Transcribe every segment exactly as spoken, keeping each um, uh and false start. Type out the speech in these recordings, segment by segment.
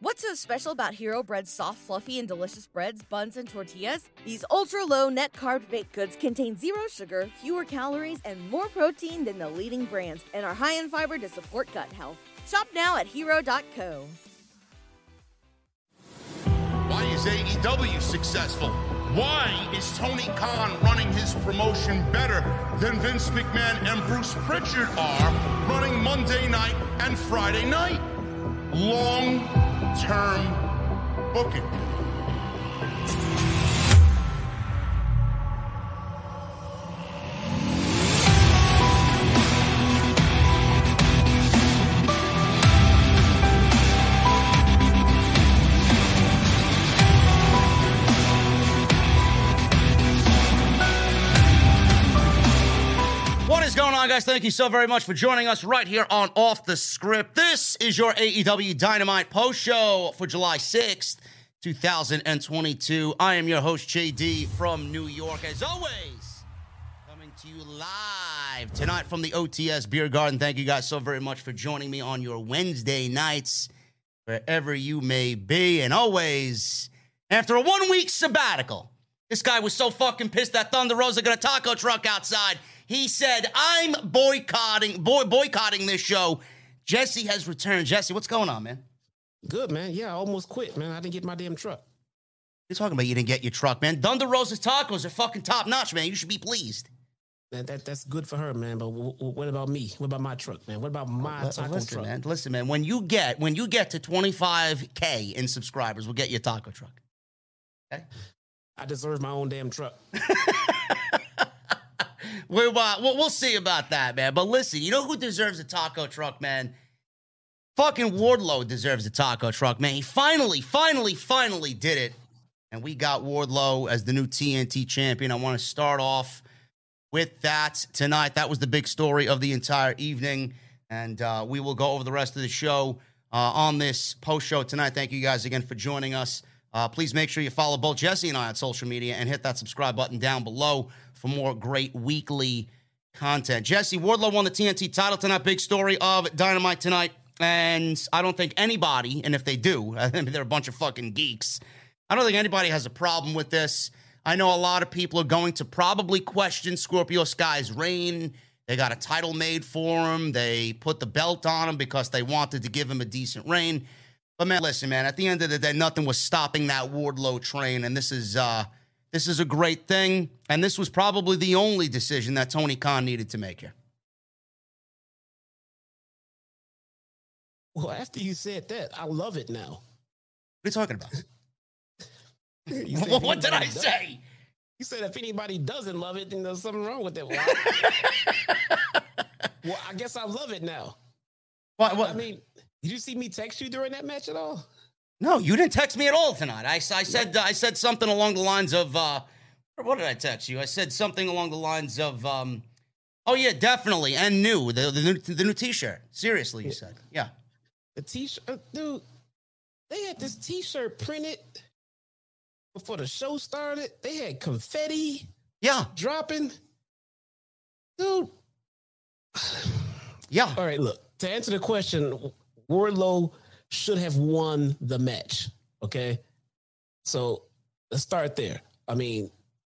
What's so special about Hero Bread's soft, fluffy, and delicious breads, buns, and tortillas? These ultra-low net-carb baked goods contain zero sugar, fewer calories, and more protein than the leading brands, and are high in fiber to support gut health. Shop now at hero dot co. Why is A E W successful? Why is Tony Khan running his promotion better than Vince McMahon and Bruce Prichard are running Monday night and Friday night? Long-term booking. Guys, thank you so very much for joining us right here on Off the Script. This is your A E W Dynamite post show for July sixth, twenty twenty-two. I am your host, J D, from New York. As always, coming to you live tonight from the O T S Beer Garden. Thank you guys so very much for joining me on your Wednesday nights, wherever you may be. And always, after a one-week sabbatical, this guy was so fucking pissed that Thunder Rosa got a taco truck outside. He said, I'm boycotting, boy, boycotting this show. Jesse has returned. Jesse, what's going on, man? Good, man. Yeah, I almost quit, man. I didn't get my damn truck. You're talking about you didn't get your truck, man. Thunder Rosa's tacos are fucking top notch, man. You should be pleased. That, that That's good for her, man. But w- w- what about me? What about my truck, man? What about my L- taco listen, truck? Man, listen, man. When you get when you get to twenty-five K in subscribers, we'll get you a taco truck. Okay? I deserve my own damn truck. We're, uh, we'll see about that, man. But listen, you know who deserves a taco truck, man? Fucking Wardlow deserves a taco truck, man. He finally, finally, finally did it. And we got Wardlow as the new T N T champion. I want to start off with that tonight. That was the big story of the entire evening. And uh, we will go over the rest of the show uh, on this post-show tonight. Thank you guys again for joining us. Uh, please make sure you follow both Jesse and I on social media and hit that subscribe button down below for more great weekly content. Jesse, Wardlow won the T N T title tonight. Big story of Dynamite tonight. And I don't think anybody, and if they do, I mean, they're a bunch of fucking geeks. I don't think anybody has a problem with this. I know a lot of people are going to probably question Scorpio Sky's reign. They got a title made for him. They put the belt on him because they wanted to give him a decent reign. But, man, listen, man, at the end of the day, nothing was stopping that Wardlow train, and this is uh, this is a great thing, and this was probably the only decision that Tony Khan needed to make here. Well, after you said that, I love it now. What are you talking about? you what what did I does, say? You said if anybody doesn't love it, then there's something wrong with it. Well, I, well, I guess I love it now. What? what? I mean... Did you see me text you during that match at all? No, you didn't text me at all tonight. I, I said uh, I said something along the lines of, uh, what did I text you? I said something along the lines of, um, oh, yeah, definitely, and new, the, the, new, the new T-shirt. Seriously, you said, yeah. The T-shirt? Dude, they had this T-shirt printed before the show started. They had confetti yeah. dropping. Dude. Yeah. All right, look, to answer the question, Wardlow should have won the match, okay? So let's start there. I mean,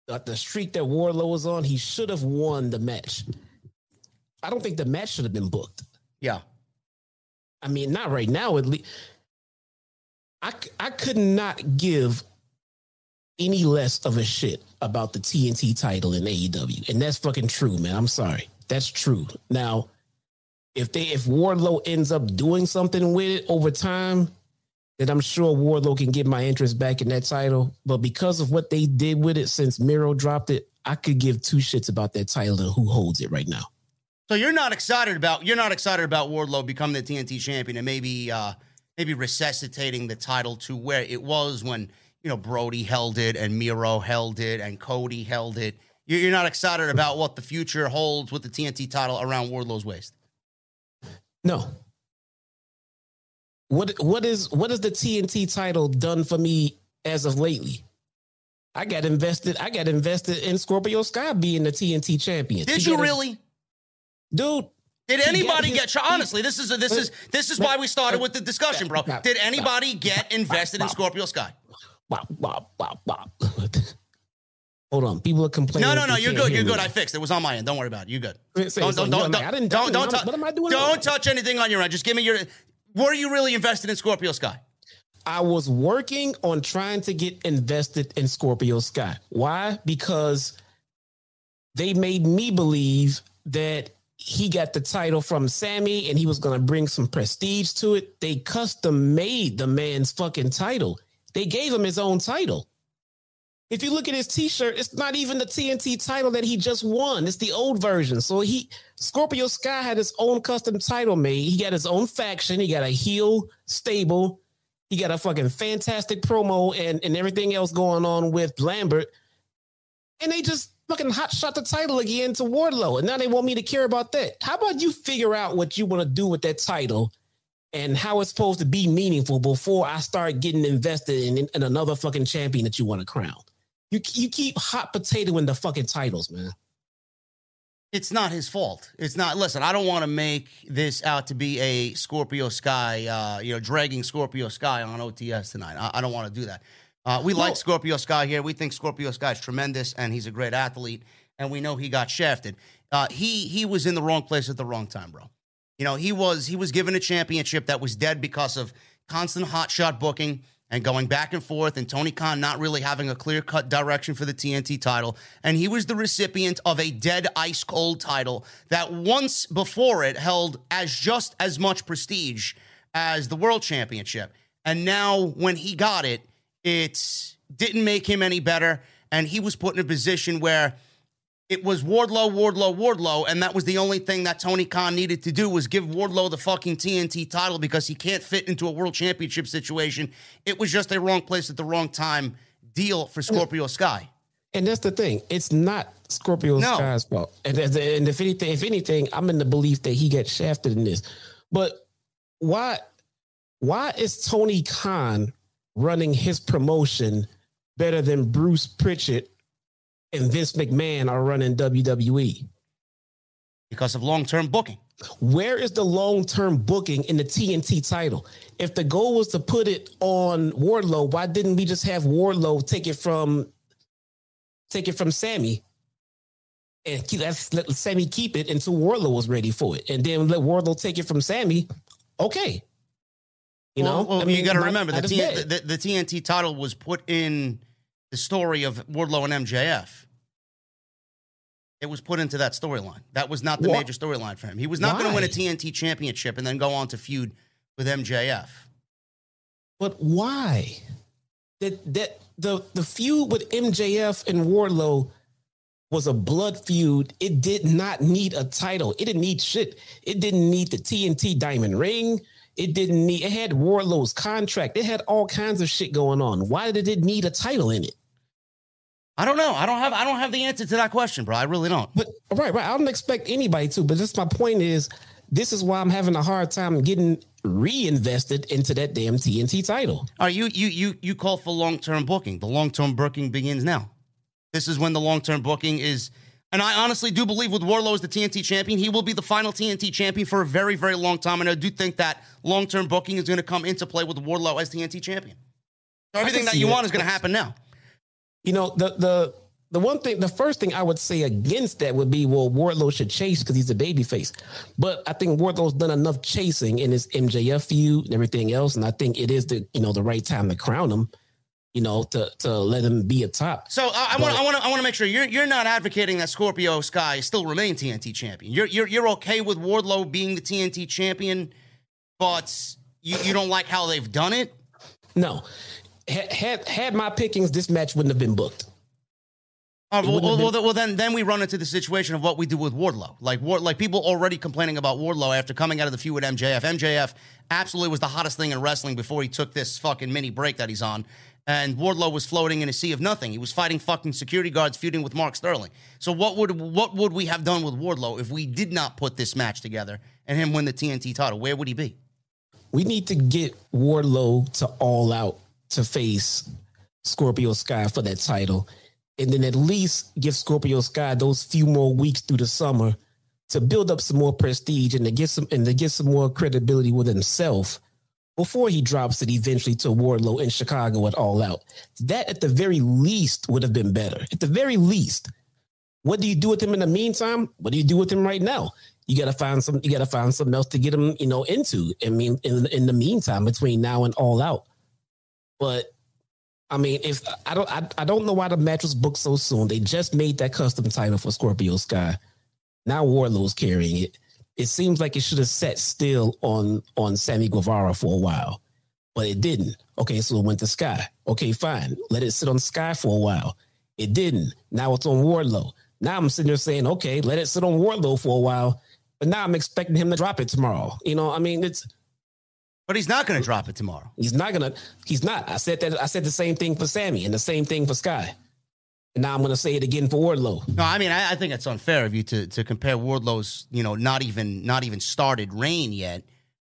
the streak that Wardlow was on, he should have won the match. I don't think the match should have been booked. Yeah. I mean, not right now, at least. I, I could not give any less of a shit about the T N T title in A E W, and that's fucking true, man. I'm sorry. That's true. Now, If they if Wardlow ends up doing something with it over time, then I'm sure Wardlow can get my interest back in that title. But because of what they did with it since Miro dropped it, I could give two shits about that title and who holds it right now. So you're not excited about you're not excited about Wardlow becoming the T N T champion and maybe uh, maybe resuscitating the title to where it was when, you know, Brody held it and Miro held it and Cody held it. You're not excited about what the future holds with the T N T title around Wardlow's waist. No. What what is what is the T N T title done for me as of lately? I got invested. I got invested in Scorpio Sky being the T N T champion. Did he you really, a, dude? Did anybody get, get honestly, this is a, this is this is why we started with the discussion, bro. Did anybody get invested in Scorpio Sky? Wow, wow, wow, wow. Hold on, people are complaining. No, no, no, you're good, you're good. I fixed it. It was on my end. Don't worry about it. You good? Don't don't don't don't don't don't touch. What am I doing? Don't touch anything on your end. Just give me your. Were you really invested in Scorpio Sky? I was working on trying to get invested in Scorpio Sky. Why? Because they made me believe that he got the title from Sammy and he was going to bring some prestige to it. They custom made the man's fucking title. They gave him his own title. If you look at his t-shirt, it's not even the T N T title that he just won. It's the old version. So he, Scorpio Sky had his own custom title made. He got his own faction. He got a heel stable. He got a fucking fantastic promo and, and everything else going on with Lambert. And they just fucking hot shot the title again to Wardlow. And now they want me to care about that. How about you figure out what you want to do with that title and how it's supposed to be meaningful before I start getting invested in, in, in another fucking champion that you want to crown? You you keep hot potatoing the fucking titles, man. It's not his fault. It's not. Listen, I don't want to make this out to be a Scorpio Sky, uh, you know, dragging Scorpio Sky on O T S tonight. I, I don't want to do that. Uh, we no. like Scorpio Sky here. We think Scorpio Sky is tremendous, and he's a great athlete, and we know he got shafted. Uh, he he was in the wrong place at the wrong time, bro. You know, he was he was given a championship that was dead because of constant hotshot booking and going back and forth, and Tony Khan not really having a clear-cut direction for the T N T title. And he was the recipient of a dead, ice-cold title that once before it held as just as much prestige as the World Championship. And now, when he got it, it didn't make him any better, and he was put in a position where it was Wardlow, Wardlow, Wardlow, and that was the only thing that Tony Khan needed to do was give Wardlow the fucking T N T title because he can't fit into a world championship situation. It was just a wrong place at the wrong time deal for Scorpio Sky. And that's the thing. It's not Scorpio no. Sky's fault. And, and if anything, if anything, I'm in the belief that he got shafted in this. But why, why is Tony Khan running his promotion better than Bruce Prichard and Vince McMahon are running W W E? Because of long-term booking. Where is the long-term booking in the T N T title? If the goal was to put it on Wardlow, why didn't we just have Wardlow take it from take it from Sammy and keep, let Sammy keep it until Wardlow was ready for it, and then let Wardlow take it from Sammy? Okay. You well, know? Well, I mean, you got to remember, I, the, I T- the, the T N T title was put in the story of Wardlow and M J F. It was put into that storyline. That was not the what? major storyline for him. He was not going to win a T N T championship and then go on to feud with M J F. But why? That that the, the feud with M J F and Wardlow was a blood feud. It did not need a title. It didn't need shit. It didn't need the T N T diamond ring. It didn't need, it had Wardlow's contract. It had all kinds of shit going on. Why did it need a title in it? I don't know. I don't have, I don't have the answer to that question, bro. I really don't. But right, right. I don't expect anybody to, but just my point is, this is why I'm having a hard time getting reinvested into that damn T N T title. All right, you, you, you, you call for long-term booking. The long-term booking begins now. This is when the long-term booking is, and I honestly do believe with Wardlow as the T N T champion, he will be the final T N T champion for a very, very long time. And I do think that long-term booking is going to come into play with Wardlow as T N T champion. So everything that you that. want is going to happen now. You know, the the the one thing, the first thing I would say against that would be, well, Wardlow should chase because he's a babyface. But I think Wardlow's done enough chasing in his M J F feud and everything else, and I think it is the you know the right time to crown him. You know, to, to let him be a top. So I want I want I want to make sure you're you're not advocating that Scorpio Sky still remain T N T champion. You're you're you're okay with Wardlow being the T N T champion, but you, you don't like how they've done it. No, had had, had my pickings, this match wouldn't have been booked. Right, well, well, well, well, then then we run into the situation of what we do with Wardlow. Like, Ward, like people already complaining about Wardlow after coming out of the feud with M J F. M J F absolutely was the hottest thing in wrestling before he took this fucking mini break that he's on. And Wardlow was floating in a sea of nothing. He was fighting fucking security guards, feuding with Mark Sterling. So what would what would we have done with Wardlow if we did not put this match together and him win the T N T title? Where would he be? We need to get Wardlow to All Out to face Scorpio Sky for that title. And then at least give Scorpio Sky those few more weeks through the summer to build up some more prestige and to get some and to get some more credibility with himself before he drops it eventually to Wardlow in Chicago at All Out. That at the very least would have been better. At the very least. What do you do with him in the meantime? What do you do with him right now? You gotta find some you gotta find something else to get him, you know, into. I mean, in in the meantime, between now and All Out. But I mean, if I don't I, I don't know why the match was booked so soon. They just made that custom title for Scorpio Sky. Now Wardlow's carrying it. It seems like it should have sat still on, on Sammy Guevara for a while, but it didn't. Okay, so it went to Sky. Okay, fine. Let it sit on Sky for a while. It didn't. Now it's on Wardlow. Now I'm sitting there saying, okay, let it sit on Wardlow for a while, but now I'm expecting him to drop it tomorrow. You know, I mean, it's... But he's not going to drop it tomorrow. He's not going to... He's not. I said that. I said the same thing for Sammy and the same thing for Sky. And now I'm going to say it again for Wardlow. No, I mean, I, I think it's unfair of you to to compare Wardlow's, you know, not even not even started reign yet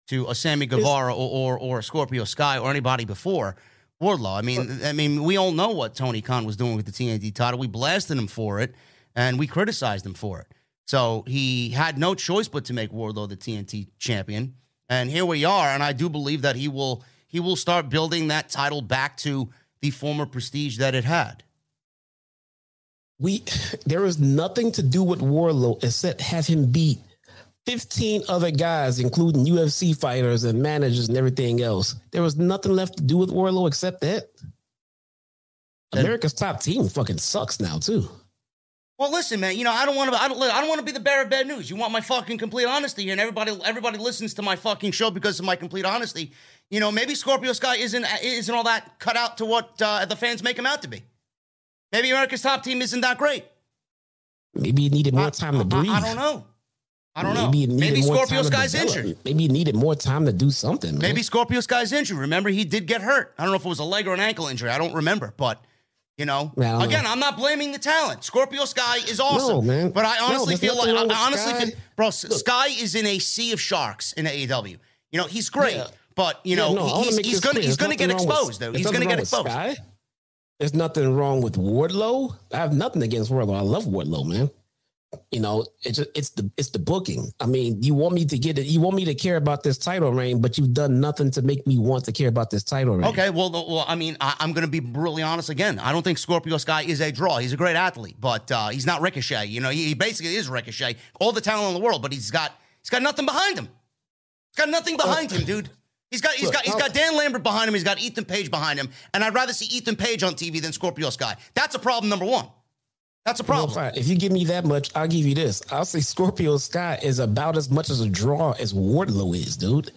to a Sammy Guevara or, or or a Scorpio Sky or anybody before Wardlow. I mean, I mean, we all know what Tony Khan was doing with the T N T title. We blasted him for it, and we criticized him for it. So he had no choice but to make Wardlow the T N T champion. And here we are, and I do believe that he will he will start building that title back to the former prestige that it had. We, there is nothing to do with Wardlow except have him beat fifteen other guys, including U F C fighters and managers and everything else. There was nothing left to do with Wardlow except that. And America's Top Team fucking sucks now too. Well, listen, man. You know, I don't want to. I don't. I don't want to be the bearer of bad news. You want my fucking complete honesty here, and everybody, everybody listens to my fucking show because of my complete honesty. You know, maybe Scorpio Sky isn't isn't all that cut out to what uh, the fans make him out to be. Maybe America's Top Team isn't that great. Maybe it needed more I, time to breathe. I, I don't know. I don't maybe know. Maybe Scorpio Sky's injured. Maybe it needed more time to do something. Man. Maybe Scorpio Sky's injured. Remember, he did get hurt. I don't know if it was a leg or an ankle injury. I don't remember. But, you know, no, again, I'm not blaming the talent. Scorpio Sky is awesome. No, man. But I honestly no, feel like, I honestly Sky. Feel, bro, look. Sky is in a sea of sharks in A E W. You know, he's great. Yeah. But, you know, yeah, no, he's, he's going to get exposed, with, though. He's going to get exposed. Sky? There's nothing wrong with Wardlow. I have nothing against Wardlow. I love Wardlow, man. You know, it's just, it's the it's the booking. I mean, you want me to get it. You want me to care about this title reign, but you've done nothing to make me want to care about this title reign. Okay, well, well, I mean, I, I'm going to be brutally honest again. I don't think Scorpio Sky is a draw. He's a great athlete, but uh, he's not Ricochet. You know, he, he basically is Ricochet. All the talent in the world, but he's got he's got nothing behind him. He's got nothing behind uh, him, dude. He's got he's Look, got he's I'll, got Dan Lambert behind him. He's got Ethan Page behind him, and I'd rather see Ethan Page on T V than Scorpio Sky. That's a problem number one. That's a problem. Well, if you give me that much, I'll give you this. I'll say Scorpio Sky is about as much as a draw as Wardlow is, dude.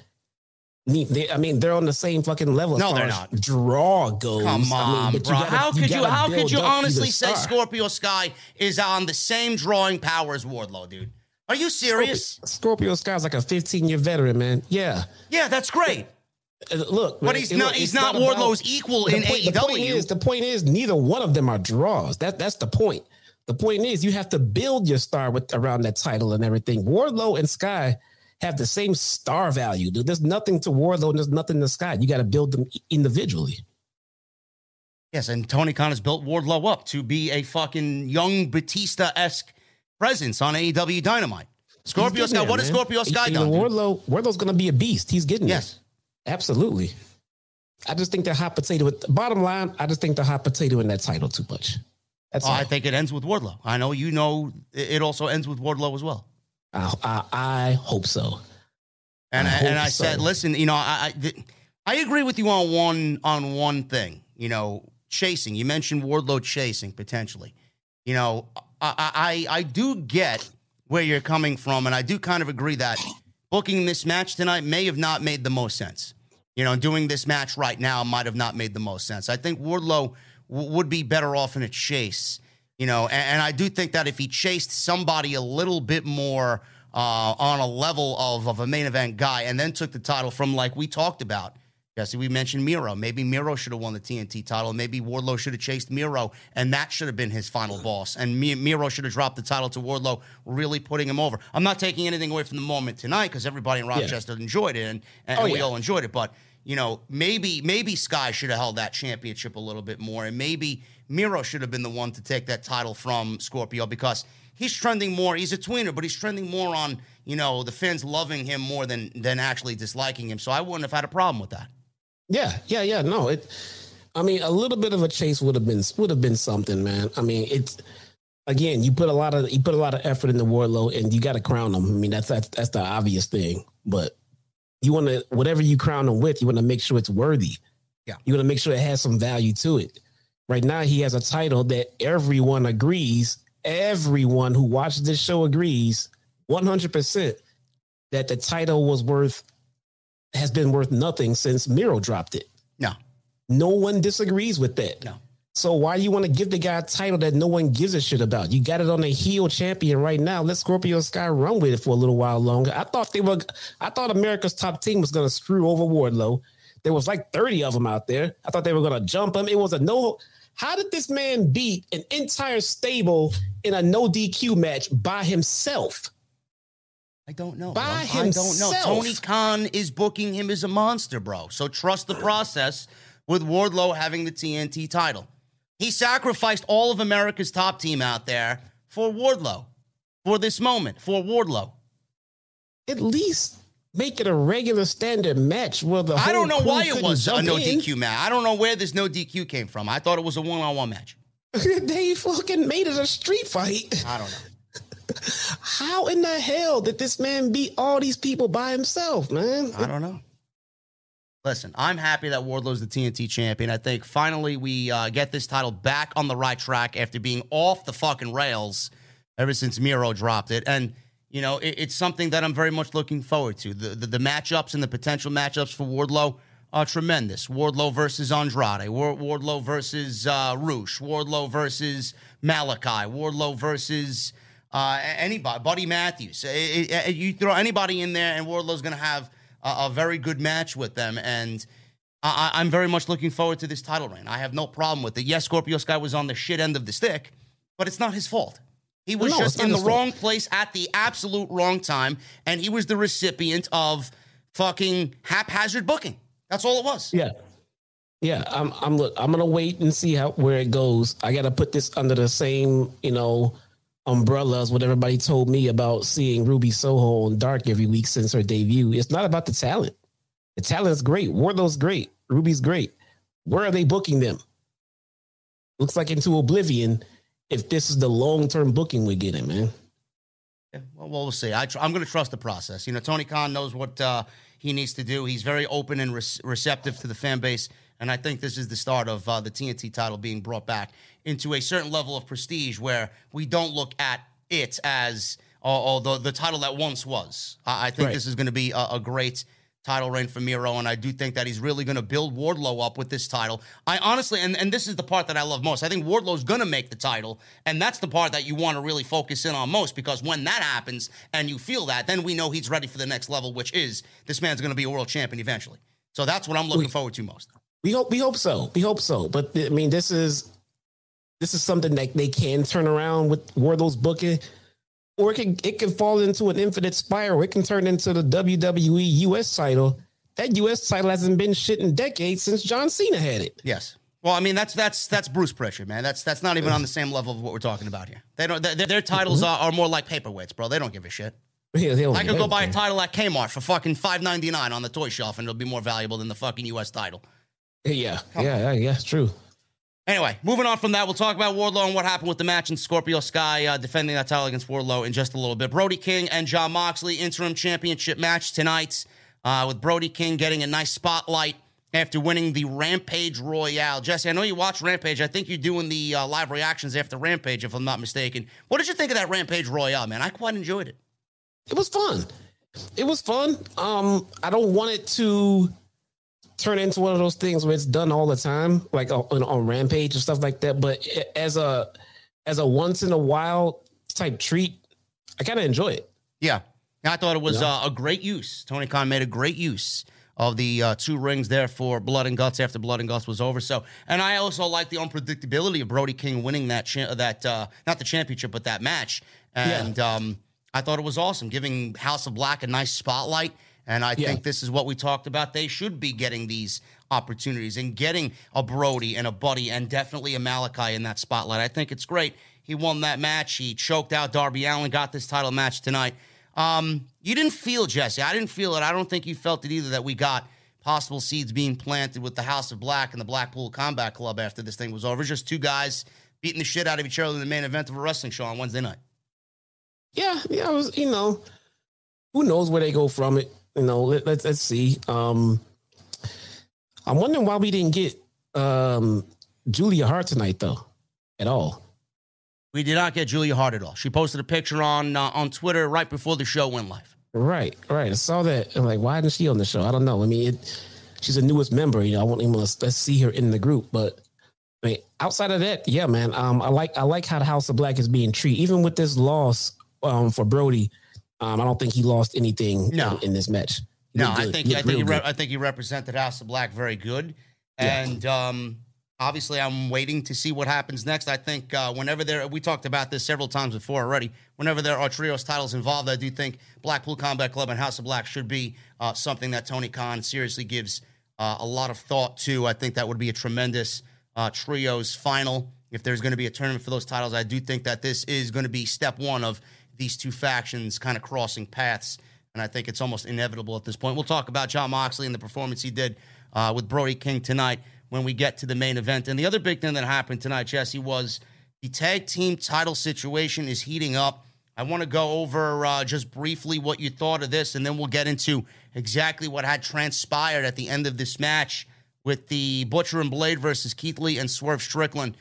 I mean, they're on the same fucking level. No, they're not. Draw goes. Come on, I mean, bro. Gotta, how could you? you how could you honestly say star. Scorpio Sky is on the same drawing power as Wardlow, dude? Are you serious? Scorpio, Scorpio Sky's like a fifteen-year veteran, man. Yeah. Yeah, that's great. Uh, look, man, but he's not, look, he's not Wardlow's equal in point, A E W. The point, is, the point is, neither one of them are draws. That, that's the point. The point is, you have to build your star with around that title and everything. Wardlow and Sky have the same star value, dude. There's nothing to Wardlow and there's nothing to Sky. You got to build them individually. Yes, and Tony Khan has built Wardlow up to be a fucking young Batista-esque presence on A E W Dynamite. Scorpio Sky, there, what man. Is Scorpio Sky done? Wardlow, Wardlow's going to be a beast. He's getting yes. it. Yes. Absolutely. I just think the hot potato, with, bottom line, I just think the hot potato in that title too much. That's oh, I think it ends with Wardlow. I know you know it also ends with Wardlow as well. I, I, I hope so. And I, I, and I so. said, listen, you know, I, I I agree with you on one on one thing, you know, chasing. You mentioned Wardlow chasing, potentially. You know, I, I I do get where you're coming from, and I do kind of agree that booking this match tonight may have not made the most sense. You know, doing this match right now might have not made the most sense. I think Wardlow w- would be better off in a chase, you know, and, and I do think that if he chased somebody a little bit more uh, on a level of, of a main event guy and then took the title from, like we talked about, Jesse, we mentioned Miro. Maybe Miro should have won the T N T title. Maybe Wardlow should have chased Miro, and that should have been his final boss. And Miro should have dropped the title to Wardlow, really putting him over. I'm not taking anything away from the moment tonight because everybody in Rochester yeah. enjoyed it, and, and oh, we yeah. all enjoyed it. But, you know, maybe maybe Sky should have held that championship a little bit more, and maybe Miro should have been the one to take that title from Scorpio because he's trending more. He's a tweener, but he's trending more on, you know, the fans loving him more than than actually disliking him. So I wouldn't have had a problem with that. Yeah, yeah, yeah. No, it. I mean, a little bit of a chase would have been would have been something, man. I mean, it's again, you put a lot of you put a lot of effort into Wardlow, and you got to crown him. I mean, that's that's that's the obvious thing, but you want to whatever you crown him with, you want to make sure it's worthy. Yeah, you want to make sure it has some value to it. Right now, he has a title that everyone agrees, everyone who watches this show agrees one hundred percent that the title was worth, has been worth nothing since Miro dropped it. No. No one disagrees with that. No. So why do you want to give the guy a title that no one gives a shit about? You got it on a heel champion right now. Let Scorpio Sky run with it for a little while longer. I thought they were, I thought America's Top Team was going to screw over Wardlow. There was like thirty of them out there. I thought they were going to jump him. It was a no. How did this man beat an entire stable in a no D Q match by himself? I don't know. By I himself. I don't know. Tony Khan is booking him as a monster, bro. So trust the process with Wardlow having the T N T title. He sacrificed all of America's Top Team out there for Wardlow, for this moment, for Wardlow. At least make it a regular standard match where the I don't know why it was a no in. D Q match. I don't know where this no D Q came from. I thought it was a one-on-one match. They fucking made it a street fight. I don't know. How in the hell did this man beat all these people by himself, man? I don't know. Listen, I'm happy that Wardlow's the T N T champion. I think finally we uh, get this title back on the right track after being off the fucking rails ever since Miro dropped it. And you know, it, it's something that I'm very much looking forward to. The, the the matchups and the potential matchups for Wardlow are tremendous. Wardlow versus Andrade. Ward, Wardlow versus uh, Rush. Wardlow versus Malakai. Wardlow versus uh, anybody. Buddy Matthews. It, it, it, you throw anybody in there, and Wardlow's going to have a, a very good match with them. And I, I'm very much looking forward to this title reign. I have no problem with it. Yes, Scorpio Sky was on the shit end of the stick, but it's not his fault. He was no, just in the wrong place at the absolute wrong time, and he was the recipient of fucking haphazard booking. That's all it was. Yeah, yeah. I'm, I'm, look, I'm gonna wait and see how where it goes. I gotta put this under the same, you know, umbrella as what everybody told me about seeing Ruby Soho on Dark every week since her debut. It's not about the talent. The talent's great. Wardlow's great. Ruby's great. Where are they booking them? Looks like into oblivion. If this is the long-term booking we're getting, man. Yeah, well, we'll see. I tr- I'm going to trust the process. You know, Tony Khan knows what uh, he needs to do. He's very open and re- receptive to the fan base, and I think this is the start of uh, the T N T title being brought back into a certain level of prestige where we don't look at it as uh, oh, the, the title that once was. I, I think right. This is going to be a, a great title reign for Miro, and I do think that he's really going to build Wardlow up with this title. I honestly, and, and this is the part that I love most, I think Wardlow's going to make the title, and that's the part that you want to really focus in on most, because when that happens and you feel that, then we know he's ready for the next level, which is this man's going to be a world champion eventually. So that's what I'm looking we, forward to most. We hope we hope so. We hope so. But, I mean, this is this is something that they can turn around with Wardlow's booking. Or it can, it can fall into an infinite spiral. It can turn into the W W E U S title. That U S title hasn't been shit in decades since John Cena had it. Yes. Well, I mean, that's that's that's Bruce Prichard, man. That's that's not even on the same level of what we're talking about here. They don't. They, their titles mm-hmm. are, are more like paperweights, bro. They don't give a shit. Yeah, they don't I could go buy a title at Kmart for fucking five ninety-nine on the toy shelf, and it'll be more valuable than the fucking U S title. Yeah, Come yeah, on. yeah, it's true. Anyway, moving on from that, we'll talk about Wardlow and what happened with the match and Scorpio Sky uh, defending that title against Wardlow in just a little bit. Brody King and Jon Moxley interim championship match tonight uh, with Brody King getting a nice spotlight after winning the Rampage Royale. Jesse, I know you watch Rampage. I think you're doing the uh, live reactions after Rampage, if I'm not mistaken. What did you think of that Rampage Royale, man? I quite enjoyed it. It was fun. It was fun. Um, I don't want it to turn into one of those things where it's done all the time, like on, on Rampage and stuff like that. But as a as a once in a while type treat, I kind of enjoy it. Yeah, I thought it was yeah. uh, a great use. Tony Khan made a great use of the uh, two rings there for Blood and Guts after Blood and Guts was over. So, and I also like the unpredictability of Brody King winning that cha- that uh, not the championship but that match. And yeah. um, I thought it was awesome, giving House of Black a nice spotlight. And I yeah. think this is what we talked about. They should be getting these opportunities and getting a Brody and a Buddy and definitely a Malakai in that spotlight. I think it's great. He won that match. He choked out Darby Allin, got this title match tonight. Um, you didn't feel, Jesse. I didn't feel it. I don't think you felt it either, that we got possible seeds being planted with the House of Black and the Blackpool Combat Club after this thing was over. Just two guys beating the shit out of each other in the main event of a wrestling show on Wednesday night. Yeah, yeah, it was, you know, who knows where they go from it. You know, let, let's let's see. Um, I'm wondering why we didn't get um, Julia Hart tonight, though, at all. We did not get Julia Hart at all. She posted a picture on uh, on Twitter right before the show went live. Right, right. I saw that. I'm like, why isn't she on the show? I don't know. I mean, it, she's the newest member. You know, I won't even let's, let's see her in the group. But I mean, outside of that, yeah, man. Um, I like I like how the House of Black is being treated, even with this loss um, for Brody. Um, I don't think he lost anything no. in, in this match. No, I think I think, he re- I think he represented House of Black very good. And yeah. um, obviously, I'm waiting to see what happens next. I think uh, whenever there, we talked about this several times before already, whenever there are trios titles involved, I do think Blackpool Combat Club and House of Black should be uh, something that Tony Khan seriously gives uh, a lot of thought to. I think that would be a tremendous uh, trios final. If there's going to be a tournament for those titles, I do think that this is going to be step one of these two factions kind of crossing paths, and I think it's almost inevitable at this point. We'll talk about Jon Moxley and the performance he did uh, with Brody King tonight when we get to the main event. And the other big thing that happened tonight, Jesse, was the tag team title situation is heating up. I want to go over uh, just briefly what you thought of this, and then we'll get into exactly what had transpired at the end of this match with the Butcher and Blade versus Keith Lee and Swerve Strickland.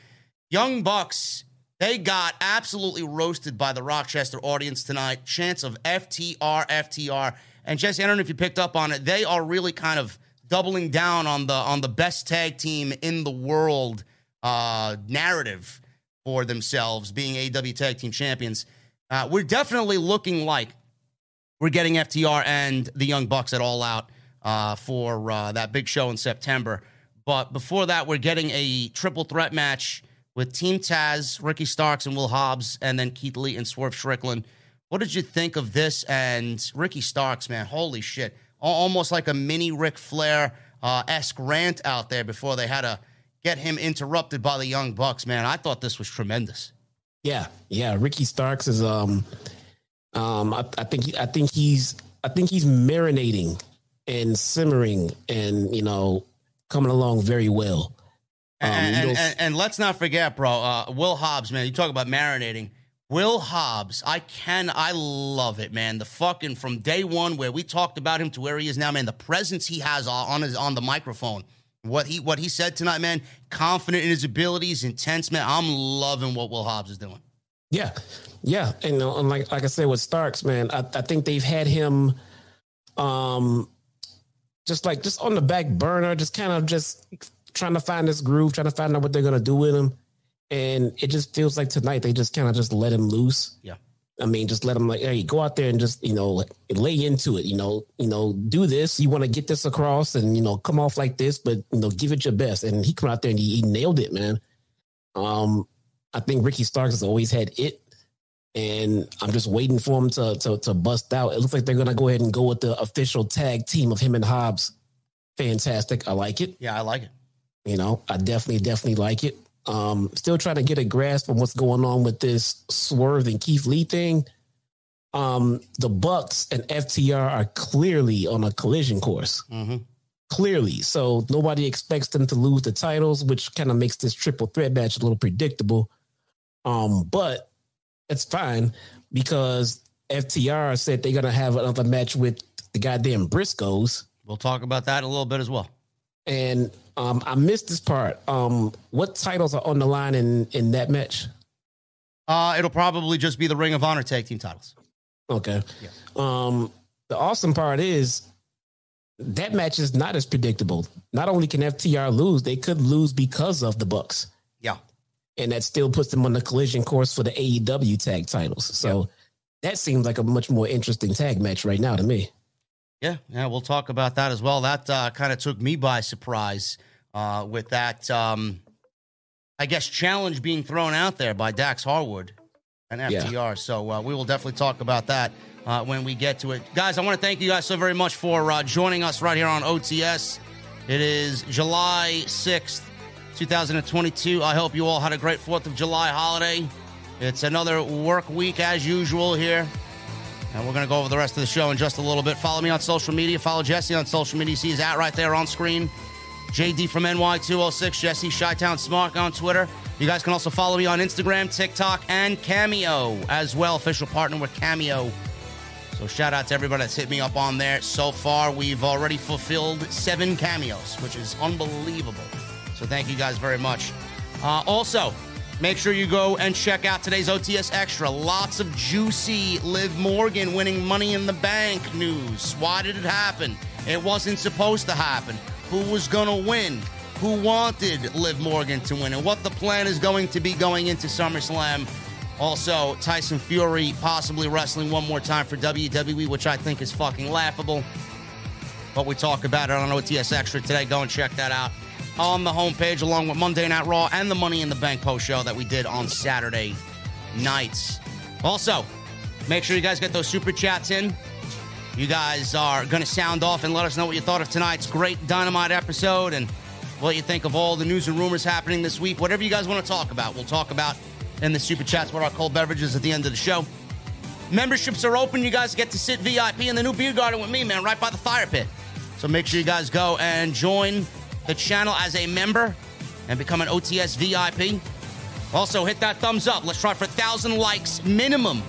Young Bucks... they got absolutely roasted by the Rochester audience tonight. Chants of F T R, F T R. And Jesse, I don't know if you picked up on it. They are really kind of doubling down on the on the best tag team in the world uh, narrative for themselves, being A E W Tag Team Champions. Uh, we're definitely looking like we're getting F T R and the Young Bucks at All Out uh, for uh, that big show in September. But before that, we're getting a triple threat match with Team Taz, Ricky Starks, and Will Hobbs, and then Keith Lee and Swerve Strickland. What did you think of this? And Ricky Starks, man, holy shit. Almost like a mini Ric Flair-esque rant out there before they had to get him interrupted by the Young Bucks, man. I thought this was tremendous. Yeah, yeah. Ricky Starks is, um, um, I, I think, he, I think he's, I think he's marinating and simmering and, you know, coming along very well. Um, and, and, and, and let's not forget, bro, uh, Will Hobbs, man, you talk about marinating. Will Hobbs, I can, I love it, man. The fucking, from day one where we talked about him to where he is now, man, the presence he has on his on the microphone, what he what he said tonight, man, confident in his abilities, intense, man. I'm loving what Will Hobbs is doing. Yeah, yeah. And, uh, and like like I said with Starks, man, I, I think they've had him um, just like, just on the back burner, just kind of just... trying to find this groove, trying to find out what they're going to do with him. And it just feels like tonight they just kind of just let him loose. Yeah. I mean, just let him like, hey, go out there and just, you know, like, lay into it, you know, you know, do this. You want to get this across and, you know, come off like this, but, you know, give it your best. And he came out there and he, he nailed it, man. Um, I think Ricky Starks has always had it. And I'm just waiting for him to, to, to bust out. It looks like they're going to go ahead and go with the official tag team of him and Hobbs. Fantastic. I like it. Yeah, I like it. You know, I definitely, definitely like it. Um, still trying to get a grasp on what's going on with this Swerve and Keith Lee thing. Um, the Bucks and F T R are clearly on a collision course. Mm-hmm. Clearly. So nobody expects them to lose the titles, which kind of makes this triple threat match a little predictable. Um, but it's fine because F T R said they're going to have another match with the goddamn Briscoes. We'll talk about that a little bit as well. And um, I missed this part. Um, what titles are on the line in, in that match? Uh, it'll probably just be the Ring of Honor tag team titles. Okay. Yeah. Um, the awesome part is that match is not as predictable. Not only can F T R lose, they could lose because of the Bucks. Yeah. And that still puts them on the collision course for the A E W tag titles. So yeah. That seems like a much more interesting tag match right now to me. Yeah, yeah, we'll talk about that as well. That uh, kind of took me by surprise uh, with that, um, I guess, challenge being thrown out there by Dax Harwood and F T R. Yeah. So uh, we will definitely talk about that uh, when we get to it. Guys, I want to thank you guys so very much for uh, joining us right here on O T S. It is July sixth, two thousand twenty-two. I hope you all had a great fourth of July holiday. It's another work week as usual here. And we're going to go over the rest of the show in just a little bit. Follow me on social media. Follow Jesse on social media. He's at right there on screen. J D from N Y two oh six. Jesse Shytown Smart on Twitter. You guys can also follow me on Instagram, TikTok, and Cameo as well. Official partner with Cameo. So shout out to everybody that's hit me up on there. So far, we've already fulfilled seven cameos, which is unbelievable. So thank you guys very much. Uh, also, make sure you go and check out today's O T S Extra. Lots of juicy Liv Morgan winning Money in the Bank news. Why did it happen? It wasn't supposed to happen. Who was going to win? Who wanted Liv Morgan to win? And what the plan is going to be going into SummerSlam. Also, Tyson Fury possibly wrestling one more time for W W E, which I think is fucking laughable. But we talk about it on O T S Extra today. Go and check that out on the homepage, along with Monday Night Raw and the Money in the Bank post show that we did on Saturday nights. Also, make sure you guys get those super chats in. You guys are going to sound off and let us know what you thought of tonight's great Dynamite episode and what you think of all the news and rumors happening this week. Whatever you guys want to talk about, we'll talk about in the super chats with our cold beverages at the end of the show. Memberships are open. You guys get to sit V I P in the new beer garden with me, man, right by the fire pit. So make sure you guys go and join the channel as a member and become an O T S V I P. Also, hit that thumbs up. Let's try for one thousand likes minimum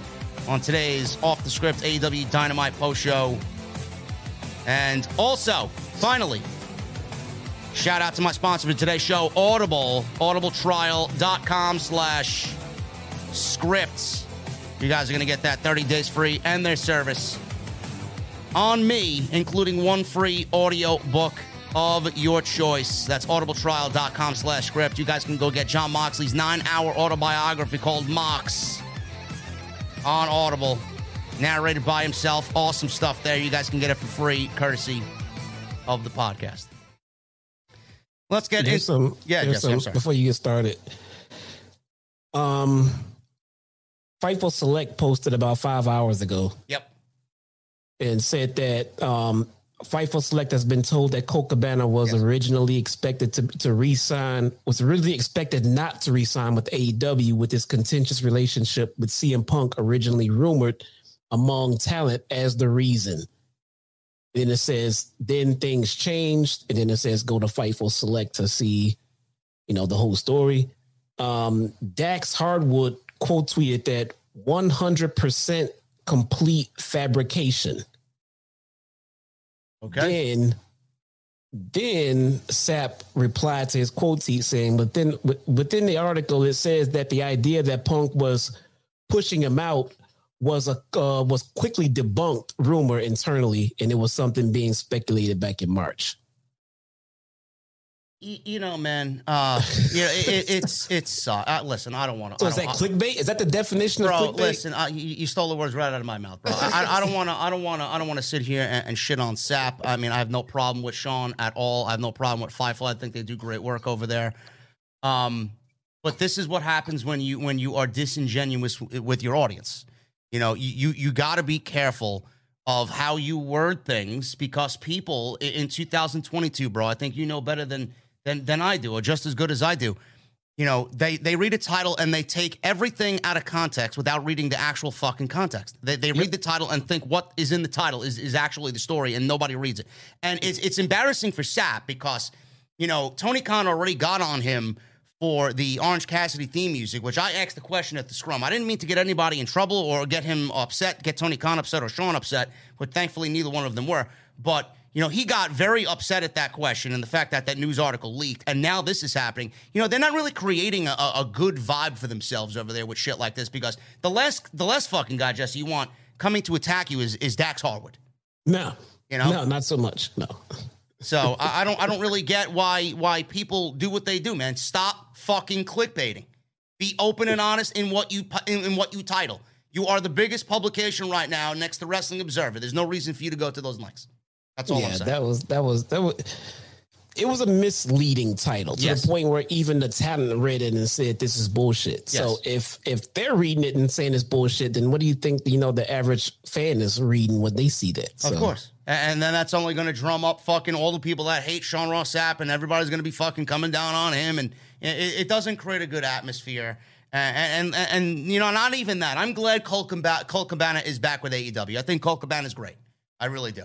on today's Off the Script A E W Dynamite post show. And also, finally, shout out to my sponsor for today's show, Audible, audible trial dot com slash scripts. You guys are going to get that thirty days free and their service on me, including one free audio book of your choice. That's audible trial dot com slash script. You guys can go get Jon Moxley's nine hour autobiography called Mox on Audible, narrated by himself. Awesome stuff there. You guys can get it for free, courtesy of the podcast. Let's get into some. Yeah, yes, some, I'm sorry. Before you get started, um, Fightful Select posted about five hours ago. Yep, and said that um. Fightful Select has been told that Colt Cabana was yes. originally expected to, to re-sign, was originally expected not to re-sign with A E W with his contentious relationship with C M Punk originally rumored among talent as the reason. Then it says, then things changed. And then it says, go to Fightful Select to see, you know, the whole story. Um, Dax Hardwood quote tweeted that one hundred percent complete fabrication. Okay. Then, then Sapp replied to his quote tweet saying, but then within the article, it says that the idea that Punk was pushing him out was a uh, was quickly debunked rumor internally, and it was something being speculated back in March. You, you know, man, uh, you know, it, it, it's it's. Uh, listen, I don't want to. So is that clickbait? Is that the definition of clickbait? Bro, listen, I, you stole the words right out of my mouth, bro. I, I don't want to. I don't want to. I don't want to sit here and, and shit on Sapp. I mean, I have no problem with Sean at all. I have no problem with Fightful. I think they do great work over there. Um, but this is what happens when you when you are disingenuous with your audience. You know, you you, you got to be careful of how you word things, because people in two thousand twenty-two, bro, I think you know better than. Than, than I do, or just as good as I do. You know, they, they read a title and they take everything out of context without reading the actual fucking context. They, they yep. read the title and think what is in the title is, is actually the story, and nobody reads it. And it's, it's embarrassing for Sapp because, you know, Tony Khan already got on him for the Orange Cassidy theme music, which I asked the question at the scrum. I didn't mean to get anybody in trouble or get him upset, get Tony Khan upset or Sean upset, but thankfully neither one of them were. But you know, he got very upset at that question and the fact that that news article leaked, and now this is happening. You know, they're not really creating a, a good vibe for themselves over there with shit like this, because the less the less fucking guy, Jesse, you want coming to attack you is, is Dax Harwood. No. You know? No, not so much. No. So I, I don't I don't really get why why people do what they do, man. Stop fucking clickbaiting. Be open and honest in what you in, in what you title. You are the biggest publication right now next to Wrestling Observer. There's no reason for you to go to those links. That's all yeah, I'm saying. That was that was that was it was a misleading title to yes. the point where even the talent read it and said, this is bullshit. Yes. So if if they're reading it and saying it's bullshit, then what do you think, you know, the average fan is reading when they see that? So. Of course. And then that's only going to drum up fucking all the people that hate Sean Ross Sapp, and everybody's going to be fucking coming down on him. And it, it doesn't create a good atmosphere. And, and, and, you know, not even that. I'm glad Colt Cabana, Colt Cabana is back with A E W. I think Colt Cabana is great. I really do.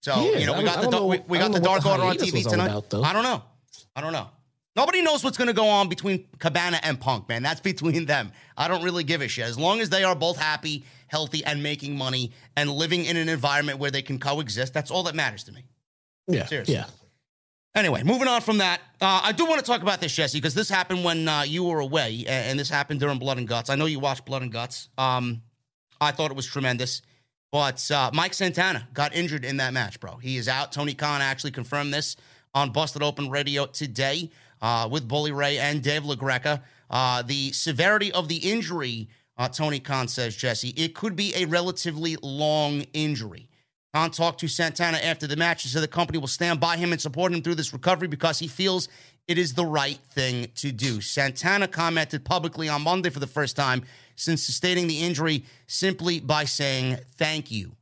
So, yeah, you know, we got the, know, we, we got the Dark Order on T V tonight. About, I don't know. I don't know. Nobody knows what's going to go on between Cabana and Punk, man. That's between them. I don't really give a shit. As long as they are both happy, healthy, and making money, and living in an environment where they can coexist, that's all that matters to me. Yeah, seriously. Yeah. Anyway, moving on from that, uh, I do want to talk about this, Jesse, because this happened when uh, you were away, and, and this happened during Blood and Guts. I know you watched Blood and Guts. Um, I thought it was tremendous, but uh, Mike Santana got injured in that match, bro. He is out. Tony Khan actually confirmed this on Busted Open Radio today uh, with Bully Ray and Dave LaGreca. Uh, the severity of the injury, uh, Tony Khan says, Jesse, it could be a relatively long injury. Khan talked to Santana after the match and said the company will stand by him and support him through this recovery because he feels it is the right thing to do. Santana commented publicly on Monday for the first time since sustaining the injury simply by saying thank you.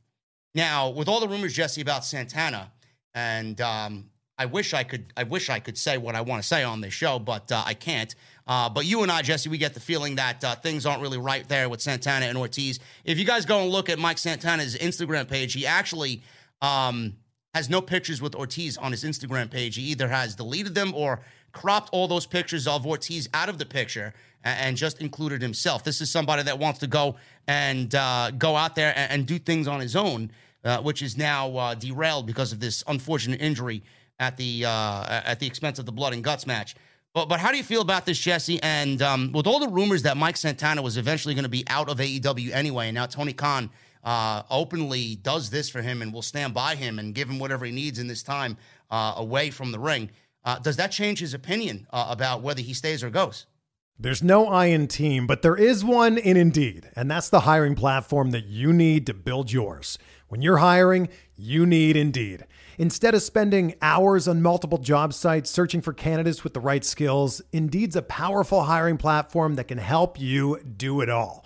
Now, with all the rumors, Jesse, about Santana, and um, I wish I could I wish I could say what I want to say on this show, but uh, I can't. Uh, but you and I, Jesse, we get the feeling that uh, things aren't really right there with Santana and Ortiz. If you guys go and look at Mike Santana's Instagram page, he actually um, has no pictures with Ortiz on his Instagram page. He either has deleted them or cropped all those pictures of Ortiz out of the picture and, and just included himself. This is somebody that wants to go and uh, go out there and, and do things on his own, uh, which is now uh, derailed because of this unfortunate injury at the uh, at the expense of the Blood and Guts match. But but how do you feel about this, Jesse? And um, with all the rumors that Mike Santana was eventually going to be out of A E W anyway, and now Tony Khan uh, openly does this for him and will stand by him and give him whatever he needs in this time uh, away from the ring, uh, does that change his opinion uh, about whether he stays or goes? There's no I in team, but there is one in Indeed, and that's the hiring platform that you need to build yours. When you're hiring, you need Indeed. Instead of spending hours on multiple job sites searching for candidates with the right skills, Indeed's a powerful hiring platform that can help you do it all.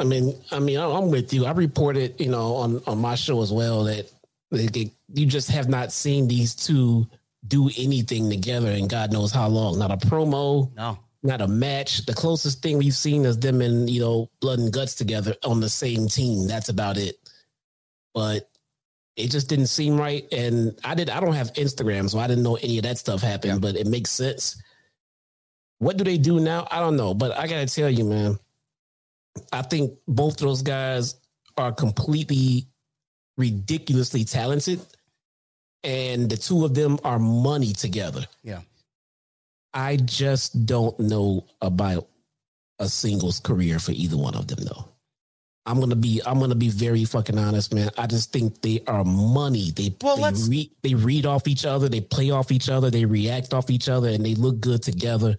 I mean, I mean, I'm with you. I reported, you know, on, on my show as well that they, you just have not seen these two do anything together in God knows how long. Not a promo. No. Not a match. The closest thing we've seen is them in, you know, Blood and Guts together on the same team. That's about it. But it just didn't seem right. And I did. I don't have Instagram, so I didn't know any of that stuff happened. Yeah. But it makes sense. What do they do now? I don't know. But I gotta tell you, man, I think both those guys are completely ridiculously talented, and the two of them are money together. Yeah. I just don't know about a singles career for either one of them, though. I'm gonna be I'm gonna be very fucking honest, man. I just think they are money. They well, they, re- they read off each other, they play off each other, they react off each other, and they look good together.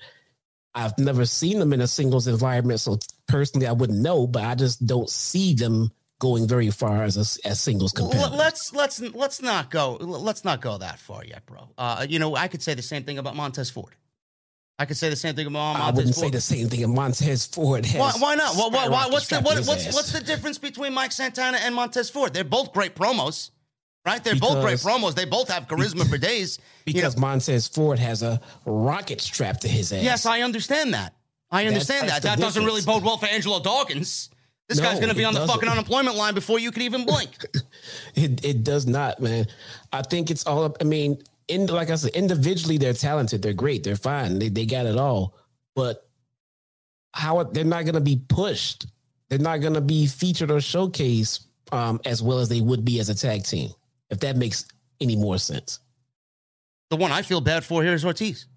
I've never seen them in a singles environment, so personally, I wouldn't know. But I just don't see them going very far as a, as singles competitors. Let's let's let's not go let's not go that far yet, bro. Uh, you know, I could say the same thing about Montez Ford. I could say the same thing about Montez I wouldn't Ford. Say the same thing. Montez Ford has. Why, why not? Why, why, why, what's the what, what's what's the difference between Mike Santana and Montez Ford? They're both great promos, right? They're because, both great promos. They both have charisma for days. Because you know, Montez Ford has a rocket strapped to his ass. Yes, I understand that. I understand that's, that. That's that doesn't difference. Really bode well for Angelo Dawkins. This no, guy's going to be on the fucking unemployment line before you can even blink. It, it does not, man. I think it's all up. I mean, in, like I said, individually, they're talented. They're great. They're fine. They, they got it all. But how they're not going to be pushed. They're not going to be featured or showcased um, as well as they would be as a tag team, if that makes any more sense. The one I feel bad for here is Ortiz.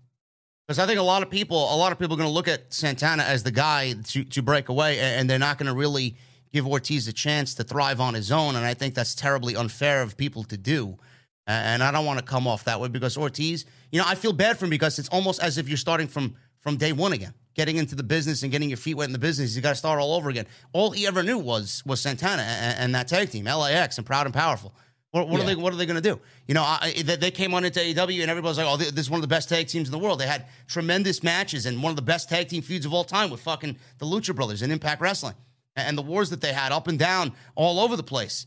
Because I think a lot of people, a lot of people are going to look at Santana as the guy to, to break away, and they're not going to really give Ortiz a chance to thrive on his own. And I think that's terribly unfair of people to do. And I don't want to come off that way, because Ortiz, you know, I feel bad for him, because it's almost as if you're starting from from day one again, getting into the business and getting your feet wet in the business. You got to start all over again. All he ever knew was was Santana and, and that tag team, L A X and Proud and Powerful. What, what yeah. are they? What are they going to do? You know, I, they came on into A E W and everybody was like, "Oh, this is one of the best tag teams in the world." They had tremendous matches and one of the best tag team feuds of all time with fucking the Lucha Brothers and Impact Wrestling, and the wars that they had up and down all over the place.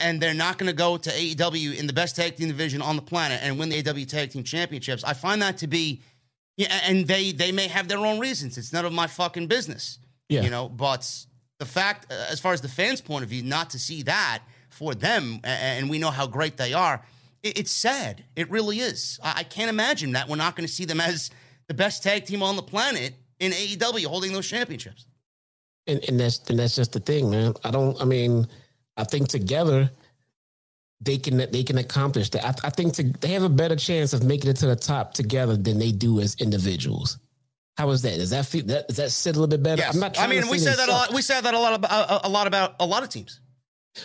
And they're not going to go to A E W in the best tag team division on the planet and win the A E W tag team championships. I find that to be, yeah, and they they may have their own reasons. It's none of my fucking business, yeah. you know. But the fact, as far as the fans' point of view, not to see that. For them, and we know how great they are, it's sad. It really is. I can't imagine that we're not going to see them as the best tag team on the planet in A E W holding those championships. And, and that's and that's just the thing, man. I don't. I mean, I think together they can they can accomplish that. I, I think to, they have a better chance of making it to the top together than they do as individuals. How is that? Does that feel that? Does that sit a little bit better? Yes. I'm not. I mean, we said that a lot. We said that a lot about a lot about a lot of teams.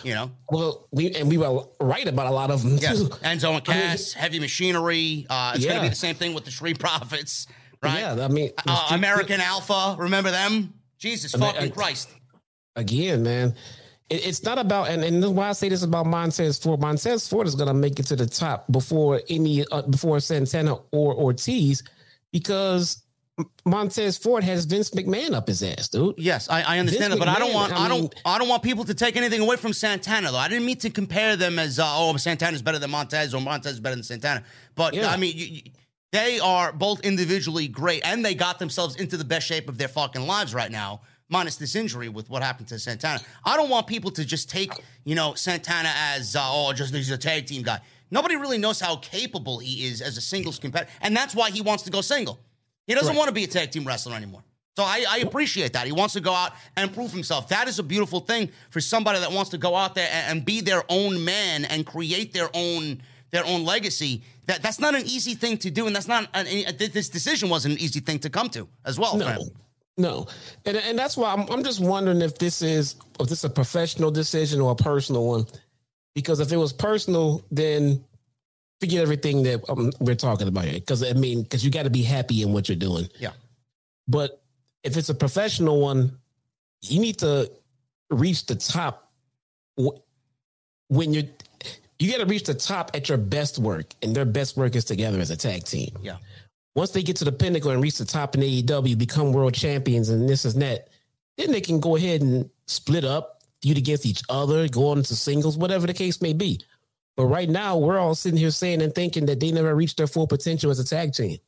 You know, well, we and we were right about a lot of them. Yes. Too. Enzo and Cass, I mean, Heavy Machinery. Uh, it's yeah. going to be the same thing with the Street Profits, right? Yeah, I mean, uh, two, American two, Alpha. Remember them? Jesus I mean, fucking I, Christ! Again, man, it, it's not about and and why I say this about Montez Ford. Montez Ford is going to make it to the top before any uh, before Santana or Ortiz, because Montez Ford has Vince McMahon up his ass, dude. Yes, I, I understand that, but I don't want I, mean, I don't I don't want people to take anything away from Santana, though. I didn't mean to compare them as uh, oh, Santana's better than Montez or Montez is better than Santana. But yeah. I mean, you, you, they are both individually great, and they got themselves into the best shape of their fucking lives right now, minus this injury with what happened to Santana. I don't want people to just take you know Santana as uh, oh, just he's a tag team guy. Nobody really knows how capable he is as a singles competitor, and that's why he wants to go single. He doesn't right. want to be a tag team wrestler anymore. So I, I appreciate that. He wants to go out and prove himself. That is a beautiful thing for somebody that wants to go out there and, and be their own man and create their own their own legacy. That That's not an easy thing to do, and that's not an, this decision wasn't an easy thing to come to as well. No, friend. no. And, and that's why I'm, I'm just wondering if this is if this is a professional decision or a personal one. Because if it was personal, then... Forget everything that um, we're talking about here, because I mean, because you got to be happy in what you're doing. Yeah. But if it's a professional one, you need to reach the top w- when you're. You got to reach the top at your best work, and their best work is together as a tag team. Yeah. Once they get to the pinnacle and reach the top in A E W, become world champions, and this and that, then they can go ahead and split up, feud against each other, go on to singles, whatever the case may be. But right now, we're all sitting here saying and thinking that they never reached their full potential as a tag team.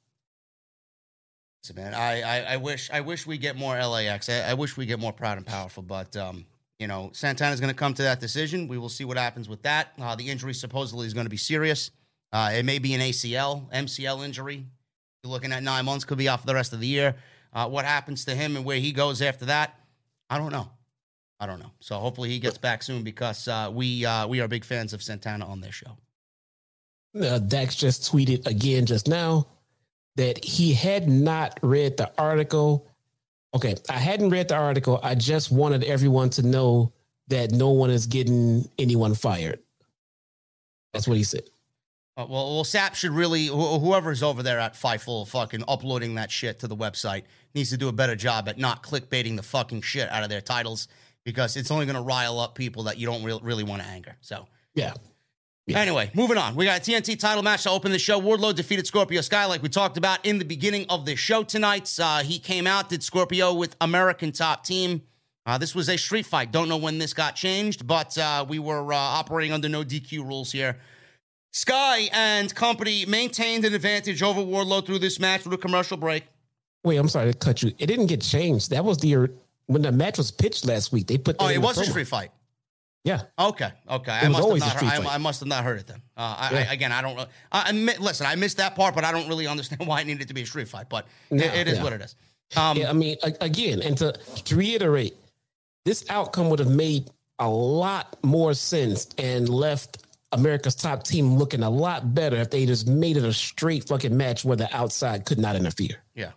Listen, man, I, I, I wish I wish we get more L A X. I, I wish we get more Proud and Powerful. But, um, you know, Santana's going to come to that decision. We will see what happens with that. Uh, the injury supposedly is going to be serious. Uh, it may be an A C L, M C L injury. You're looking at nine months, could be off for the rest of the year. Uh, what happens to him and where he goes after that, I don't know. I don't know. So hopefully he gets back soon, because uh, we uh, we are big fans of Santana on this show. Uh, Dax just tweeted again just now that he had not read the article. Okay, I hadn't read the article. I just wanted everyone to know that no one is getting anyone fired. That's what he said. Uh, well, well, Sap should really, wh- whoever's over there at Fightful fucking uploading that shit to the website needs to do a better job at not clickbaiting the fucking shit out of their titles, because it's only going to rile up people that you don't re- really want to anger. So, yeah. yeah. Anyway, moving on. We got a T N T title match to open the show. Wardlow defeated Scorpio Sky, like we talked about in the beginning of the show tonight. Uh, he came out, did Scorpio with American Top Team. Uh, this was a street fight. Don't know when this got changed, but uh, we were uh, operating under no D Q rules here. Sky and company maintained an advantage over Wardlow through this match with a commercial break. Wait, I'm sorry to cut you. It didn't get changed. That was the... when the match was pitched last week, they put that. Oh, it was a street fight. Yeah. Okay. Okay. I must, have not heard, I, I must have not heard it then. Uh, yeah. I, I, again, I don't. I, I listen. I missed that part, but I don't really understand why it needed to be a street fight. But no, it, it is no. what it is. Um, yeah, I mean, again, and to, to reiterate, this outcome would have made a lot more sense and left America's Top Team looking a lot better if they just made it a straight fucking match where the outside could not interfere. Yeah.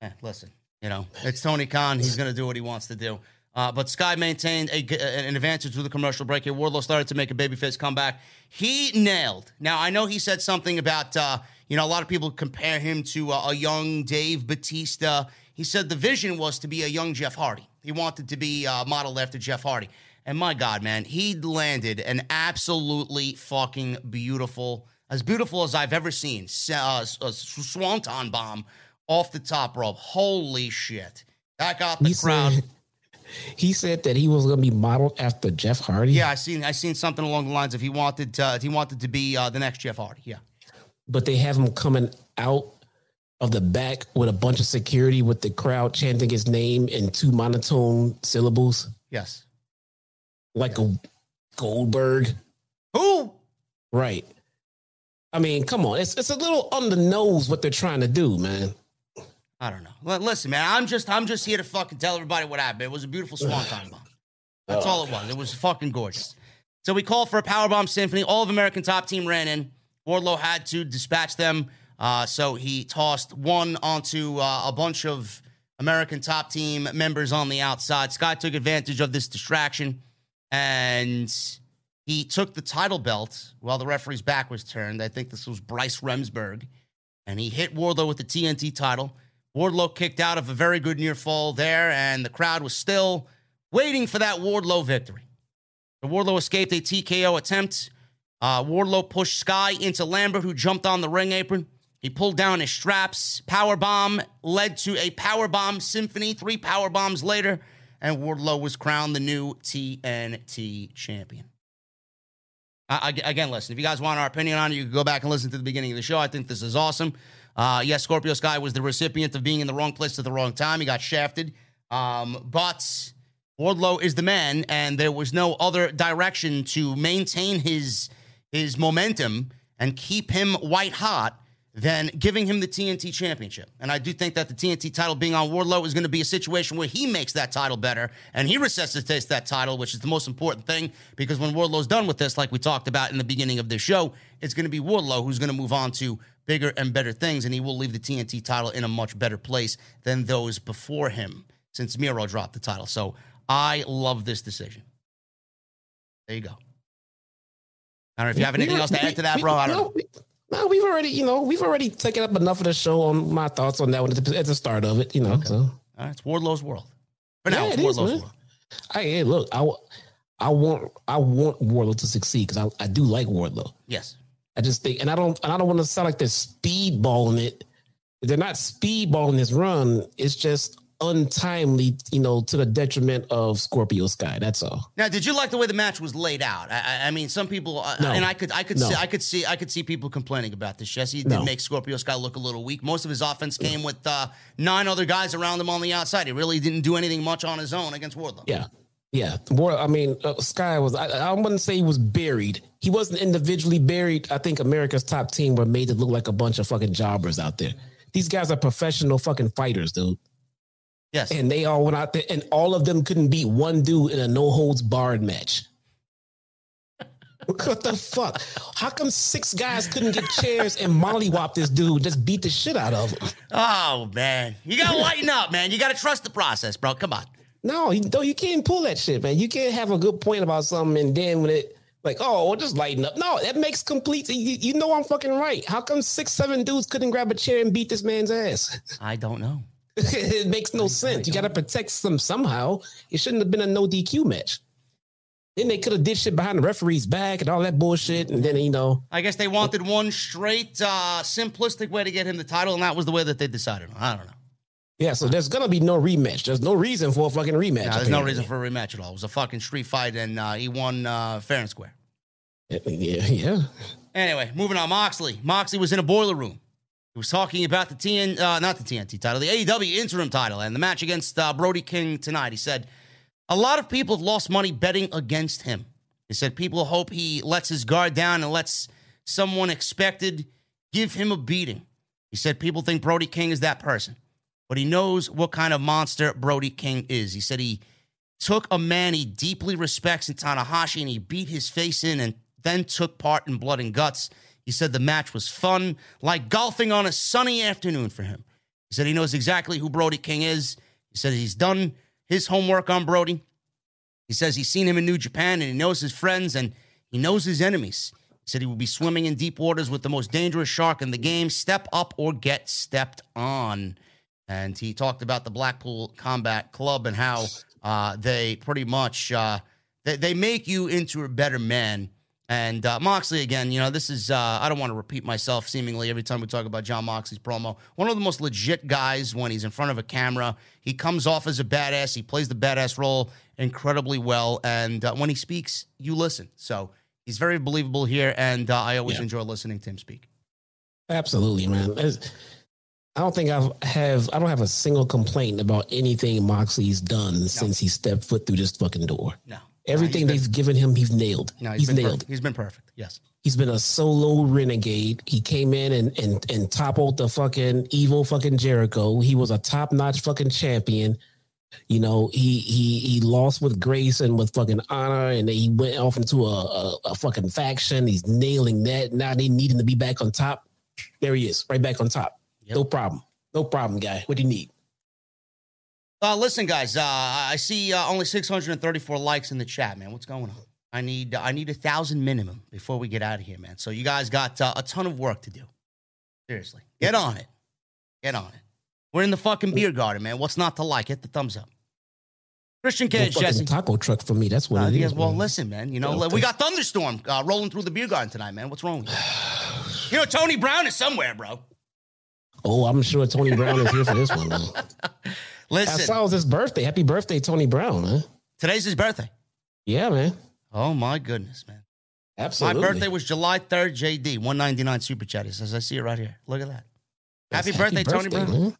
Eh, listen, you know, it's Tony Khan. He's going to do what he wants to do. Uh, but Sky maintained a, an advantage through the commercial break here. Wardlow started to make a babyface comeback. He nailed. Now, I know he said something about, uh, you know, a lot of people compare him to uh, a young Dave Batista. He said the vision was to be a young Jeff Hardy. He wanted to be uh, modeled after Jeff Hardy. And my God, man, he landed an absolutely fucking beautiful, as beautiful as I've ever seen, uh, a swanton bomb off the top rope. Holy shit. That got the he crowd. Said, he said that he was going to be modeled after Jeff Hardy. Yeah, I seen I seen something along the lines of he wanted to, he wanted to be uh, the next Jeff Hardy. Yeah. But they have him coming out of the back with a bunch of security with the crowd chanting his name in two monotone syllables. Yes. Like a Goldberg. Who? Right. I mean, come on. It's it's a little on the nose what they're trying to do, man. I don't know. L- listen, man, I'm just I'm just here to fucking tell everybody what happened. It was a beautiful swan time bomb. That's oh, all it was. God. It was fucking gorgeous. So we called for a powerbomb symphony. All of American Top Team ran in. Wardlow had to dispatch them. Uh, so he tossed one onto uh, a bunch of American Top Team members on the outside. Scott took advantage of this distraction. And he took the title belt while the referee's back was turned. I think this was Bryce Remsburg. And he hit Wardlow with the T N T title. Wardlow kicked out of a very good near fall there, and the crowd was still waiting for that Wardlow victory. The Wardlow escaped a T K O attempt. Uh, Wardlow pushed Sky into Lambert, who jumped on the ring apron. He pulled down his straps. Powerbomb led to a powerbomb symphony. Three powerbombs later, and Wardlow was crowned the new T N T champion. Uh, again, listen, if you guys want our opinion on it, you can go back and listen to the beginning of the show. I think this is awesome. Uh, yes, Scorpio Sky was the recipient of being in the wrong place at the wrong time. He got shafted. Um, but Wardlow is the man, and there was no other direction to maintain his, his momentum and keep him white hot than giving him the T N T Championship. And I do think that the T N T title being on Wardlow is going to be a situation where he makes that title better, and he resuscitates that title, which is the most important thing, because when Wardlow's done with this, like we talked about in the beginning of this show, it's going to be Wardlow who's going to move on to bigger and better things, and he will leave the T N T title in a much better place than those before him, since Miro dropped the title. So I love this decision. There you go. I don't know if you have anything else to add to that, bro. I don't know. No, we've already, you know, we've already taken up enough of the show on my thoughts on that one at the, at the start of it, you know. Okay. So, all right, it's Wardlow's world. For now, yeah, it's it Wardlow's is, world. Hey, look, I, I want, I want Wardlow to succeed because I, I do like Wardlow. Yes, I just think, and I don't, and I don't want to sound like they're speedballing it. They're not speedballing this run. It's just untimely, you know, to the detriment of Scorpio Sky. That's all. Now, did you like the way the match was laid out? I, I mean, some people, uh, no. and I could, I could, no. see, I could see, I could see people complaining about this. Yes, he no. did make Scorpio Sky look a little weak. Most of his offense came with uh, nine other guys around him on the outside. He really didn't do anything much on his own against Wardlow. Yeah, yeah. Ward, I mean, uh, Sky was. I, I wouldn't say he was buried. He wasn't individually buried. I think America's Top Team were made to look like a bunch of fucking jobbers out there. These guys are professional fucking fighters, dude. Yes. And they all went out there, and all of them couldn't beat one dude in a no-holds-barred match. What the fuck? How come six guys couldn't get chairs and mollywop this dude, just beat the shit out of him? Oh, man. You got to lighten up, man. You got to trust the process, bro. Come on. No, you, no, you can't pull that shit, man. You can't have a good point about something, and then when it, like, oh, well, just lighten up. No, that makes complete, you, you know I'm fucking right. How come six, seven dudes couldn't grab a chair and beat this man's ass? I don't know. It makes no sense. You got to protect them somehow. It shouldn't have been a no D Q match. Then they could have did shit behind the referee's back and all that bullshit. And then, you know. I guess they wanted one straight, uh, simplistic way to get him the title, and that was the way that they decided on. I don't know. Yeah, so there's going to be no rematch. There's no reason for a fucking rematch. No, there's apparently. no reason for a rematch at all. It was a fucking street fight, and uh, he won uh, fair and square. Yeah, yeah. Anyway, moving on. Moxley. Moxley was in a boiler room. He was talking about the T N, uh, not the T N T title, the A E W interim title, and the match against uh, Brody King tonight. He said, a lot of people have lost money betting against him. He said, people hope he lets his guard down and lets someone expected give him a beating. He said, people think Brody King is that person, but he knows what kind of monster Brody King is. He said he took a man he deeply respects in Tanahashi and he beat his face in and then took part in Blood and Guts. He said the match was fun, like golfing on a sunny afternoon for him. He said he knows exactly who Brody King is. He said he's done his homework on Brody. He says he's seen him in New Japan and he knows his friends and he knows his enemies. He said he will be swimming in deep waters with the most dangerous shark in the game. Step up or get stepped on. And he talked about the Blackpool Combat Club and how uh, they pretty much, uh, they, they make you into a better man. And uh, Moxley, again, you know, this is, uh, I don't want to repeat myself seemingly every time we talk about Jon Moxley's promo. One of the most legit guys when he's in front of a camera. He comes off as a badass. He plays the badass role incredibly well. And uh, when he speaks, you listen. So he's very believable here. And uh, I always yeah. enjoy listening to him speak. Absolutely, man. It's, I don't think I've have, I don't have a single complaint about anything Moxley's done no. since he stepped foot through this fucking door. No. Everything no, been, they've given him, he's nailed. No, he's, he's been nailed. Perfect. He's been perfect. Yes. He's been a solo renegade. He came in and and and toppled the fucking evil fucking Jericho. He was a top-notch fucking champion. You know, he he he lost with grace and with fucking honor, and he went off into a, a, a fucking faction. He's nailing that. Now they need him to be back on top. There he is, right back on top. Yep. No problem. No problem, guy. What do you need? Uh, listen, guys, uh, I see uh, only six hundred thirty-four likes in the chat, man. What's going on? I need uh, I need one thousand minimum before we get out of here, man. So you guys got uh, a ton of work to do. Seriously. Get on it. Get on it. We're in the fucking beer garden, man. What's not to like? Hit the thumbs up. Christian Cage, Jesse. Taco truck for me. That's what uh, it is. Well, man. Listen, man. You know, we got Thunderstorm uh, rolling through the beer garden tonight, man. What's wrong with you? You know, Tony Brown is somewhere, bro. Oh, I'm sure Tony Brown is here for this one, man. Listen. I saw it was his birthday. Happy birthday, Tony Brown, man. Today's his birthday. Yeah, man. Oh, my goodness, man. Absolutely. My birthday was July third, J D. one ninety-nine Super Chat. He says, I see it right here. Look at that. Happy, happy birthday, birthday, Tony Brown.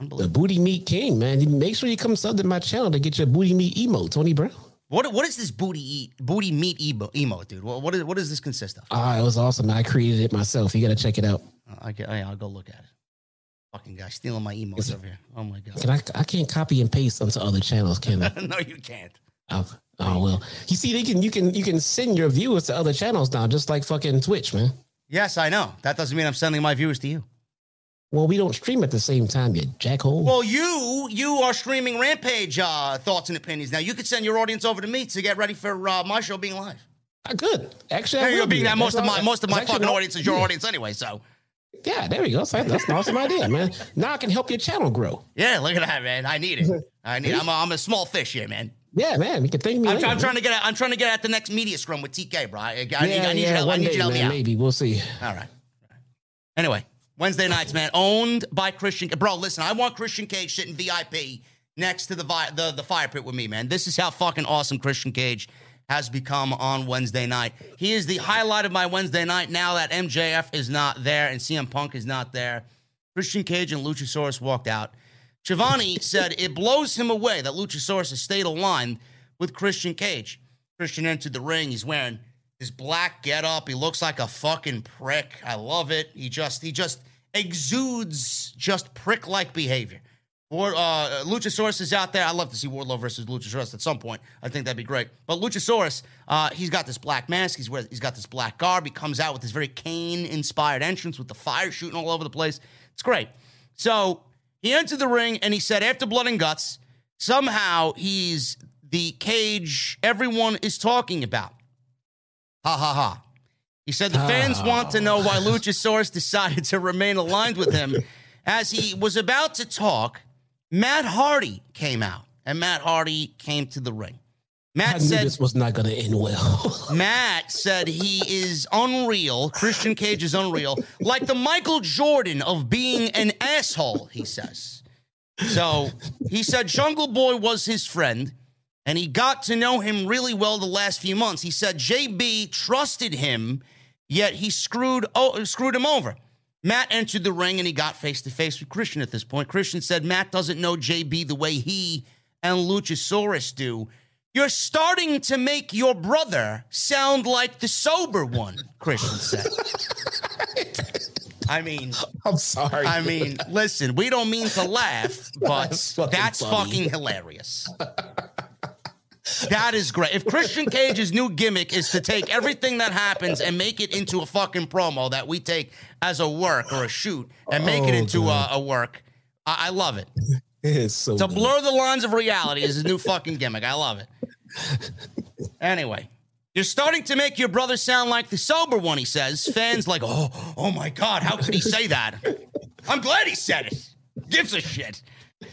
Unbelievable. The Booty Meat King, man. Make sure you come sub to my channel to get your Booty Meat emote, Tony Brown. What What is this booty eat, booty meat emo, emo dude? What what, is, what does this consist of? Ah, uh, it was awesome. I created it myself. You got to check it out. I get, I'll go look at it. Fucking guy stealing my emotes over here. Oh my god! Can I? I can't copy and paste onto other channels, can I? No, you can't. Oh, oh well. You see, they can. You can. You can send your viewers to other channels now, just like fucking Twitch, man. Yes, I know. That doesn't mean I'm sending my viewers to you. Well, we don't stream at the same time yet, jackhole. Well, you you are streaming Rampage uh, thoughts and opinions now. You could send your audience over to me to get ready for uh, my show being live. I could actually. There I you're being that most, most of my most of my fucking not, audience is your yeah. audience anyway, so. Yeah, there we go. So that's an awesome idea, man. Now I can help your channel grow. Yeah, look at that, man. I need it. I need. It. I'm a, I'm a small fish here, man. Yeah, man. You can thank me. I'm, later, I'm trying man. to get. At, I'm trying to get at the next media scrum with T K, bro. I, I yeah, need. I need yeah, you to, I need day, you to help man, me out. Maybe we'll see. All right. Anyway, Wednesday nights, man. Owned by Christian. Bro, listen. I want Christian Cage sitting V I P next to the vi- the the fire pit with me, man. This is how fucking awesome Christian Cage has become on Wednesday night. He is the highlight of my Wednesday night now that M J F is not there and C M Punk is not there. Christian Cage and Luchasaurus walked out. Giovanni said it blows him away that Luchasaurus has stayed aligned with Christian Cage. Christian entered the ring. He's wearing his black getup. He looks like a fucking prick. I love it. He just he just exudes just prick-like behavior. Or, uh, Luchasaurus is out there. I'd love to see Wardlow versus Luchasaurus at some point. I think that'd be great. But Luchasaurus, uh, he's got this black mask. He's wear, he's got this black garb. He comes out with this very Kane-inspired entrance with the fire shooting all over the place. It's great. So he entered the ring, and he said, after Blood and Guts, somehow he's the Cage everyone is talking about. Ha, ha, ha. He said the fans oh. want to know why Luchasaurus decided to remain aligned with him. As he was about to talk, Matt Hardy came out, and Matt Hardy came to the ring. Matt I said, knew this was not going to end well. Matt said he is unreal. Christian Cage is unreal. Like the Michael Jordan of being an asshole, he says. So he said Jungle Boy was his friend, and he got to know him really well the last few months. He said J B trusted him, yet he screwed, oh, screwed him over. Matt entered the ring and he got face-to-face with Christian at this point. Christian said Matt doesn't know J B the way he and Luchasaurus do. You're starting to make your brother sound like the sober one, Christian said. I mean, I'm sorry. I mean, listen, we don't mean to laugh, but that's fucking, that's fucking hilarious. That is great. If Christian Cage's new gimmick is to take everything that happens and make it into a fucking promo that we take as a work or a shoot and make oh, it into a, a work, I, I love it. It is so to good. Blur the lines of reality is his new fucking gimmick. I love it. Anyway, you're starting to make your brother sound like the sober one, he says. Fans like, oh, oh my God, how could he say that? I'm glad he said it. Gives a shit.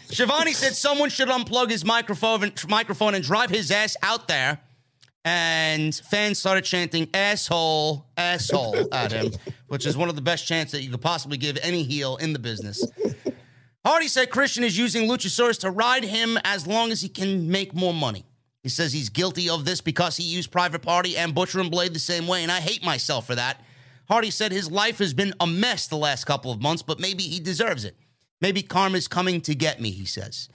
Shivani said someone should unplug his microphone and, microphone and drive his ass out there. And fans started chanting, asshole, asshole at him, which is one of the best chants that you could possibly give any heel in the business. Hardy said Christian is using Luchasaurus to ride him as long as he can make more money. He says he's guilty of this because he used Private Party and Butcher and Blade the same way, and I hate myself for that. Hardy said his life has been a mess the last couple of months, but maybe he deserves it. Maybe karma's coming to get me, he says.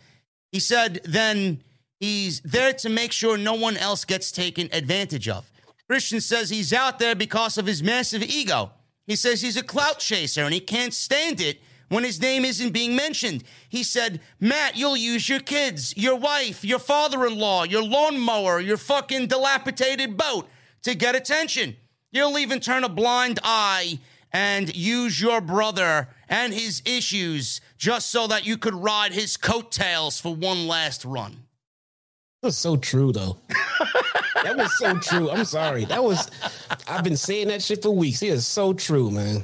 He said then he's there to make sure no one else gets taken advantage of. Christian says he's out there because of his massive ego. He says he's a clout chaser and he can't stand it when his name isn't being mentioned. He said, Matt, you'll use your kids, your wife, your father-in-law, your lawnmower, your fucking dilapidated boat to get attention. You'll even turn a blind eye and use your brother and his issues just so that you could ride his coattails for one last run. That's so true, though. That was so true. I'm sorry. That was, I've been saying that shit for weeks. It is so true, man.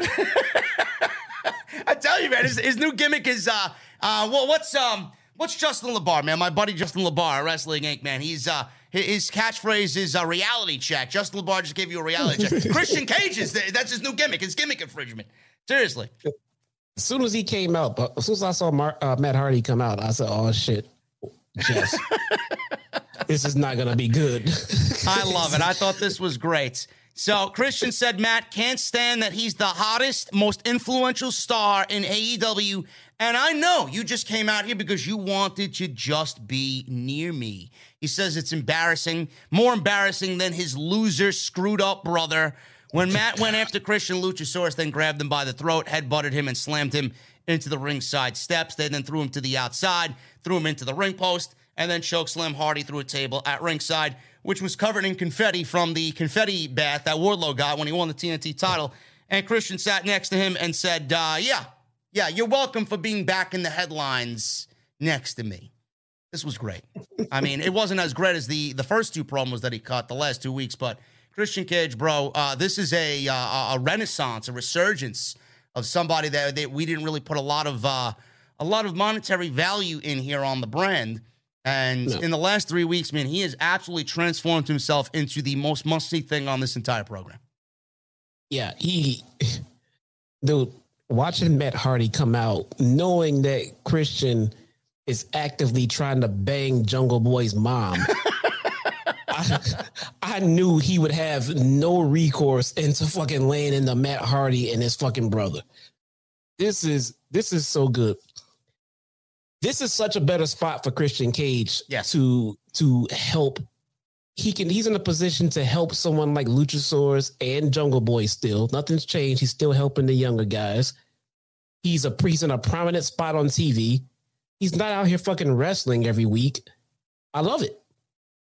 I tell you, man, his, his new gimmick is, uh, uh, well, what's, um, what's Justin LeBar, man? My buddy Justin LeBar, Wrestling Incorporated, man. He's, uh, his catchphrase is a uh, reality check. Justin LeBar just gave you a reality check. Christian Cage is, that's his new gimmick. His gimmick infringement. Seriously. As soon as he came out, but as soon as I saw Mark, uh, Matt Hardy come out, I said, oh, shit. Yes. This is not going to be good. I love it. I thought this was great. So Christian said Matt can't stand that he's the hottest, most influential star in A E W. And I know you just came out here because you wanted to just be near me. He says it's embarrassing, more embarrassing than his loser, screwed up brother. When Matt went after Christian, Luchasaurus then grabbed him by the throat, headbutted him, and slammed him into the ringside steps. They then threw him to the outside, threw him into the ring post, and then chokeslam Hardy through a table at ringside, which was covered in confetti from the confetti bath that Wardlow got when he won the T N T title. And Christian sat next to him and said, uh, yeah, yeah, you're welcome for being back in the headlines next to me. This was great. I mean, it wasn't as great as the, the first two promos that he caught the last two weeks, but Christian Cage, bro, uh, this is a, uh, a renaissance, a resurgence of somebody that, that we didn't really put a lot of uh, a lot of monetary value in here on the brand. And no. In the last three weeks, man, he has absolutely transformed himself into the most must-see thing on this entire program. Yeah, he... Dude, watching Matt Hardy come out, knowing that Christian is actively trying to bang Jungle Boy's mom, I, I knew he would have no recourse into fucking laying into Matt Hardy and his fucking brother. This is This is so good. This is such a better spot for Christian Cage yes. to to help. He can he's in a position to help someone like Luchasaurus and Jungle Boy still. Nothing's changed. He's still helping the younger guys. He's a he's in a prominent spot on T V. He's not out here fucking wrestling every week. I love it.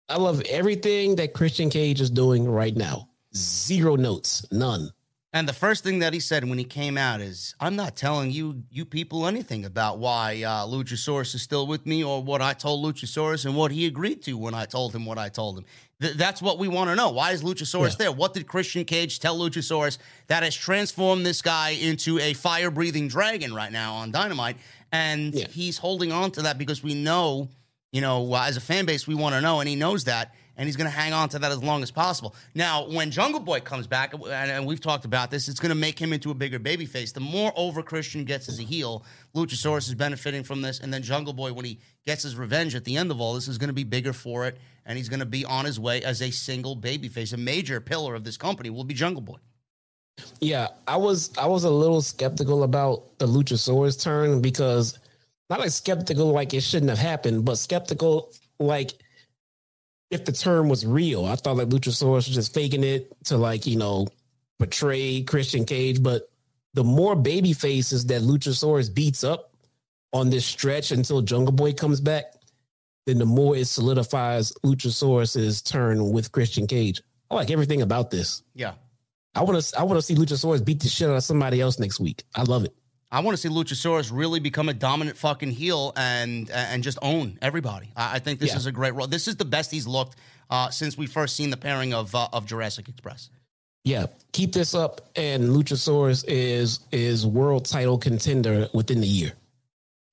I love everything that Christian Cage is doing right now. Zero notes, none. And the first thing that he said when he came out is, I'm not telling you you people anything about why uh, Luchasaurus is still with me or what I told Luchasaurus and what he agreed to when I told him what I told him. Th- that's what we want to know. Why is Luchasaurus yeah. there? What did Christian Cage tell Luchasaurus that has transformed this guy into a fire-breathing dragon right now on Dynamite? And yeah. he's holding on to that because we know, you know, uh, as a fan base, we want to know, and he knows that. And he's going to hang on to that as long as possible. Now, when Jungle Boy comes back, and we've talked about this, it's going to make him into a bigger babyface. The more over Christian gets as a heel, Luchasaurus is benefiting from this. And then Jungle Boy, when he gets his revenge at the end of all this, is going to be bigger for it. And he's going to be on his way as a single babyface. A major pillar of this company will be Jungle Boy. Yeah, I was I was a little skeptical about the Luchasaurus turn, because not like skeptical like it shouldn't have happened, but skeptical like if the turn was real. I thought like Luchasaurus was just faking it to like, you know, betray Christian Cage. But the more baby faces that Luchasaurus beats up on this stretch until Jungle Boy comes back, then the more it solidifies Luchasaurus's turn with Christian Cage. I like everything about this. Yeah. I want to I want to see Luchasaurus beat the shit out of somebody else next week. I love it. I want to see Luchasaurus really become a dominant fucking heel and and just own everybody. I, I think this yeah. is a great role. This is the best he's looked uh, since we first seen the pairing of uh, of Jurassic Express. Yeah, keep this up, and Luchasaurus is is world title contender within the year.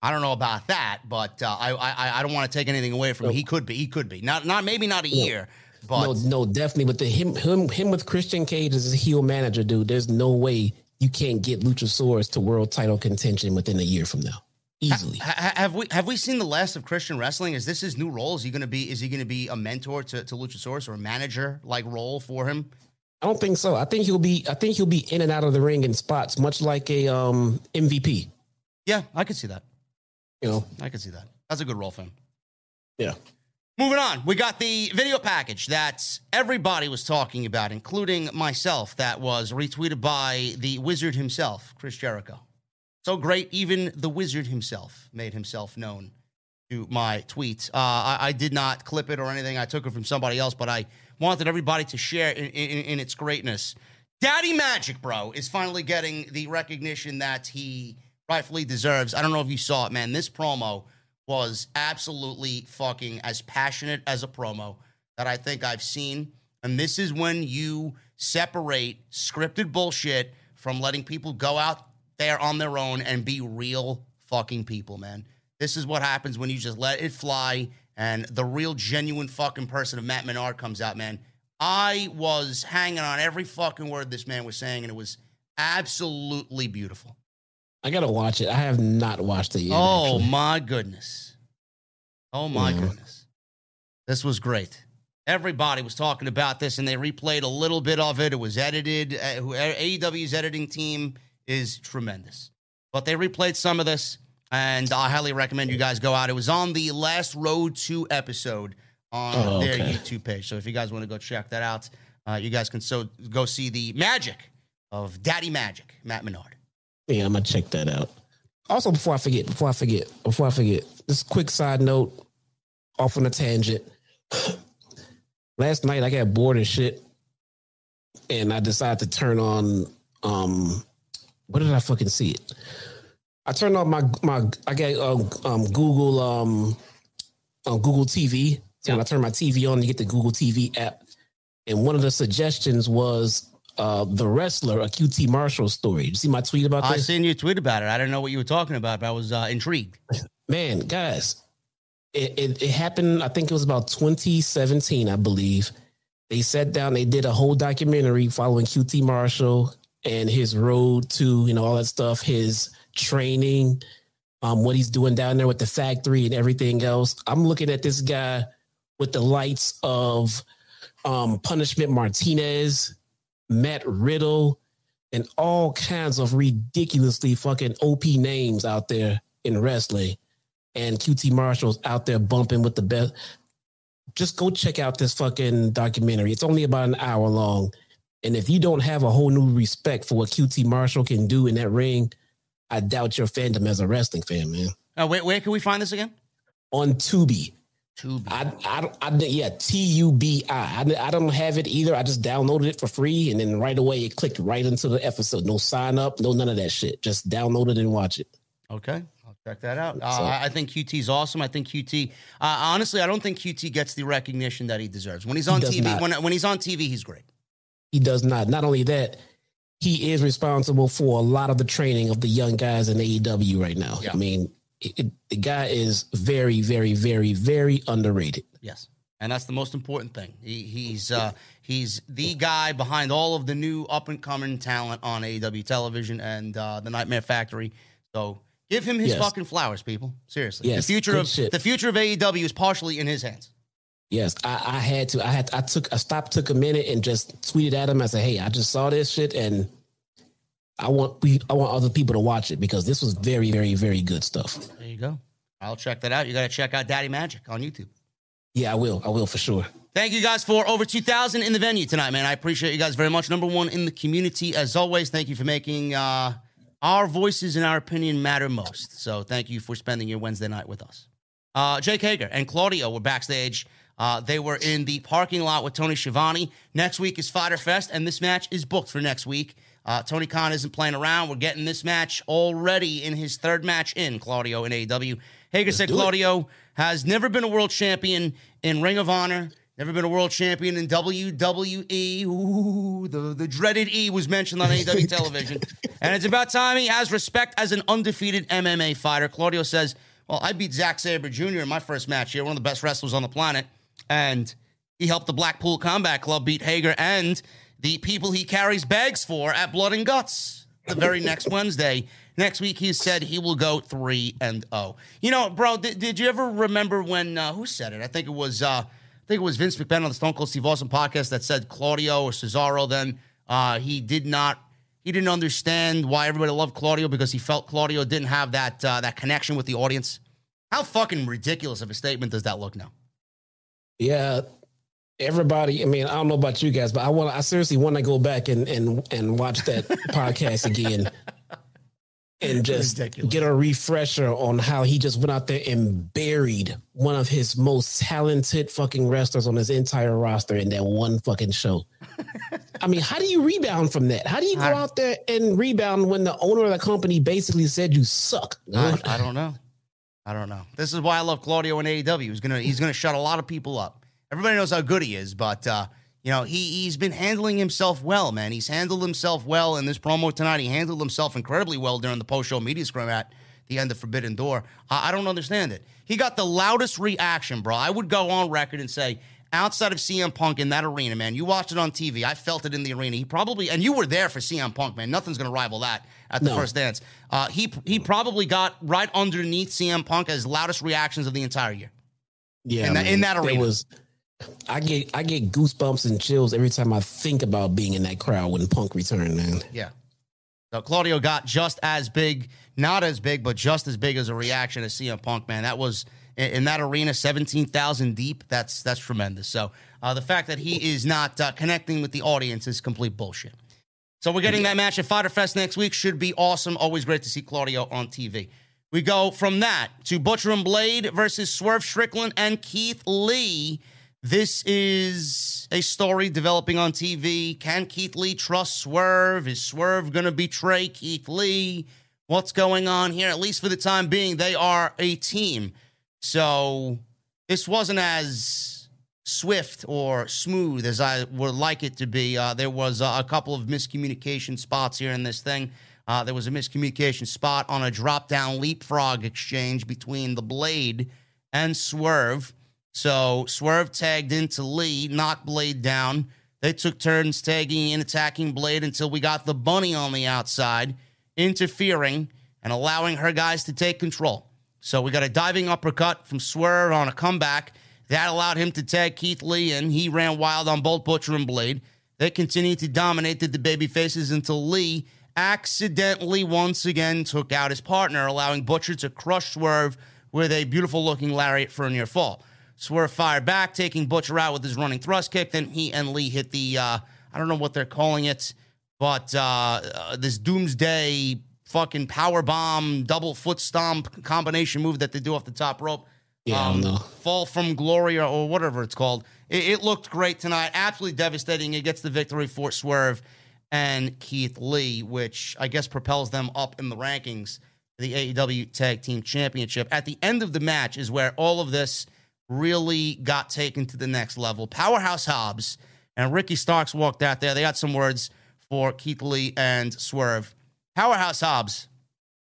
I don't know about that, but uh, I, I I don't want to take anything away from no. him. He could be. He could be. Not not maybe not a no. year. But no, no, definitely. But the him, him, him with Christian Cage as a heel manager, dude. There's no way you can't get Luchasaurus to world title contention within a year from now, easily. Ha, ha, have we have we seen the last of Christian wrestling? Is this his new role? Is he gonna be? Is he gonna be a mentor to, to Luchasaurus, or a manager like role for him? I don't think so. I think he'll be. I think he'll be in and out of the ring in spots, much like a um, M V P. Yeah, I could see that. You know, I could see that. That's a good role for him. Yeah. Moving on, we got the video package that everybody was talking about, including myself, that was retweeted by the wizard himself, Chris Jericho. So great, even the wizard himself made himself known to my tweets. Uh, I, I did not clip it or anything. I took it from somebody else, but I wanted everybody to share in, in, in its greatness. Daddy Magic, bro, is finally getting the recognition that he rightfully deserves. I don't know if you saw it, man. This promo was absolutely fucking as passionate as a promo that I think I've seen. And this is when you separate scripted bullshit from letting people go out there on their own and be real fucking people, man. This is what happens when you just let it fly and the real genuine fucking person of Matt Menard comes out, man. I was hanging on every fucking word this man was saying, and it was absolutely beautiful. I gotta watch it. I have not watched it yet. Oh, actually. my goodness. Oh, my mm. goodness. This was great. Everybody was talking about this, and they replayed a little bit of it. It was edited. Uh, A E W's editing team is tremendous. But they replayed some of this, and I highly recommend you guys go out. It was on the Last Road to episode on oh, their okay. YouTube page. So if you guys want to go check that out, uh, you guys can so go see the magic of Daddy Magic, Matt Menard. Yeah, I'm going to check that out. Also, before I forget, before I forget, before I forget, this quick side note, off on a tangent. Last night, I got bored and shit, and I decided to turn on, um, where did I fucking see it? I turned on my, my I got um, um, Google, um, on Google T V. So yeah. When I turned my T V on, you get the Google T V app. And one of the suggestions was, Uh, the Wrestler, a Q T Marshall story. Did you see my tweet about this? I seen your tweet about it. I didn't know what you were talking about, but I was uh, intrigued. Man, guys, it, it, it happened, I think it was about twenty seventeen, I believe. They sat down, they did a whole documentary following Q T Marshall and his road to, you know, all that stuff, his training, um, what he's doing down there with the factory and everything else. I'm looking at this guy with the lights of um, Punishment Martinez, Matt Riddle, and all kinds of ridiculously fucking O P names out there in wrestling. And Q T Marshall's out there bumping with the best. Just go check out this fucking documentary. It's only about an hour long. And if you don't have a whole new respect for what Q T Marshall can do in that ring, I doubt your fandom as a wrestling fan, man. Uh, where, where can we find this again? On Tubi. Tubi. I, I, I, yeah, T U B I. I, I don't have it either. I just downloaded it for free, and then right away it clicked right into the episode. No sign up, no none of that shit. Just download it and watch it. Okay, I'll check that out. Uh, so, I think Q T's awesome. I think Q T, uh, honestly, I don't think Q T gets the recognition that he deserves. When he's on he T V, when, when he's on T V, he's great. He does not. Not only that, he is responsible for a lot of the training of the young guys in A E W right now. Yeah. I mean, It, it, the guy is very, very, very, very underrated. Yes, and that's the most important thing. He, he's uh, he's the guy behind all of the new up-and-coming talent on A E W television and uh, the Nightmare Factory. So give him his yes. fucking flowers, people. Seriously, yes. the future Good of shit. the future of A E W is partially in his hands. Yes, I, I had to. I had. To, I took. I stopped. Took a minute and just tweeted at him. I said, "Hey, I just saw this shit, and I want we I want other people to watch it because this was very, very, very good stuff. There you go. I'll check that out. You got to check out Daddy Magic on YouTube. Yeah, I will. I will for sure. Thank you guys for over two thousand in the venue tonight, man. I appreciate you guys very much. Number one in the community, as always. Thank you for making uh, our voices and our opinion matter most. So thank you for spending your Wednesday night with us. Uh, Jake Hager and Claudio were backstage. Uh, they were in the parking lot with Tony Schiavone. Next week is Fighter Fest, and this match is booked for next week. Uh, Tony Khan isn't playing around. We're getting this match already in his third match in, Claudio, in A E W. Hager said Claudio it. has never been a world champion in Ring of Honor, never been a world champion in W W E. Ooh, the, the dreaded E was mentioned on A E W television. And it's about time he has respect as an undefeated M M A fighter. Claudio says, well, I beat Zack Sabre Junior in my first match here, one of the best wrestlers on the planet. And he helped the Blackpool Combat Club beat Hager and the people he carries bags for at Blood and Guts the very next Wednesday. Next week, he said he will go three and oh. You know, bro, th- did you ever remember when, uh, who said it? I think it was uh, I think it was Vince McMahon on the Stone Cold Steve Austin podcast that said Claudio or Cesaro then. Uh, he did not, he didn't understand why everybody loved Claudio because he felt Claudio didn't have that uh, that connection with the audience. How fucking ridiculous of a statement does that look now? Yeah. Everybody, I mean, I don't know about you guys, but I want—I seriously want to go back and and, and watch that podcast again and just ridiculous. Get a refresher on how he just went out there and buried one of his most talented fucking wrestlers on his entire roster in that one fucking show. I mean, how do you rebound from that? How do you go I, out there and rebound when the owner of the company basically said you suck? I, I don't know. I don't know. This is why I love Claudio in A E W. He's gonna he's gonna shut a lot of people up. Everybody knows how good he is, but, uh, you know, he, he's been handling himself well, man. He's handled himself well in this promo tonight. He handled himself incredibly well during the post-show media scrum at the end of Forbidden Door. I, I don't understand it. He got the loudest reaction, bro. I would go on record and say, outside of C M Punk in that arena, man, you watched it on T V. I felt it in the arena. He probably, and you were there for C M Punk, man. Nothing's going to rival that at the no. first dance. Uh, he he probably got right underneath C M Punk as loudest reactions of the entire year. Yeah. In, that, in that arena. It was... I get I get goosebumps and chills every time I think about being in that crowd when Punk returned, man. Yeah. So Claudio got just as big, not as big, but just as big as a reaction to C M Punk, man. That was in that arena, seventeen thousand deep. That's that's tremendous. So uh, the fact that he is not uh, connecting with the audience is complete bullshit. So we're getting that match at Fyter Fest next week. Should be awesome. Always great to see Claudio on T V. We go from that to Butcher and Blade versus Swerve Strickland and Keith Lee. This is a story developing on T V. Can Keith Lee trust Swerve? Is Swerve going to betray Keith Lee? What's going on here? At least for the time being, they are a team. So this wasn't as swift or smooth as I would like it to be. Uh, there was a couple of miscommunication spots here in this thing. Uh, there was a miscommunication spot on a drop-down leapfrog exchange between the Blade and Swerve. So Swerve tagged into Lee, knocked Blade down. They took turns tagging and attacking Blade until we got the bunny on the outside, interfering and allowing her guys to take control. So we got a diving uppercut from Swerve on a comeback. That allowed him to tag Keith Lee, and he ran wild on both Butcher and Blade. They continued to dominate the babyfaces until Lee accidentally once again took out his partner, allowing Butcher to crush Swerve with a beautiful-looking lariat for a near fall. Swerve fired back, taking Butcher out with his running thrust kick. Then he and Lee hit the, uh, I don't know what they're calling it, but uh, uh, this doomsday fucking power bomb, double foot stomp combination move that they do off the top rope. Yeah, um, I don't know. Fall from Glory or, or whatever it's called. It, it looked great tonight. Absolutely devastating. It gets the victory for Swerve and Keith Lee, which I guess propels them up in the rankings for the A E W Tag Team Championship. At the end of the match is where all of this really got taken to the next level. Powerhouse Hobbs and Ricky Starks walked out there. They got some words for Keith Lee and Swerve. Powerhouse Hobbs,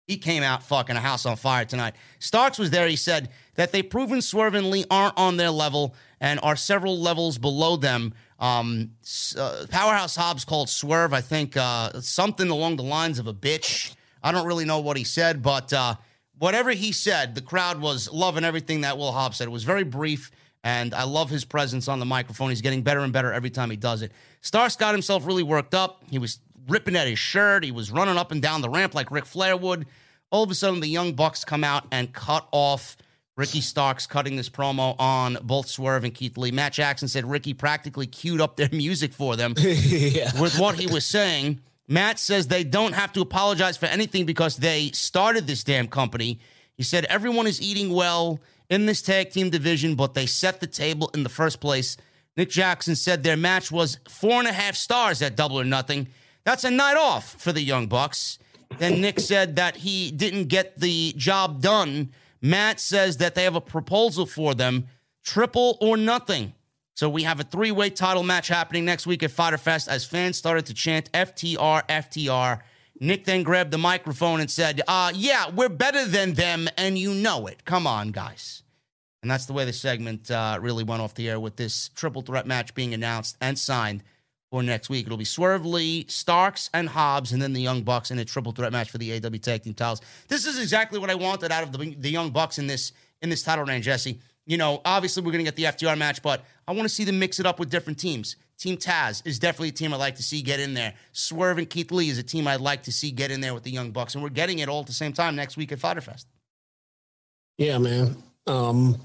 he came out fucking a house on fire tonight. Starks was there. He said that they've proven Swerve and Lee aren't on their level and are several levels below them. Um, uh, Powerhouse Hobbs called Swerve, I think, uh, something along the lines of a bitch. I don't really know what he said, but... Uh, Whatever he said, the crowd was loving everything that Will Hobbs said. It was very brief, and I love his presence on the microphone. He's getting better and better every time he does it. Starks got himself really worked up. He was ripping at his shirt. He was running up and down the ramp like Ric Flair would. All of a sudden, the Young Bucks come out and cut off Ricky Starks, cutting this promo on both Swerve and Keith Lee. Matt Jackson said Ricky practically queued up their music for them yeah. with what he was saying. Matt says they don't have to apologize for anything because they started this damn company. He said everyone is eating well in this tag team division, but they set the table in the first place. Nick Jackson said their match was four and a half stars at Double or Nothing. That's a night off for the Young Bucks. Then Nick said that he didn't get the job done. Matt says that they have a proposal for them, Triple or Nothing. So we have a three-way title match happening next week at Fyter Fest as fans started to chant F T R, F T R. Nick then grabbed the microphone and said, uh, yeah, we're better than them, and you know it. Come on, guys. And that's the way the segment uh, really went off the air, with this triple threat match being announced and signed for next week. It'll be Swerve Lee, Starks, and Hobbs, and then the Young Bucks in a triple threat match for the A E W Tag Team titles. This is exactly what I wanted out of the, the Young Bucks in this, in this title reign, Jesse. You know, obviously we're going to get the F T R match, but I want to see them mix it up with different teams. Team Taz is definitely a team I'd like to see get in there. Swerve and Keith Lee is a team I'd like to see get in there with the Young Bucks, and we're getting it all at the same time next week at Fyter Fest. Yeah, man. Um,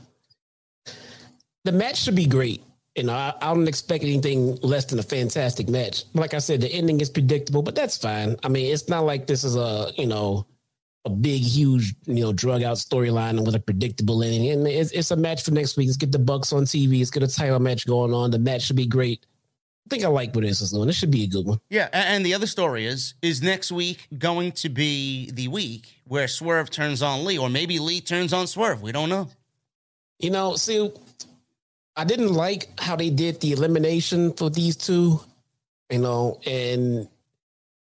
the match should be great. You know, I, I don't expect anything less than a fantastic match. Like I said, the ending is predictable, but that's fine. I mean, it's not like this is a, you know, a big, huge, you know, drug out storyline with a predictable ending. And it's, it's a match for next week. Let's get the Bucks on T V. Let's get a title match going on. The match should be great. I think I like what this is doing. This should be a good one. Yeah, and the other story is, is next week going to be the week where Swerve turns on Lee, or maybe Lee turns on Swerve? We don't know. You know, see, I didn't like how they did the elimination for these two, you know, and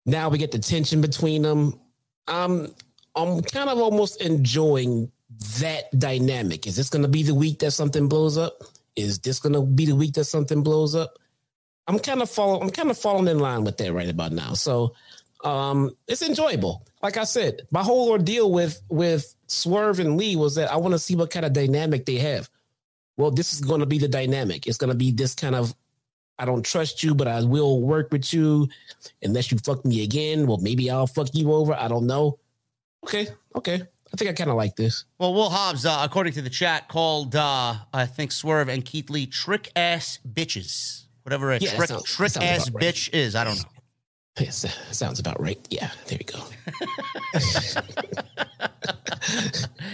now we get the tension between them. Um. I'm kind of almost enjoying that dynamic. Is this going to be the week that something blows up? Is this going to be the week that something blows up? I'm kind of follow. I'm kind of falling in line with that right about now. So um, it's enjoyable. Like I said, my whole ordeal with with Swerve and Lee was that I want to see what kind of dynamic they have. Well, this is going to be the dynamic. It's going to be this kind of, I don't trust you, but I will work with you unless you fuck me again. Well, maybe I'll fuck you over. I don't know. Okay, okay. I think I kind of like this. Well, Will Hobbs, uh, according to the chat, called, uh, I think, Swerve and Keith Lee trick-ass bitches. Whatever a yeah, trick, sounds, trick-ass right. bitch is, I don't know. Yes, that sounds about right. Yeah, there we go.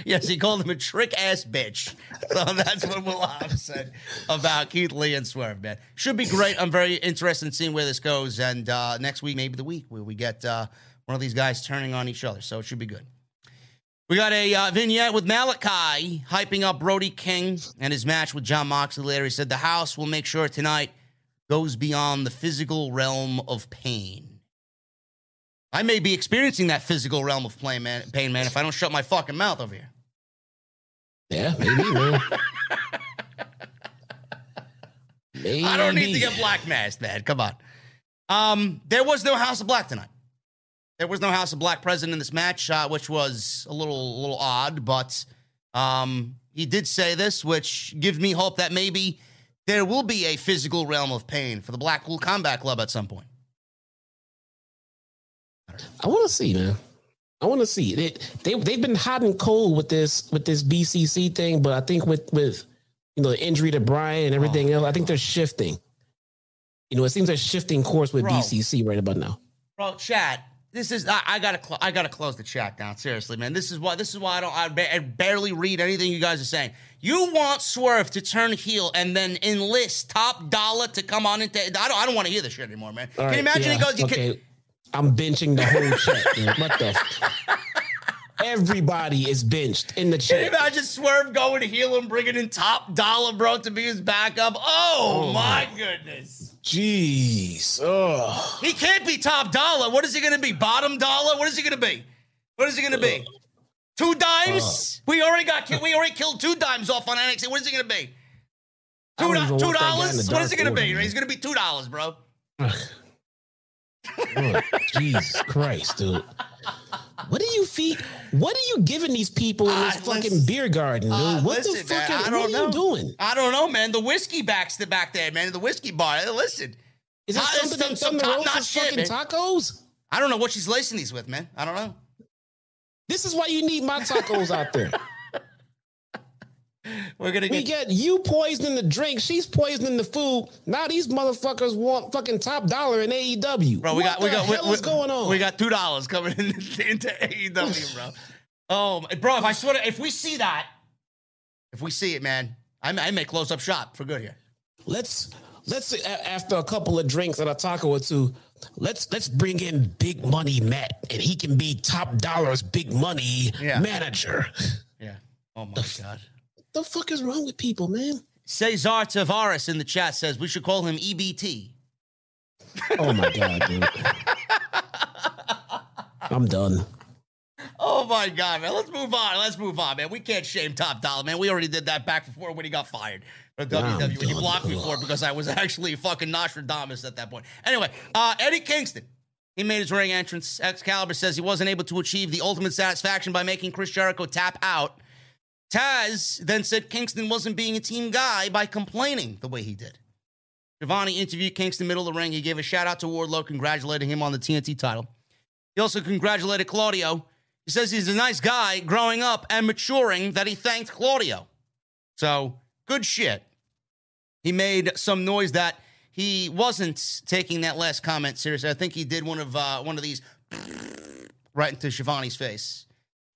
Yes, he called him a trick-ass bitch. So that's what Will Hobbs said about Keith Lee and Swerve, man. Should be great. I'm very interested in seeing where this goes. And uh, next week, maybe the week where we get... Uh, One of these guys turning on each other, so it should be good. We got a uh, vignette with Malakai hyping up Brody King and his match with Jon Moxley later. He said the house will make sure tonight goes beyond the physical realm of pain. I may be experiencing that physical realm of pain, man, pain, man if I don't shut my fucking mouth over here. Yeah, maybe, man. maybe. I don't need to get black masked, man. Come on. Um, there was no House of Black tonight. There was no House of Black present in this match, uh, which was a little, little odd, but um, he did say this, which gives me hope that maybe there will be a physical realm of pain for the Blackpool Combat Club at some point. I, I want to see, man. I want to see it. They, they they've been hot and cold with this with this B C C thing, but I think with with you know the injury to Brian and everything oh, else, I think they're shifting. You know, it seems they're shifting course with bro, B C C right about now. Bro, chat. This is I, I gotta cl- I gotta close the chat down. Seriously, man. This is why this is why I don't I, ba- I barely read anything you guys are saying. You want Swerve to turn heel and then enlist top dollar to come on and take. I don't I don't want to hear this shit anymore, man. All can right, you imagine yeah, it goes? You okay, can- I'm benching the whole chat. Man. What the? F- Everybody is benched in the chat. Can you imagine Swerve going to heel and bringing in top dollar, bro, to be his backup? Oh, oh my goodness. Jeez. Ugh. He can't be top dollar. What is he going to be? Bottom dollar? What is he going to be? What is he going to be? Two dimes? Uh, we already got killed. We already killed two dimes off on N X T. What is he going to be? Two, do- two dollars? What is he going to be? Man. He's going to be two dollars, bro. Ugh, Jesus Christ, dude. What are you feed? What are you giving these people in this uh, fucking beer garden, dude? Uh, what listen, the fuck man, are, I don't what are know. you doing? I don't know, man. The whiskey back's the back there, man. The whiskey bar. Listen, Is it something some, some Thunder Rosa's fucking shit, man. Tacos? I don't know what she's lacing these with, man. I don't know. This is why you need my tacos out there. We're gonna get we get you poisoning the drink. She's poisoning the food. Now these motherfuckers want fucking top dollar in A E W. Bro, we what got we got what's going on? We got two dollars coming in, into A E W, bro. Oh, bro, if I swear to, if we see that, if we see it, man, I may, I may close up shop for good here. Let's let's after a couple of drinks and a taco or two. Let's let's bring in Big Money Matt, and he can be top dollar's Big Money yeah. manager. Yeah. Oh my the, god. What the fuck is wrong with people, man? Cesar Tavares in the chat says we should call him E B T. Oh, my God, dude. I'm done. Oh, my God, man. Let's move on. Let's move on, man. We can't shame Top Dollar, man. We already did that back before when he got fired from nah, W W E. He blocked me for it because I was actually fucking Nostradamus at that point. Anyway, uh, Eddie Kingston. He made his ring entrance. Excalibur says he wasn't able to achieve the ultimate satisfaction by making Chris Jericho tap out. Taz then said Kingston wasn't being a team guy by complaining the way he did. Giovanni interviewed Kingston middle of the ring. He gave a shout-out to Wardlow, congratulating him on the T N T title. He also congratulated Claudio. He says he's a nice guy growing up and maturing that he thanked Claudio. So, good shit. He made some noise that he wasn't taking that last comment seriously. I think he did one of uh, one of these right into Giovanni's face.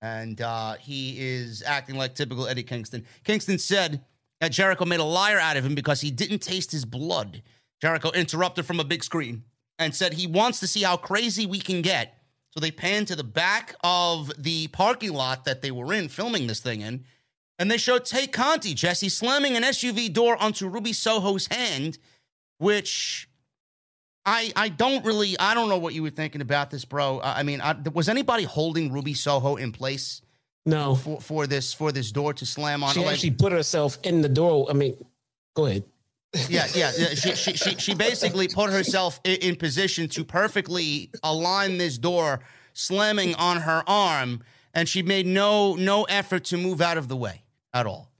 And uh, he is acting like typical Eddie Kingston. Kingston said that Jericho made a liar out of him because he didn't taste his blood. Jericho interrupted from a big screen and said he wants to see how crazy we can get. So they panned to the back of the parking lot that they were in, filming this thing in. And they showed Tay Conti, Jesse, slamming an S U V door onto Ruby Soho's hand, which... I, I don't really, I don't know what you were thinking about this, bro. I mean, I, was anybody holding Ruby Soho in place? No. For, for this for this door to slam on? She her actually leg? Put herself in the door. I mean, go ahead. Yeah, yeah. yeah. She, she, she, she basically put herself in, in position to perfectly align this door, slamming on her arm, and she made no no effort to move out of the way at all.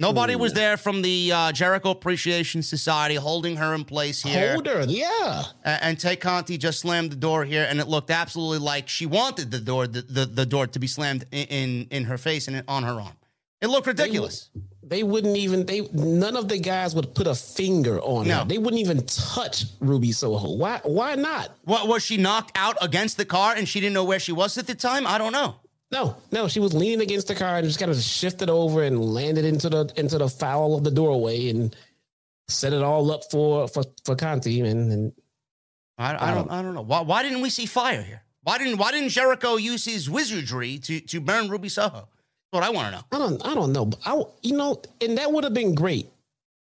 Nobody was there from the uh, Jericho Appreciation Society holding her in place here. Hold her, yeah. And, and Tay Conti just slammed the door here, and it looked absolutely like she wanted the door, the, the, the door to be slammed in, in, in her face and on her arm. It looked ridiculous. They, they wouldn't even. They none of the guys would put a finger on no. her. They wouldn't even touch Ruby Soho. Why? Why not? What was she knocked out against the car, and she didn't know where she was at the time? I don't know. No, no, she was leaning against the car and just kind of shifted over and landed into the into the foul of the doorway and set it all up for for, for Conti. And, and I, I don't, I don't know why. Why didn't we see fire here? Why didn't Why didn't Jericho use his wizardry to to burn Ruby Soho? That's what I want to know. I don't, I don't know. But I, you know, and that would have been great.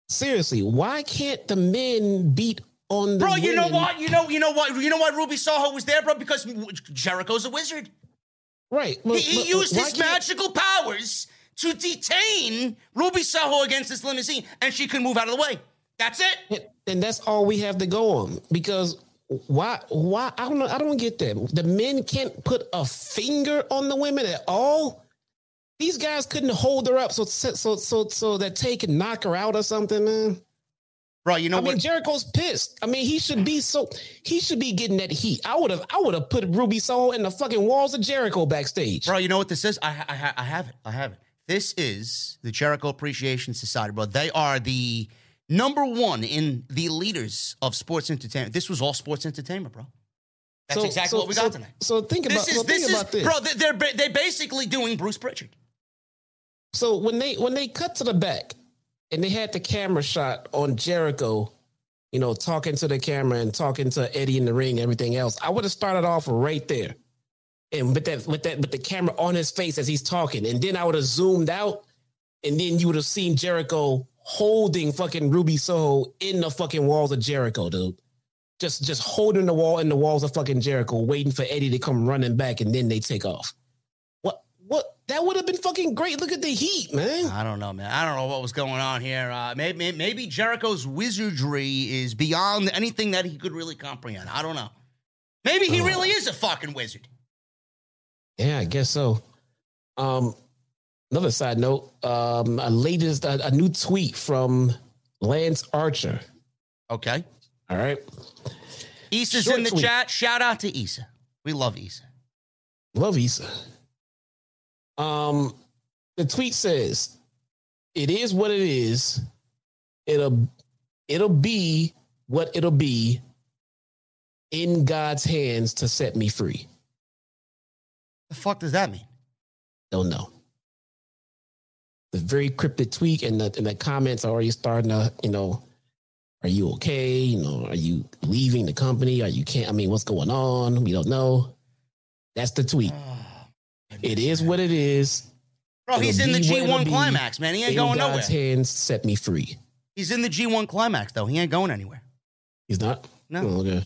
Seriously, why can't the men beat on the bro? Women? You know what? You know, you know what? You know why Ruby Soho was there, bro? Because Jericho's a wizard. Right. Well, he he used his magical powers to detain Ruby Soho against this limousine, and she could move out of the way. That's it. And that's all we have to go on. Because why? Why? I don't know. I don't get that. The men can't put a finger on the women at all. These guys couldn't hold her up, so so so so that Tay could knock her out or something, man. Bro, you know I what? I mean, Jericho's pissed. I mean, he should be so he should be getting that heat. I would have I would have put Ruby Soho in the fucking walls of Jericho backstage. Bro, you know what this is? I I, I have it. I have it. This is the Jericho Appreciation Society, bro. They are the number one in the leaders of sports entertainment. This was all sports entertainment, bro. That's so, exactly so, what we got so, tonight. So think about this. Is, so think this about is, this. Bro, they're they're basically doing Bruce Prichard. So when they when they cut to the back. And they had the camera shot on Jericho, you know, talking to the camera and talking to Eddie in the ring, everything else. I would have started off right there. And with that, with that, with the camera on his face as he's talking. And then I would have zoomed out. And then you would have seen Jericho holding fucking Ruby Soho in the fucking walls of Jericho, dude. Just, just holding the wall in the walls of fucking Jericho, waiting for Eddie to come running back. And then they take off. What that would have been fucking great. Look at the heat, man. I don't know, man. I don't know what was going on here. Uh, maybe maybe Jericho's wizardry is beyond anything that he could really comprehend. I don't know. Maybe he uh, really is a fucking wizard. Yeah, I guess so. Um, another side note: um, a latest, a, a new tweet from Lance Archer. Okay, All right. Issa's Short in the sweet. chat. Shout out to Issa. We love Issa. Love Issa. Um, the tweet says, "It is what it is. It'll it'll be what it'll be. In God's hands to set me free." The fuck does that mean? Don't know. The very cryptic tweet, and the and the comments are already starting to, you know, are you okay? You know, are you leaving the company? Are you can't? I mean, what's going on? We don't know. That's the tweet. Oh, it is what it is. Bro, it'll he's in the G one climax, man. He ain't in going God's nowhere. God's hands set me free. He's in the G one climax, though. He ain't going anywhere. He's not? No. Oh, okay.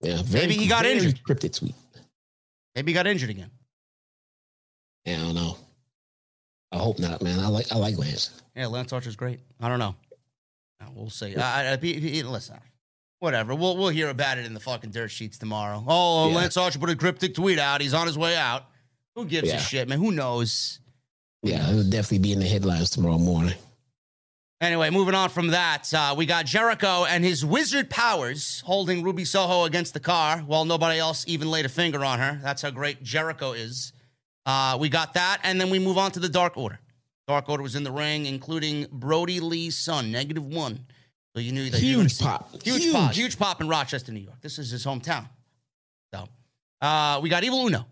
Yeah, very, maybe he got injured. Cryptic tweet. Maybe he got injured again. Yeah, I don't know. I hope not, man. I like I like Lance. Yeah, Lance Archer's great. I don't know. We'll see. I, I, I, listen, whatever. We'll we'll hear about it in the fucking dirt sheets tomorrow. Oh, yeah. Lance Archer put a cryptic tweet out. He's on his way out. Who gives yeah. a shit, man? Who knows? Yeah, it'll definitely be in the headlines tomorrow morning. Anyway, moving on from that, uh, we got Jericho and his wizard powers holding Ruby Soho against the car while nobody else even laid a finger on her. That's how great Jericho is. Uh, we got that, and then we move on to the Dark Order. Dark Order was in the ring, including Brody Lee's son, negative one. So you knew that huge you were pop, huge, huge pop, huge pop in Rochester, New York. This is his hometown. So uh, we got Evil Uno,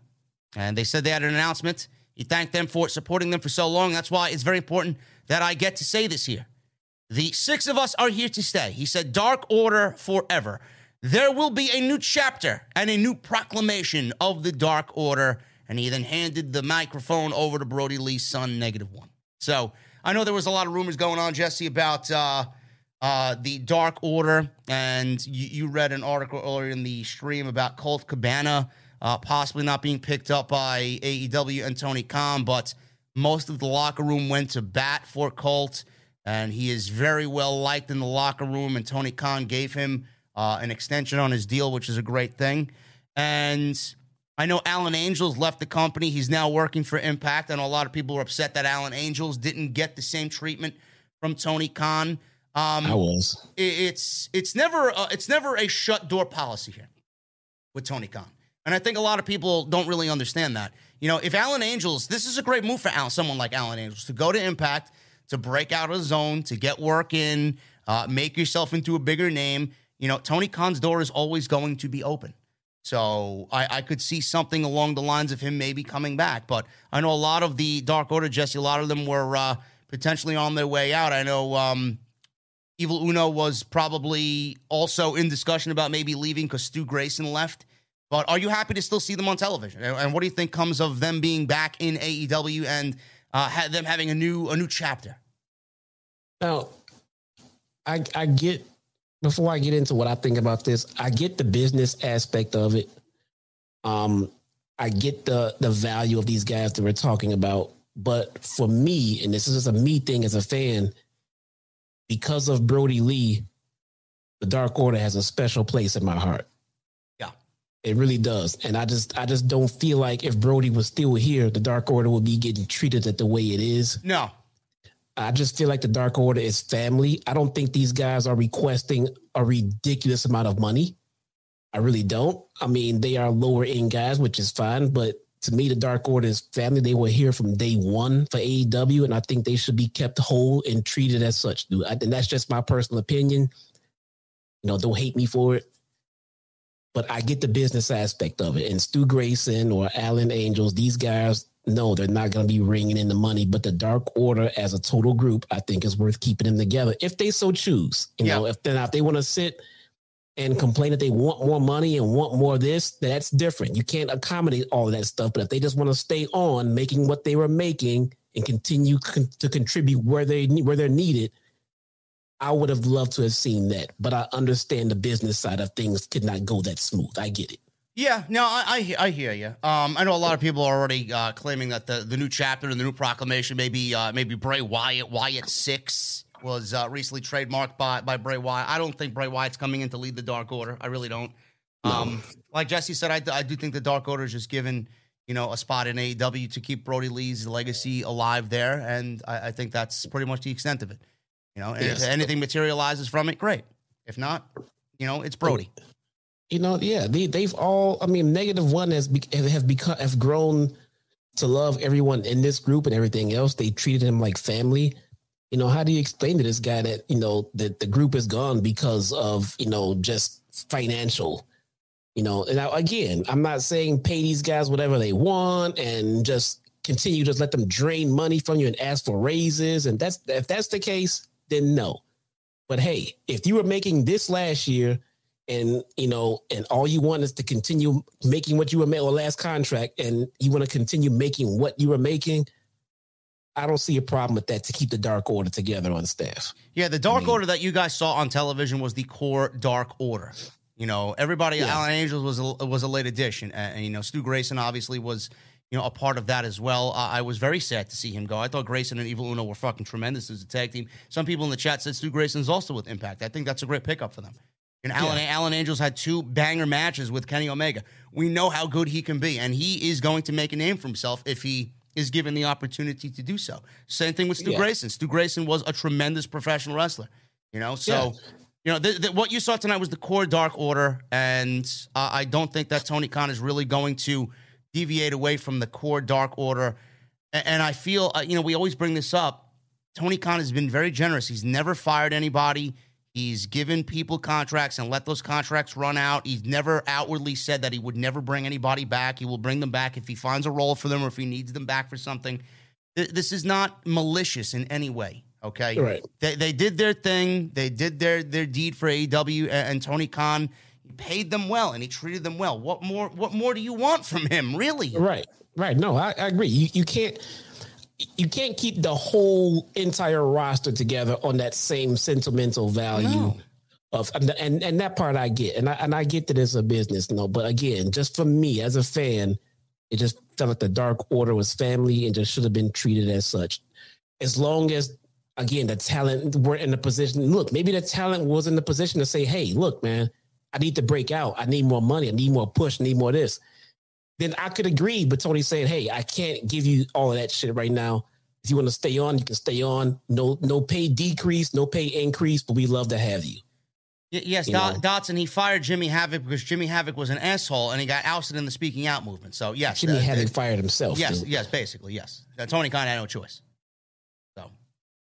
and they said they had an announcement. He thanked them for supporting them for so long. That's why it's very important that I get to say this here. The six of us are here to stay. He said, Dark Order forever. There will be a new chapter and a new proclamation of the Dark Order. And he then handed the microphone over to Brody Lee's son, negative one. So I know there was a lot of rumors going on, Jesse, about uh, uh, the Dark Order. And you, you read an article earlier in the stream about Colt Cabana uh, possibly not being picked up by A E W and Tony Khan. But most of the locker room went to bat for Colt. And he is very well liked in the locker room. And Tony Khan gave him uh, an extension on his deal, which is a great thing. And I know Alan Angels left the company. He's now working for Impact. I know a lot of people were upset that Alan Angels didn't get the same treatment from Tony Khan. Um, I was. It's it's never a, it's never a shut door policy here with Tony Khan. And I think a lot of people don't really understand that. You know, if Alan Angels, this is a great move for Alan, someone like Alan Angels to go to Impact, to break out of the zone, to get work in, uh, make yourself into a bigger name. You know, Tony Khan's door is always going to be open. So I, I could see something along the lines of him maybe coming back. But I know a lot of the Dark Order, Jesse, a lot of them were uh, potentially on their way out. I know um, Evil Uno was probably also in discussion about maybe leaving because Stu Grayson left. But are you happy to still see them on television? And what do you think comes of them being back in A E W and Uh, had them having a new a new chapter? Now, I I get, before I get into what I think about this, I get the business aspect of it. Um, I get the the value of these guys that we're talking about, but for me, and this is just a me thing as a fan, because of Brody Lee, the Dark Order has a special place in my heart. Yeah, it really does, and I just I just don't feel like if Brody was still here, the Dark Order would be getting treated at the way it is. No, I just feel like the Dark Order is family. I don't think these guys are requesting a ridiculous amount of money. I really don't. I mean, they are lower end guys, which is fine, but to me, the Dark Order is family. They were here from day one for A E W, and I think they should be kept whole and treated as such, dude. I, and that's just my personal opinion. You know, don't hate me for it. But I get the business aspect of it. And Stu Grayson or Alan Angels, these guys, no, they're not going to be ringing in the money. But the Dark Order as a total group, I think, is worth keeping them together if they so choose. You yeah. know, if, then if they want to sit and complain that they want more money and want more of this, that's different. You can't accommodate all of that stuff. But if they just want to stay on making what they were making and continue con- to contribute where, they, where they're needed, I would have loved to have seen that, but I understand the business side of things could not go that smooth. I get it. Yeah, no, I I, I hear you. Um, I know a lot of people are already uh, claiming that the, the new chapter and the new proclamation, maybe uh, maybe Bray Wyatt, Wyatt six was uh, recently trademarked by, by Bray Wyatt. I don't think Bray Wyatt's coming in to lead the Dark Order. I really don't. Um, no. Like Jesse said, I, I do think the Dark Order is just given, you know, a spot in A E W to keep Brody Lee's legacy alive there, and I, I think that's pretty much the extent of it. You know, and yes. if anything materializes from it, great. If not, you know, it's Brody. You know, yeah, they, they've all, I mean, Negative One has be, have become, have grown to love everyone in this group and everything else. They treated him like family. You know, how do you explain to this guy that, you know, that the group is gone because of, you know, just financial, you know, and I, again, I'm not saying pay these guys whatever they want and just continue, just let them drain money from you and ask for raises. And that's, if that's the case, then no. But hey, if you were making this last year and, you know, and all you want is to continue making what you were making or last contract, and you want to continue making what you were making, I don't see a problem with that to keep the Dark Order together on staff. Yeah, the Dark I mean, Order that you guys saw on television was the core Dark Order. You know, everybody, yeah. Alan Angels was a, was a late addition. And, and, you know, Stu Grayson obviously was, you know, a part of that as well. Uh, I was very sad to see him go. I thought Grayson and Evil Uno were fucking tremendous as a tag team. Some people in the chat said Stu Grayson's also with Impact. I think that's a great pickup for them. And Alan, yeah. Alan Angels had two banger matches with Kenny Omega. We know how good he can be, and he is going to make a name for himself if he is given the opportunity to do so. Same thing with Stu yeah. Grayson. Stu Grayson was a tremendous professional wrestler, you know? So, yeah. you know, th- th- what you saw tonight was the core Dark Order, and uh, I don't think that Tony Khan is really going to deviate away from the core Dark Order. A- and I feel, uh, you know, we always bring this up. Tony Khan has been very generous. He's never fired anybody. He's given people contracts and let those contracts run out. He's never outwardly said that he would never bring anybody back. He will bring them back if he finds a role for them or if he needs them back for something. This is not malicious in any way, okay? Right. They, they did their thing. They did their, their deed for A E W, and Tony Khan paid them well, and he treated them well. What more What more do you want from him, really? Right, right. No, I, I agree. You, you can't... You can't keep the whole entire roster together on that same sentimental value no. of, and, and that part I get, and I and I get that it's a business, you know, but again, just for me as a fan, it just felt like the Dark Order was family and just should have been treated as such. As long as, again, the talent weren't in the position. Look, maybe the talent was in the position to say, "Hey, look, man, I need to break out. I need more money. I need more push. I need more this." Then I could agree, but Tony said, "Hey, I can't give you all of that shit right now. If you want to stay on, you can stay on. No, no pay decrease, no pay increase, but we love to have you." Y- yes, you Dot- Dotson. He fired Jimmy Havoc because Jimmy Havoc was an asshole, and he got ousted in the speaking out movement. So yes, Jimmy uh, Havoc uh, fired himself. Yes, dude. yes, basically yes. Uh, Tony Khan had no choice. So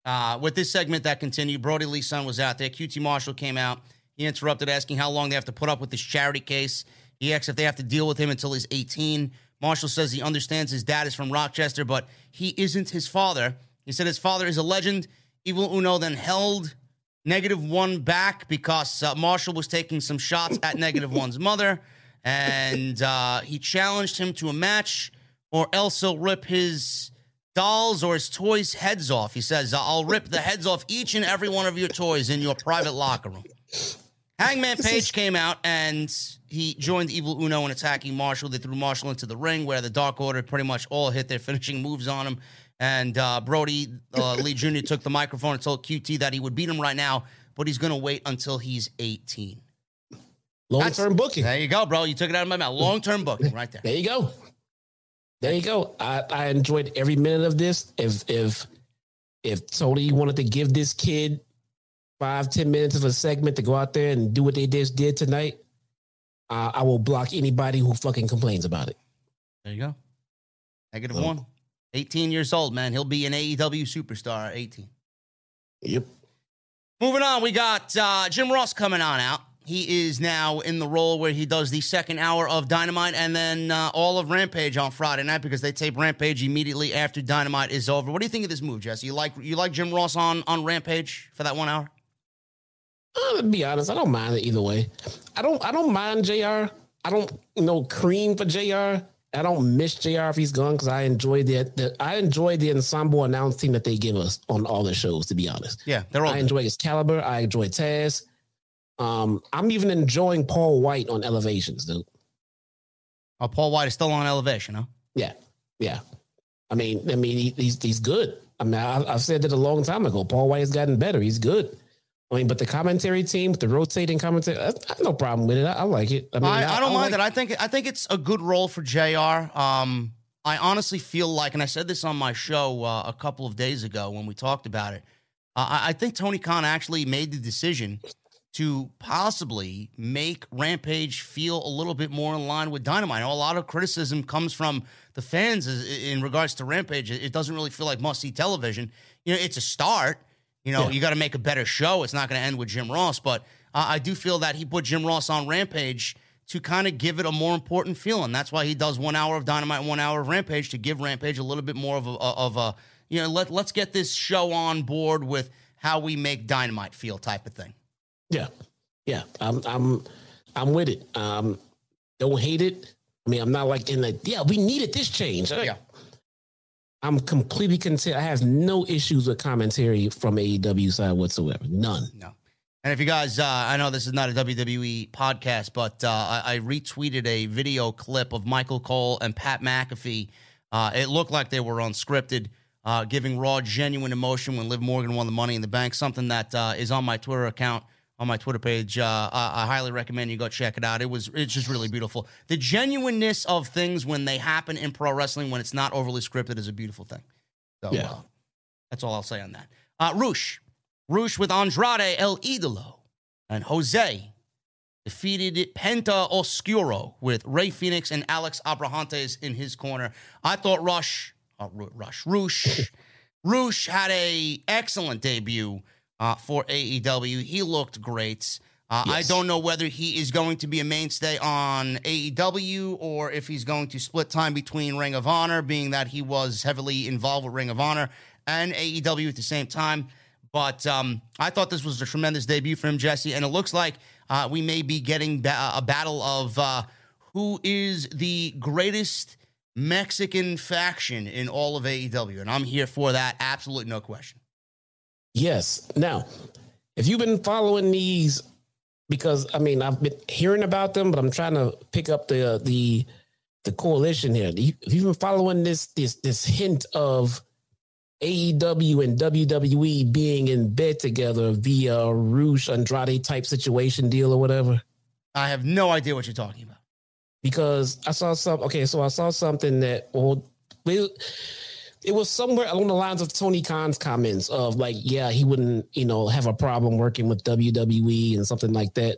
uh, with this segment that continued, Brody Lee's son was out there. Q T Marshall came out. He interrupted, asking how long they have to put up with this charity case. He asks if they have to deal with him until he's eighteen. Marshall says he understands his dad is from Rochester, but he isn't his father. He said his father is a legend. Evil Uno then held Negative One back because uh, Marshall was taking some shots at Negative One's mother, and uh, he challenged him to a match or else he'll rip his dolls or his toys' heads off. He says, "I'll rip the heads off each and every one of your toys in your private locker room." Hangman Page came out, and he joined Evil Uno in attacking Marshall. They threw Marshall into the ring, where the Dark Order pretty much all hit their finishing moves on him. And uh, Brody uh, Lee Junior took the microphone and told Q T that he would beat him right now, but he's going to wait until he's eighteen. Long-term booking. There you go, bro. You took it out of my mouth. Long-term booking right there. There you go. There you go. I, I enjoyed every minute of this. If, if, if Tony wanted to give this kid five, ten minutes of a segment to go out there and do what they just did tonight, uh, I will block anybody who fucking complains about it. There you go. Negative so. One. eighteen years old, man. He'll be an A E W superstar at eighteen. Yep. Moving on, we got uh, Jim Ross coming on out. He is now in the role where he does the second hour of Dynamite and then uh, all of Rampage on Friday night, because they tape Rampage immediately after Dynamite is over. What do you think of this move, Jesse? You like you like Jim Ross on, on Rampage for that one hour? Uh, to be honest, I don't mind it either way. I don't I don't mind J R. I don't, you know, cream for J R. I don't miss J R if he's gone, because I enjoy the, the I enjoy the ensemble announce team that they give us on all the shows, to be honest. Yeah, they're all I good. enjoy Excalibur. I enjoy Taz. Um, I'm even enjoying Paul White on Elevations, dude. Oh, Paul White is still on Elevation, huh? Yeah, yeah. I mean, I mean, he, he's he's good. I mean, I, I've said that a long time ago. Paul White has gotten better. He's good. I mean, but the commentary team, the rotating commentary, I have no problem with it. I, I like it. I mean, I, I, I don't I mind like it. I think I think it's a good role for J R. Um, I honestly feel like, and I said this on my show uh, a couple of days ago when we talked about it, uh, I, I think Tony Khan actually made the decision to possibly make Rampage feel a little bit more in line with Dynamite. I know a lot of criticism comes from the fans in regards to Rampage. It doesn't really feel like must-see television. You know, it's a start. You know, yeah. you got to make a better show. It's not going to end with Jim Ross, but uh, I do feel that he put Jim Ross on Rampage to kind of give it a more important feeling. That's why he does one hour of Dynamite, one hour of Rampage, to give Rampage a little bit more of a, of a you know, let, let's get this show on board with how we make Dynamite feel type of thing. Yeah, yeah, I'm, I'm, I'm with it. Um, don't hate it. I mean, I'm not like in the yeah. We needed this change. Right? Yeah, I'm completely content. I have no issues with commentary from A E W side whatsoever. None. No. And if you guys, uh, I know this is not a W W E podcast, but uh, I, I retweeted a video clip of Michael Cole and Pat McAfee. Uh, it looked like they were unscripted. Uh, giving Raw genuine emotion when Liv Morgan won the Money in the Bank, something that uh, is on my Twitter account, on my Twitter page. Uh, I, I highly recommend you go check it out. It was it's just really beautiful. The genuineness of things when they happen in pro wrestling, when it's not overly scripted, is a beautiful thing. So yeah. uh, that's all I'll say on that. Uh, Rush. Rush with Andrade El Idolo and Jose defeated Penta Oscuro with Rey Fenix and Alex Abrahantes in his corner. I thought Rush... Uh, Rush. Rush. Rush had a excellent debut uh, for A E W. He looked great. Uh, yes. I don't know whether he is going to be a mainstay on A E W or if he's going to split time between Ring of Honor, being that he was heavily involved with Ring of Honor and A E W at the same time. But um, I thought this was a tremendous debut for him, Jesse, and it looks like uh, we may be getting ba- a battle of uh, who is the greatest Mexican faction in all of A E W, and I'm here for that. Absolutely no question. Yes. Now, if you've been following these, because I mean I've been hearing about them, but I'm trying to pick up the uh, the the coalition here. If you've been following this this this hint of A E W and W W E being in bed together via a Rush Andrade type situation deal or whatever, I have no idea what you're talking about. Because I saw some, okay, so I saw something that, well, it was somewhere along the lines of Tony Khan's comments of like, yeah, he wouldn't, you know, have a problem working with W W E and something like that.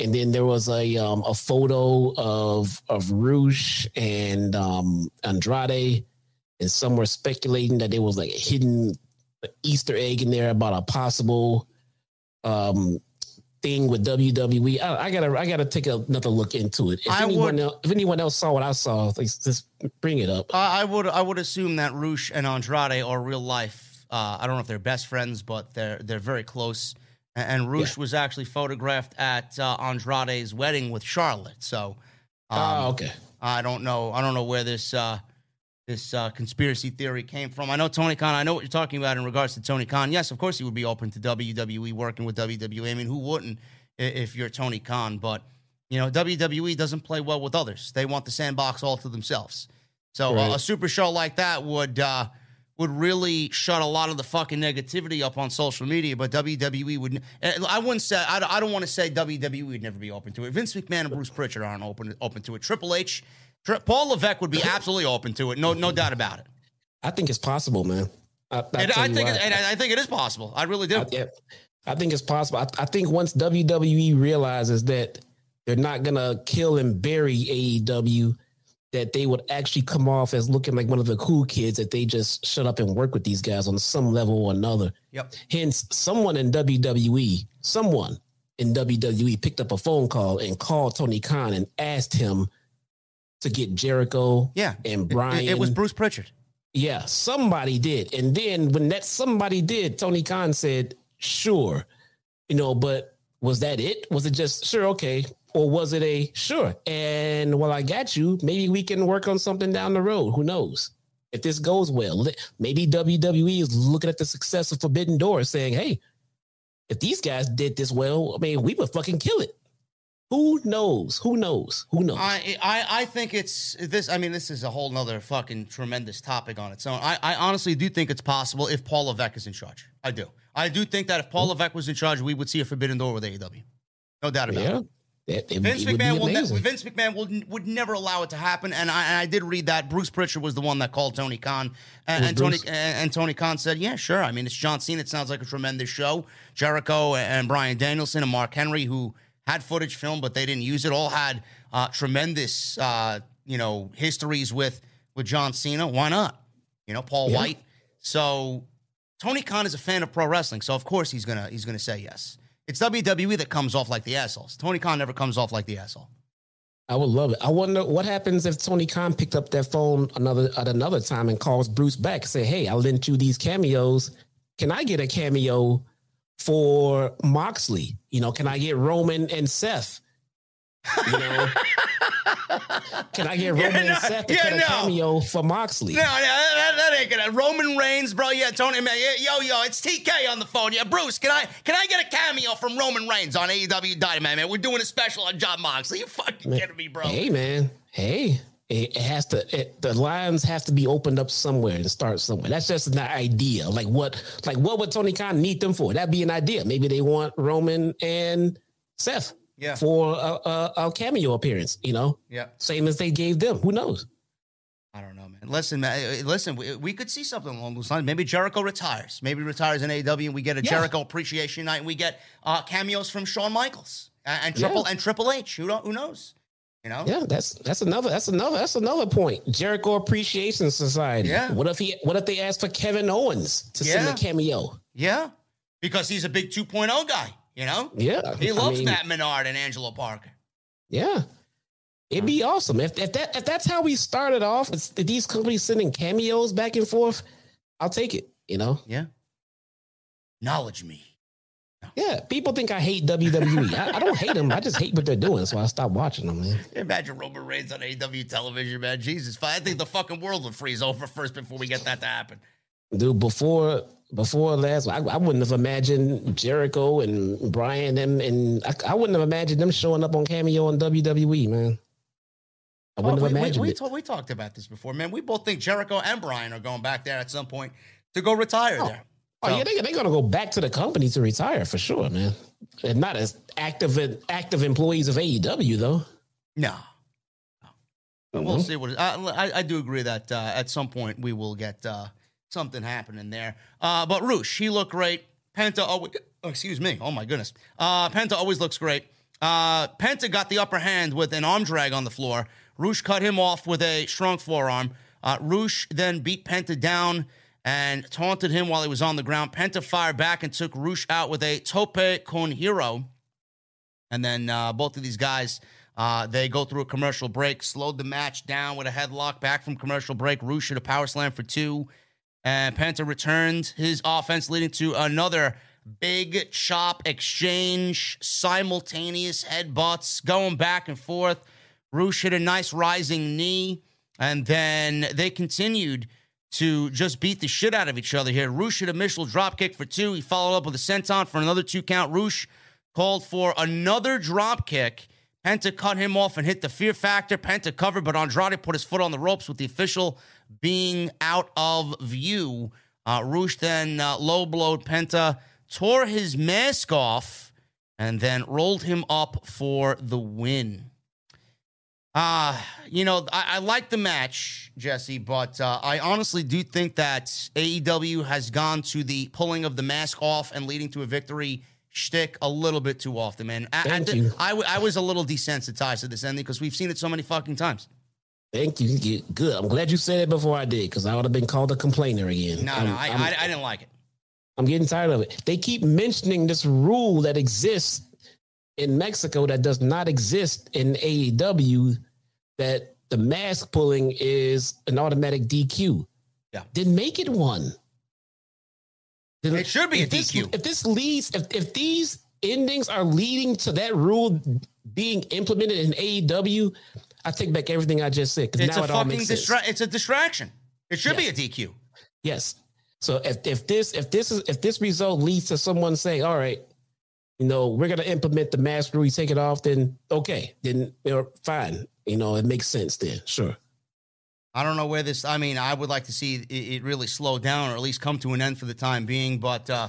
And then there was a um, a photo of of Rush and um, Andrade, and some were speculating that there was like a hidden Easter egg in there about a possible um thing with W W E. I, I gotta, I gotta take another look into it. If I anyone, would, else, if anyone else saw what I saw, just bring it up. I, I would, I would assume that Rush and Andrade are real life. Uh, I don't know if they're best friends, but they're they're very close. And, and Rush yeah. was actually photographed at uh, Andrade's wedding with Charlotte. So, um, oh, okay. I don't know. I don't know where this uh, this uh, conspiracy theory came from. I know Tony Khan. I know what you're talking about in regards to Tony Khan. Yes, of course he would be open to W W E working with W W E. I mean, who wouldn't if you're Tony Khan? But, you know, W W E doesn't play well with others. They want the sandbox all to themselves. So right. uh, a super show like that would uh, would really shut a lot of the fucking negativity up on social media. But W W E would – I wouldn't say – I don't want to say W W E would never be open to it. Vince McMahon and Bruce Prichard aren't open, open to it. Triple H – Paul Levesque would be absolutely open to it. No, no doubt about it. I think it's possible, man. I, and I think, it, and I think it is possible. I really do. I, yeah, I think it's possible. I, I think once W W E realizes that they're not gonna kill and bury A E W, that they would actually come off as looking like one of the cool kids that they just shut up and work with these guys on some level or another. Yep. Hence, someone in W W E, someone in W W E picked up a phone call and called Tony Khan and asked him to get Jericho yeah. and Brian. It, it was Bruce Prichard. Yeah, somebody did. And then when that somebody did, Tony Khan said, sure. You know, but was that it? Was it just, sure, okay. Or was it a, sure. And while I got you, maybe we can work on something down the road. Who knows? If this goes well, maybe W W E is looking at the success of Forbidden Door saying, hey, if these guys did this well, I mean, we would fucking kill it. Who knows? Who knows? Who knows? I, I I think it's this. I mean, this is a whole nother fucking tremendous topic on its own. I, I honestly do think it's possible if Paul Levesque is in charge. I do. I do think that if Paul Levesque was in charge, we would see a Forbidden Door with A E W. No doubt about yeah. it. That, it, Vince, it McMahon will that, Vince McMahon would would never allow it to happen, and I, and I did read that Bruce Prichard was the one that called Tony Khan, and, and Tony and, and Tony Khan said, "Yeah, sure. I mean, it's John Cena. It sounds like a tremendous show. Jericho and Bryan Danielson and Mark Henry, who had footage filmed but they didn't use it, all had uh, tremendous uh, you know histories with with John Cena. Why not? You know, Paul yeah. White. So Tony Khan is a fan of pro wrestling, so of course he's gonna he's gonna say yes." It's W W E that comes off like the assholes. Tony Khan never comes off like the asshole. I would love it. I wonder what happens if Tony Khan picked up that phone another at another time and calls Bruce back and say, hey, I lent you these cameos. Can I get a cameo for Moxley? You know, can I get Roman and Seth? You know, can I get Roman yeah, no, and Seth to yeah, no. a cameo for Moxley? No, no, that, that ain't gonna. Roman Reigns, bro. Yeah, Tony, man. Yo, yo, it's T K on the phone. Yeah, Bruce, can I can I get a cameo from Roman Reigns on A E W Dynamite, man? We're doing a special on Jon Moxley. You fucking man, kidding me, bro? Hey, man. Hey, it, it has to. It, the lines have to be opened up somewhere and start somewhere. That's just an idea. Like what? Like what would Tony Khan need them for? That'd be an idea. Maybe they want Roman and Seth. Yeah, for a, a, a cameo appearance, you know. Yeah, same as they gave them. Who knows? I don't know, man. Listen, man, listen. We, we could see something along those lines. Maybe Jericho retires. Maybe retires in A E W, and we get a yeah. Jericho Appreciation Night, and we get uh, cameos from Shawn Michaels and, and Triple yeah. and Triple H. Who don't? Who knows? You know. Yeah, that's that's another that's another that's another point. Jericho Appreciation Society. Yeah. What if he? What if they asked for Kevin Owens to yeah. send a cameo? Yeah, because he's a big two point oh guy. You know? Yeah. He loves I mean, Matt Menard and Angelo Parker. Yeah. It'd be awesome. If if that if that's how we started off, it's, these companies sending cameos back and forth, I'll take it, you know? Yeah. Knowledge me. No. Yeah. People think I hate W W E. I, I don't hate them. I just hate what they're doing, so I stopped watching them, man. Imagine Roman Reigns on A E W television, man. Jesus. I think the fucking world would freeze over first before we get that to happen. Dude, before... Before last, I, I wouldn't have imagined Jericho and Brian and, and I, I wouldn't have imagined them showing up on Cameo on W W E, man. I wouldn't oh, have we, imagined we, we, it. T- we talked about this before, man. We both think Jericho and Brian are going back there at some point to go retire oh. there. Oh, so. yeah, they're they going to go back to the company to retire for sure, man. They're not as active active employees of A E W, though. No. no. We'll mm-hmm. see what it is. I, I, I do agree that uh, at some point we will get... Uh, something happening there. Uh, but Rush, he looked great. Penta, oh, excuse me. Oh, my goodness. Uh, Penta always looks great. Uh, Penta got the upper hand with an arm drag on the floor. Rush cut him off with a strong forearm. Uh, Rush then beat Penta down and taunted him while he was on the ground. Penta fired back and took Rush out with a tope con hero. And then uh, both of these guys... Uh, they go through a commercial break, slowed the match down with a headlock. Back from commercial break, Rush hit a power slam for two. And Penta returned his offense, leading to another big chop exchange, simultaneous headbutts, going back and forth. Rush hit a nice rising knee, and then they continued to just beat the shit out of each other here. Rush hit a Mishal dropkick for two. He followed up with a senton for another two count. Rush called for another dropkick. Penta cut him off and hit the fear factor. Penta covered, but Andrade put his foot on the ropes with the official being out of view. Uh, Rush then uh, low-blowed Penta, tore his mask off, and then rolled him up for the win. Uh, you know, I, I like the match, Jesse, but uh, I honestly do think that A E W has gone to the pulling of the mask off and leading to a victory shtick a little bit too often, man. I, Thank I, you. I, I was a little desensitized to this ending because we've seen it so many fucking times. Thank you. Good. I'm glad you said it before I did, because I would have been called a complainer again. No, I'm, no, I, I, I didn't like it. I'm getting tired of it. They keep mentioning this rule that exists in Mexico that does not exist in A E W, that the mask pulling is an automatic D Q. Yeah. Then make it one. Then it should be a D Q. This, if this leads, if, if these endings are leading to that rule being implemented in A E W, I take back everything I just said. It's now a it fucking distra- It's a distraction. It should yes. be a D Q. Yes. So if if this if this is if this result leads to someone saying, "All right, you know, we're gonna implement the mask rule, you take it off," then okay, then they're fine. You know, it makes sense then. Sure. I don't know where this. I mean, I would like to see it, it really slow down or at least come to an end for the time being, but. uh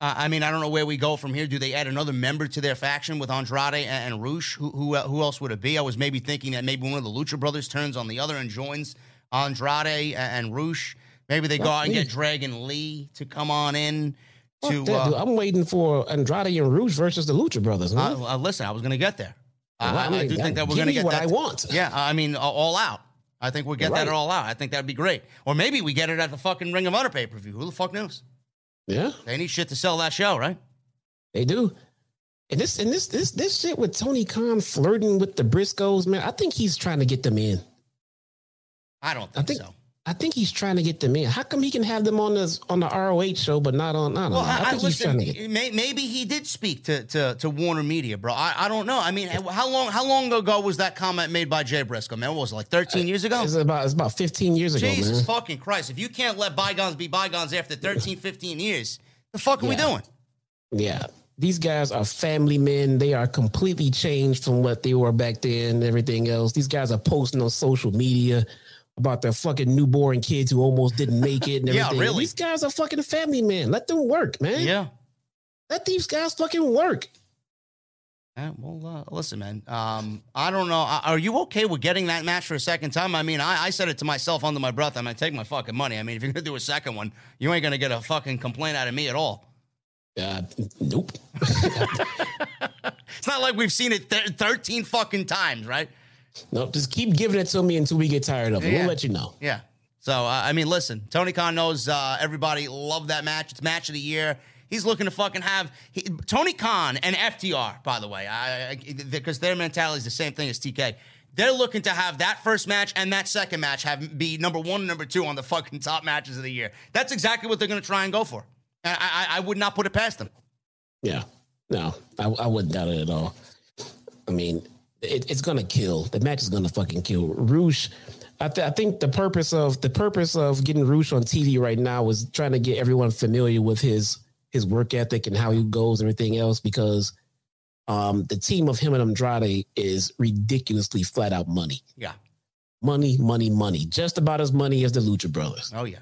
Uh, I mean, I don't know where we go from here. Do they add another member to their faction with Andrade and, and Rush? Who, who who else would it be? I was maybe thinking that maybe one of the Lucha Brothers turns on the other and joins Andrade and, and Rush. Maybe they go out and get Dragon Lee to come on in. To that, uh, I'm waiting for Andrade and Rush versus the Lucha Brothers. Huh? Uh, uh, listen, I was going to get there. Uh, well, I, mean, I do think that we're going to get what that. I want. Yeah, I mean, uh, all out. I think we'll get right. that at All Out. I think that'd be great. Or maybe we get it at the fucking Ring of Honor pay-per-view. Who the fuck knows? Yeah. They need shit to sell that show, right? They do. And this and this this this shit with Tony Khan flirting with the Briscoes, man, I think he's trying to get them in. I don't think, I think so. I think he's trying to get them in. How come he can have them on the on the R O H show, but not on? I don't well, know. I, I think I, listen, he's trying to get. May, maybe he did speak to to, to Warner Media, bro. I, I don't know. I mean, how long how long ago was that comment made by Jay Briscoe? Man, what was it, like thirteen years ago? It's about it's about fifteen years ago. Jesus man. fucking Christ! If you can't let bygones be bygones after thirteen, fifteen years, the fuck are yeah. we doing? Yeah, these guys are family men. They are completely changed from what they were back then and everything else. These guys are posting on social media about their fucking newborn kids who almost didn't make it and everything. Yeah, really? These guys are fucking family men. Let them work, man. Yeah. Let these guys fucking work. Yeah, well, uh, listen, man. Um, I don't know. Are you okay with getting that match for a second time? I mean, I, I said it to myself under my breath. I'm going to take my fucking money. I mean, if you're going to do a second one, you ain't going to get a fucking complaint out of me at all. Uh, nope. It's not like we've seen it th- thirteen fucking times, right? No, just keep giving it to me until we get tired of it. Yeah. We'll let you know. Yeah. So, uh, I mean, listen, Tony Khan knows uh, everybody loved that match. It's match of the year. He's looking to fucking have he, Tony Khan and F T R, by the way, because their mentality is the same thing as T K. They're looking to have that first match and that second match have be number one and number two on the fucking top matches of the year. That's exactly what they're going to try and go for. I, I, I would not put it past them. Yeah. No, I, I wouldn't doubt it at all. I mean... It, it's gonna kill. The match is gonna fucking kill. Rush, I, th- I think the purpose of the purpose of getting Rush on T V right now was trying to get everyone familiar with his his work ethic and how he goes and everything else. Because um, the team of him and Andrade is ridiculously flat out money. Yeah, money, money, money. Just about as money as the Lucha Brothers. Oh yeah.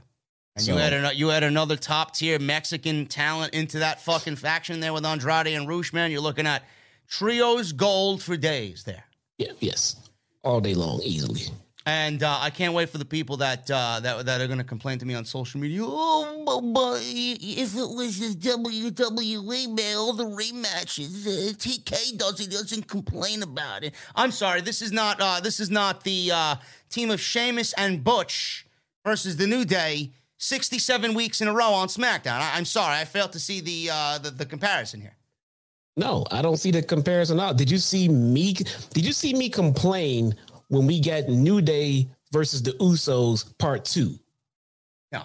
And so, you had an- you had another top tier Mexican talent into that fucking faction there with Andrade and Rush. Man, you're looking at trios gold for days there. Yeah, yes. All day long, easily. And uh, I can't wait for the people that uh, that, that are going to complain to me on social media. Oh, but if it was the W W E, man, all the rematches, uh, T K does he doesn't complain about it. I'm sorry, this is not uh, this is not the uh, team of Sheamus and Butch versus the New Day sixty-seven weeks in a row on SmackDown. I- I'm sorry, I failed to see the uh, the, the comparison here. No, I don't see the comparison out. Did you see me? Did you see me complain when we got New Day versus the Usos part two? No,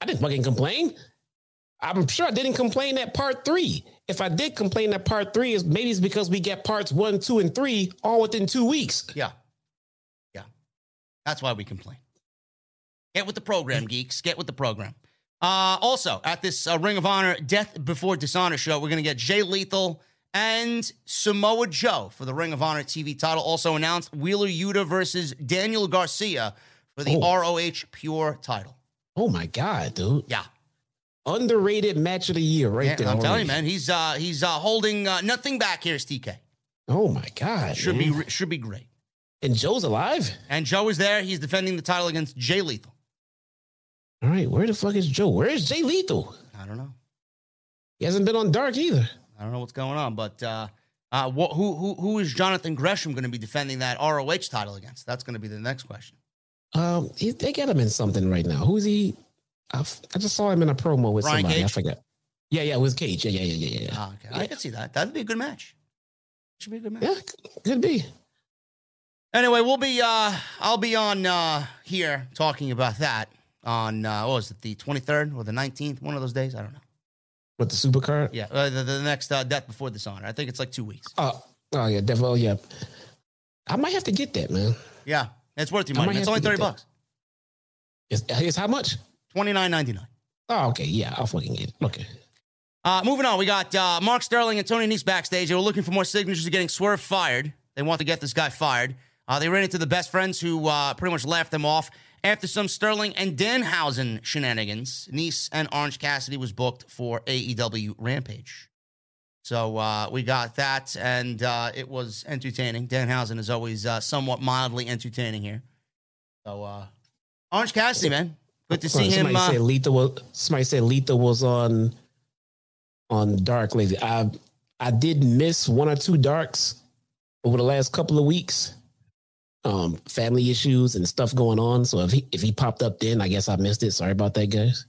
I didn't fucking complain. I'm sure I didn't complain at part three. If I did complain at part three, is maybe it's because we get parts one, two, and three all within two weeks. Yeah, yeah, that's why we complain. Get with the program, geeks. Get with the program. Uh, also, at this uh, Ring of Honor Death Before Dishonor show, we're going to get Jay Lethal and Samoa Joe for the Ring of Honor T V title. Also announced Wheeler Yuta versus Daniel Garcia for the oh. R O H Pure title. Oh, my God, dude. Yeah. Underrated match of the year right yeah, there. I'm telling you, man. He's uh, he's uh, holding uh, nothing back here, T K. Oh, my God. Should man. be should be great. And Joe's alive? And Joe is there. He's defending the title against Jay Lethal. All right, where the fuck is Joe? Where is Jay Lethal? I don't know. He hasn't been on Dark either. I don't know what's going on, but uh, uh, wh- who who who is Jonathan Gresham going to be defending that R O H title against? That's going to be the next question. Um, he, they got him in something right now. Who's he? I, f- I just saw him in a promo with Brian somebody. Cage? I forgot. Yeah, yeah, it was Cage. Yeah, yeah, yeah, yeah, yeah. Ah, okay. yeah. I could see that. That'd be a good match. Should be a good match. Yeah, could be. Anyway, we'll be. Uh, I'll be on uh, here talking about that. On, uh, what was it, the twenty-third or the nineteenth? One of those days? I don't know. What, the Supercard? Yeah, uh, the, the next uh, Death Before Dishonor. I think it's like two weeks. Oh, oh yeah, definitely. Oh, yeah. I might have to get that, man. Yeah, it's worth your money. It's only thirty bucks. It's, it's how much? twenty-nine ninety-nine. Oh, okay, yeah, I'll fucking get it. Okay. Uh, moving on, we got uh, Mark Sterling and Tony Nese backstage. They were looking for more signatures of getting Swerve fired. They want to get this guy fired. Uh, they ran into the Best Friends, who uh, pretty much laughed them off after some Sterling and Danhausen shenanigans. Nice and Orange Cassidy was booked for A E W Rampage. So uh, we got that, and uh, it was entertaining. Danhausen is always uh, somewhat mildly entertaining here. So uh, Orange Cassidy, man. Good to see him. Somebody, uh, say Lita was, somebody said Lita was on on Dark lately. I I did miss one or two Darks over the last couple of weeks. Um, family issues and stuff going on. So if he if he popped up then, I guess I missed it. Sorry about that, guys.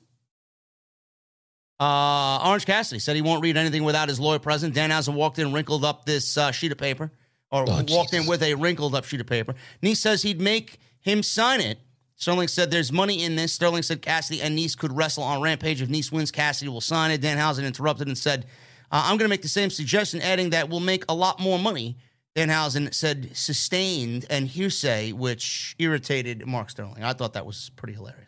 Uh, Orange Cassidy said he won't read anything without his lawyer present. Danhausen walked in, wrinkled up this uh, sheet of paper, or oh, walked Jesus. in with a wrinkled up sheet of paper. Nice says he'd make him sign it. Sterling said there's money in this. Sterling said Cassidy and Nice could wrestle on Rampage. If Nice wins, Cassidy will sign it. Danhausen interrupted and said, uh, I'm going to make the same suggestion, adding that we'll make a lot more money. Danhausen said sustained and hearsay, which irritated Mark Sterling. I thought that was pretty hilarious.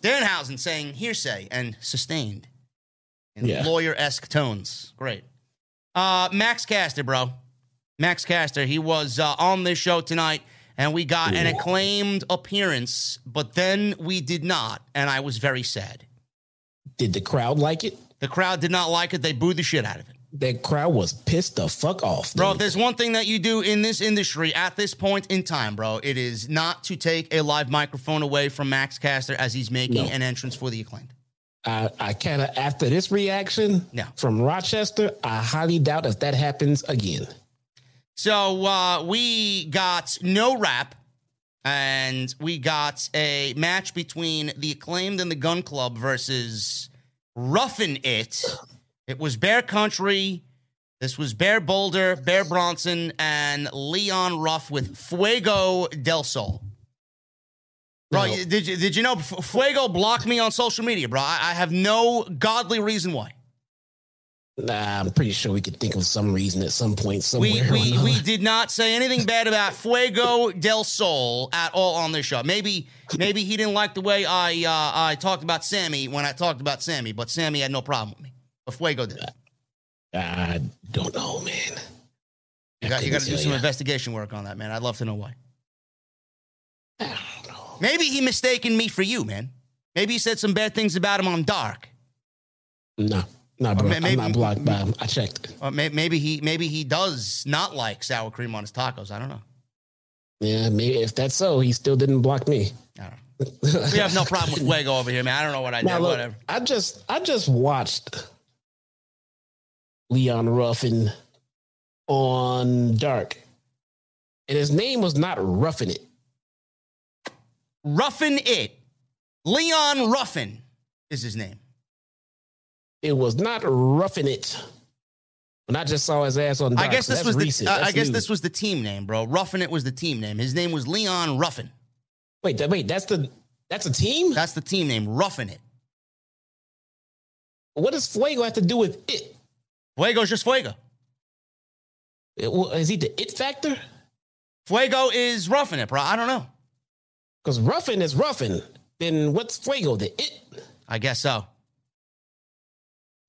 Danhausen saying hearsay and sustained in yeah. lawyer-esque tones. Great. Uh, Max Caster, bro. Max Caster, he was uh, on this show tonight. And we got an acclaimed appearance, but then we did not, and I was very sad. Did the crowd like it? The crowd did not like it. They booed the shit out of it. The crowd was pissed the fuck off. Dude. Bro, if there's one thing that you do in this industry at this point in time, bro, it is not to take a live microphone away from Max Caster as he's making no. an entrance for the Acclaimed. I, I kind of, after this reaction no. from Rochester, I highly doubt if that happens again. So uh, we got no rap, and we got a match between the Acclaimed and the Gun Club versus Roughing It. It was Bear Country. This was Bear Boulder, Bear Bronson, and Leon Ruff with Fuego del Sol. Bro, no. did, you, did you know Fuego blocked me on social media, bro? I, I have no godly reason why. Nah, I'm pretty sure we could think of some reason at some point somewhere. We we, we did not say anything bad about Fuego del Sol at all on this show. Maybe maybe he didn't like the way I uh, I talked about Sammy when I talked about Sammy, but Sammy had no problem with me. But Fuego did. I don't know, man. You got, you got to do some you. investigation work on that, man. I'd love to know why. I don't know. Maybe he mistaken me for you, man. Maybe he said some bad things about him on Dark. No. No, bro, maybe, I'm not blocked by him. I checked. Or maybe he maybe he does not like sour cream on his tacos. I don't know. Yeah, maybe if that's so, he still didn't block me. I don't know. We have no problem with Fuego over here, man. I don't know what I now, did, look, whatever. I just I just watched Leon Ruffin on Dark. And his name was not Ruffin It. Ruffin It. Leon Ruffin is his name. It was not Roughing It. When I just saw his ass on Dark, I guess this was the, uh, I guess new. this was the team name, bro. Roughing It was the team name. His name was Leon Ruffin. Wait, that, wait, that's the that's a team? That's the team name, Roughing It. What does Fuego have to do with it? Fuego's just Fuego. It, well, is he the it factor? Fuego is Roughing It, bro. I don't know. Because Roughing is Roughing. Then what's Fuego, the it? I guess so.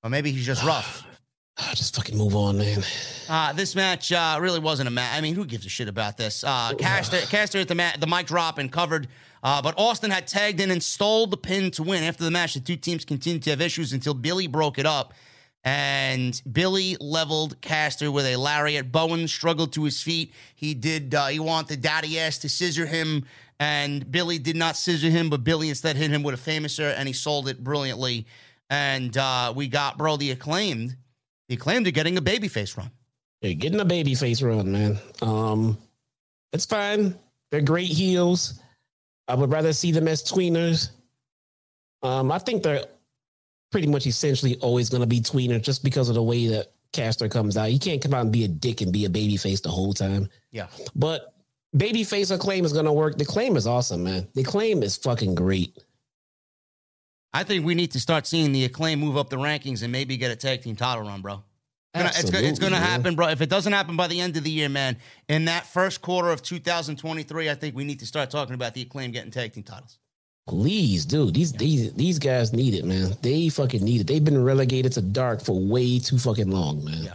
Or maybe he's just rough. Oh, just fucking move on, man. Uh, this match uh, really wasn't a match. I mean, who gives a shit about this? Uh, Caster, Caster at the, ma- the mic drop and covered, uh, but Austin had tagged in and stole the pin to win. After the match, the two teams continued to have issues until Billy broke it up, and Billy leveled Caster with a lariat. Bowen struggled to his feet. He did. Uh, he wanted Daddy Ass to scissor him, and Billy did not scissor him, but Billy instead hit him with a Famouser, and he sold it brilliantly. And uh, we got, bro, the Acclaimed. The Acclaimed are getting a babyface run. They're getting a babyface run, man. Um, it's fine. They're great heels. I would rather see them as tweeners. Um, I think they're pretty much essentially always going to be tweeners just because of the way that Caster comes out. He can't come out and be a dick and be a babyface the whole time. Yeah. But babyface Acclaim is going to work. The Acclaim is awesome, man. The Acclaim is fucking great. I think we need to start seeing the Acclaim move up the rankings and maybe get a tag team title run, bro. Absolutely, it's going to happen, bro. If it doesn't happen by the end of the year, man, in that first quarter of two thousand twenty-three, I think we need to start talking about the Acclaim getting tag team titles. Please, dude. These yeah. these these guys need it, man. They fucking need it. They've been relegated to Dark for way too fucking long, man. Yeah,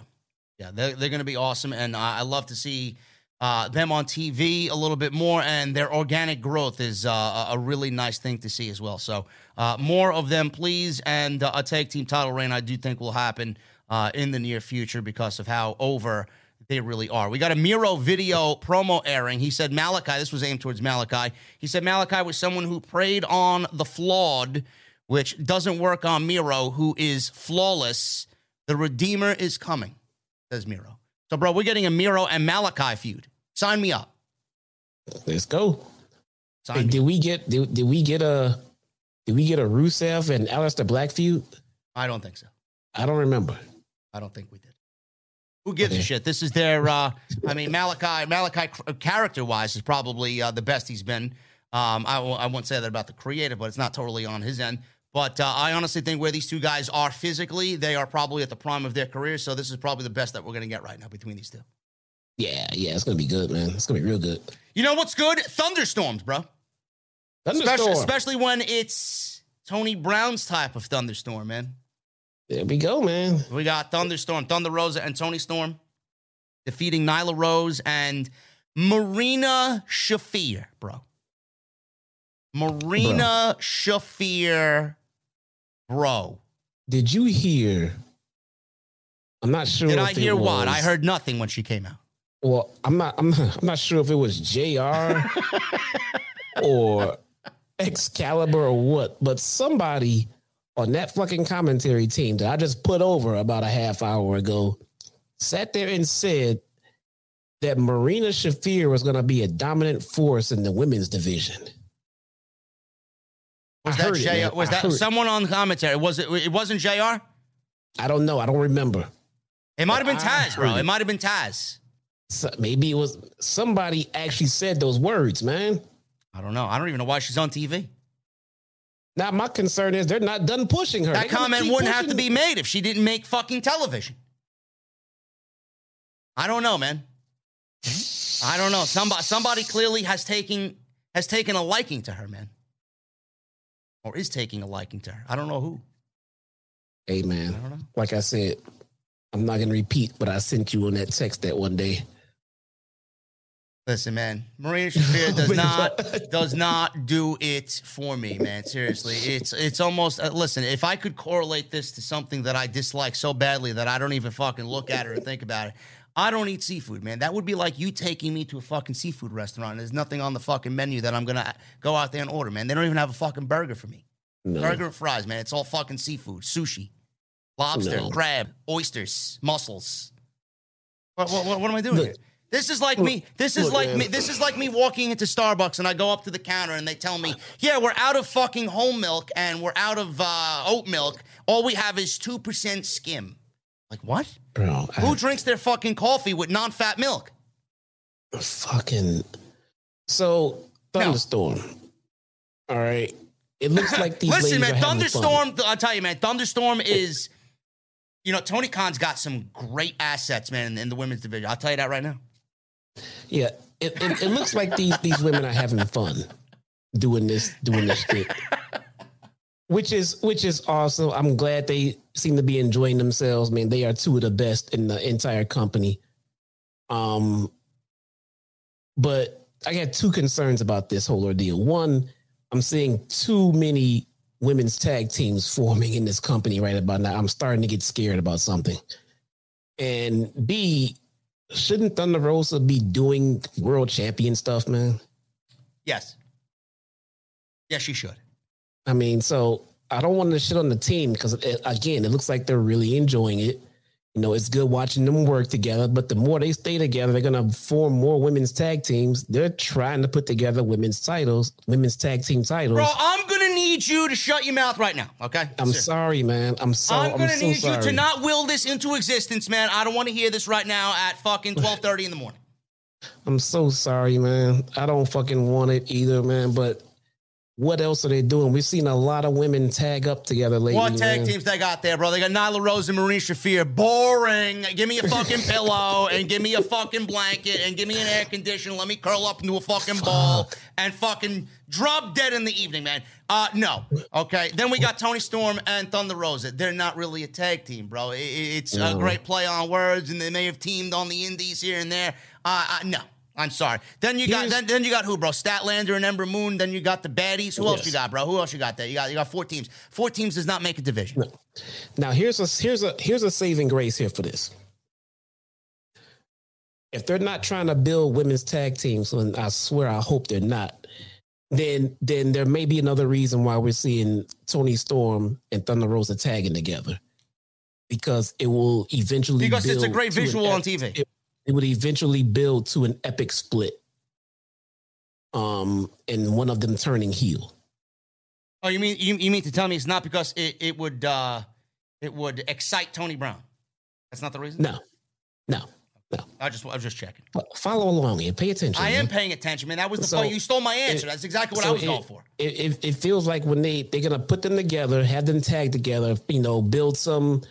yeah. They're, they're going to be awesome, and I, I love to see uh, them on T V a little bit more, and their organic growth is uh, a really nice thing to see as well. So uh, more of them, please, and uh, a tag team title reign I do think will happen uh, in the near future because of how over they really are. We got a Miro video promo airing. He said Malakai, this was aimed towards Malakai. He said Malakai was someone who preyed on the flawed, which doesn't work on Miro, who is flawless. The Redeemer is coming, says Miro. So, bro, we're getting a Miro and Malakai feud. Sign me up. Let's go. Hey, did we get did, did we get a did we get a Rusev and Aleister Black feud? I don't think so. I don't remember. I don't think we did. Who gives a shit? This is their, uh, I mean, Malakai, Malakai character-wise is probably uh, the best he's been. Um, I, w- I won't say that about the creative, but it's not totally on his end. But uh, I honestly think where these two guys are physically, they are probably at the prime of their careers, so this is probably the best that we're going to get right now between these two. Yeah, yeah, it's going to be good, man. It's going to be real good. You know what's good? Thunderstorms, bro. Thunderstorm. Especially, especially when it's Tony Brown's type of thunderstorm, man. There we go, man. We got Thunderstorm, Thunder Rosa, and Toni Storm defeating Nyla Rose and Marina Shafir, bro. Marina bro. Shafir, bro. Did you hear? I'm not sure. Did if I hear was, what? I heard nothing when she came out. Well, I'm not. I'm, I'm not sure if it was J R or Excalibur or what, but somebody on that fucking commentary team that I just put over about a half hour ago sat there and said that Marina Shafir was going to be a dominant force in the women's division. Was I that J R? It, was I that someone it. on commentary? Was it? It wasn't J R. I don't know. I don't remember. It might have been Taz, bro. It, it might have been Taz. So maybe it was somebody actually said those words, man. I don't know. I don't even know why she's on T V. Now, my concern is they're not done pushing her. That comment wouldn't have to be made if she didn't make fucking television. I don't know, man. I don't know. Somebody somebody clearly has taken has taken a liking to her, man. Or is taking a liking to her. I don't know who. Hey, man. I don't know. Like I said, I'm not going to repeat what I sent you on that text that one day. Listen, man, Marina Shafir does not does not do it for me, man. Seriously, it's it's almost uh, listen. If I could correlate this to something that I dislike so badly that I don't even fucking look at it or think about it, I don't eat seafood, man. That would be like you taking me to a fucking seafood restaurant. And there's nothing on the fucking menu that I'm gonna go out there and order, man. They don't even have a fucking burger for me. No. Burger and fries, man. It's all fucking seafood, sushi, lobster, no. crab, oysters, mussels. What what, what am I doing Look. here? This is like me. This is Look, like man. me. This is like me walking into Starbucks and I go up to the counter and they tell me, "Yeah, we're out of fucking whole milk and we're out of uh, oat milk. All we have is two percent skim." Like what? Bro, who I, drinks their fucking coffee with non-fat milk? Fucking. So Thunderstorm. No. All right. It looks like these. Listen, ladies man. Are Thunderstorm. I'll tell you, man. Thunderstorm is. You know, Tony Khan's got some great assets, man, in, in the women's division. I'll tell you that right now. Yeah, it, it, it looks like these these women are having fun doing this doing this shit, which is which is awesome. I'm glad they seem to be enjoying themselves. Man, they are two of the best in the entire company. Um, but I got two concerns about this whole ordeal. One, I'm seeing too many women's tag teams forming in this company right about now. I'm starting to get scared about something. And B, shouldn't Thunder Rosa be doing world champion stuff, man? Yes. Yes, she should. I mean, so I don't want to shit on the team because, again, it looks like they're really enjoying it. You know, it's good watching them work together, but the more they stay together, they're going to form more women's tag teams. They're trying to put together women's titles, women's tag team titles. Bro, I'm going to need you to shut your mouth right now, okay? I'm Seriously. sorry, man. I'm so I'm going to so need sorry. you to not will this into existence, man. I don't want to hear this right now at fucking twelve thirty in the morning. I'm so sorry, man. I don't fucking want it either, man, but what else are they doing? We've seen a lot of women tag up together lately. What tag man. teams they got there, bro? They got Nyla Rose and Marina Shafir. Boring. Give me a fucking pillow and give me a fucking blanket and give me an air conditioner. Let me curl up into a fucking ball Fuck. and fucking drop dead in the evening, man. Uh, no. Okay. Then we got Toni Storm and Thunder Rosa. They're not really a tag team, bro. It, it's no. a great play on words, and they may have teamed on the indies here and there. Uh, uh, no. I'm sorry. Then you got then, then you got who, bro? Statlander and Ember Moon. Then you got the baddies. Who yes. else you got, bro? Who else you got there? You got you got four teams. Four teams does not make a division. No. Now here's a here's a here's a saving grace here for this. If they're not trying to build women's tag teams, and I swear I hope they're not, then then there may be another reason why we're seeing Toni Storm and Thunder Rosa tagging together, because it will eventually because build it's a great visual an, on T V. It, It would eventually build to an epic split, um, and one of them turning heel. Oh, you mean you, you mean to tell me it's not because it it would uh, it would excite Tony Brown? That's not the reason. No, no, no. I just I was just checking. Follow along here. Pay attention. I man. am paying attention, man. That was the so, point. You stole my answer. It, That's exactly what so I was it, going for. It, it it feels like when they they're gonna put them together, have them tag together, you know, build some.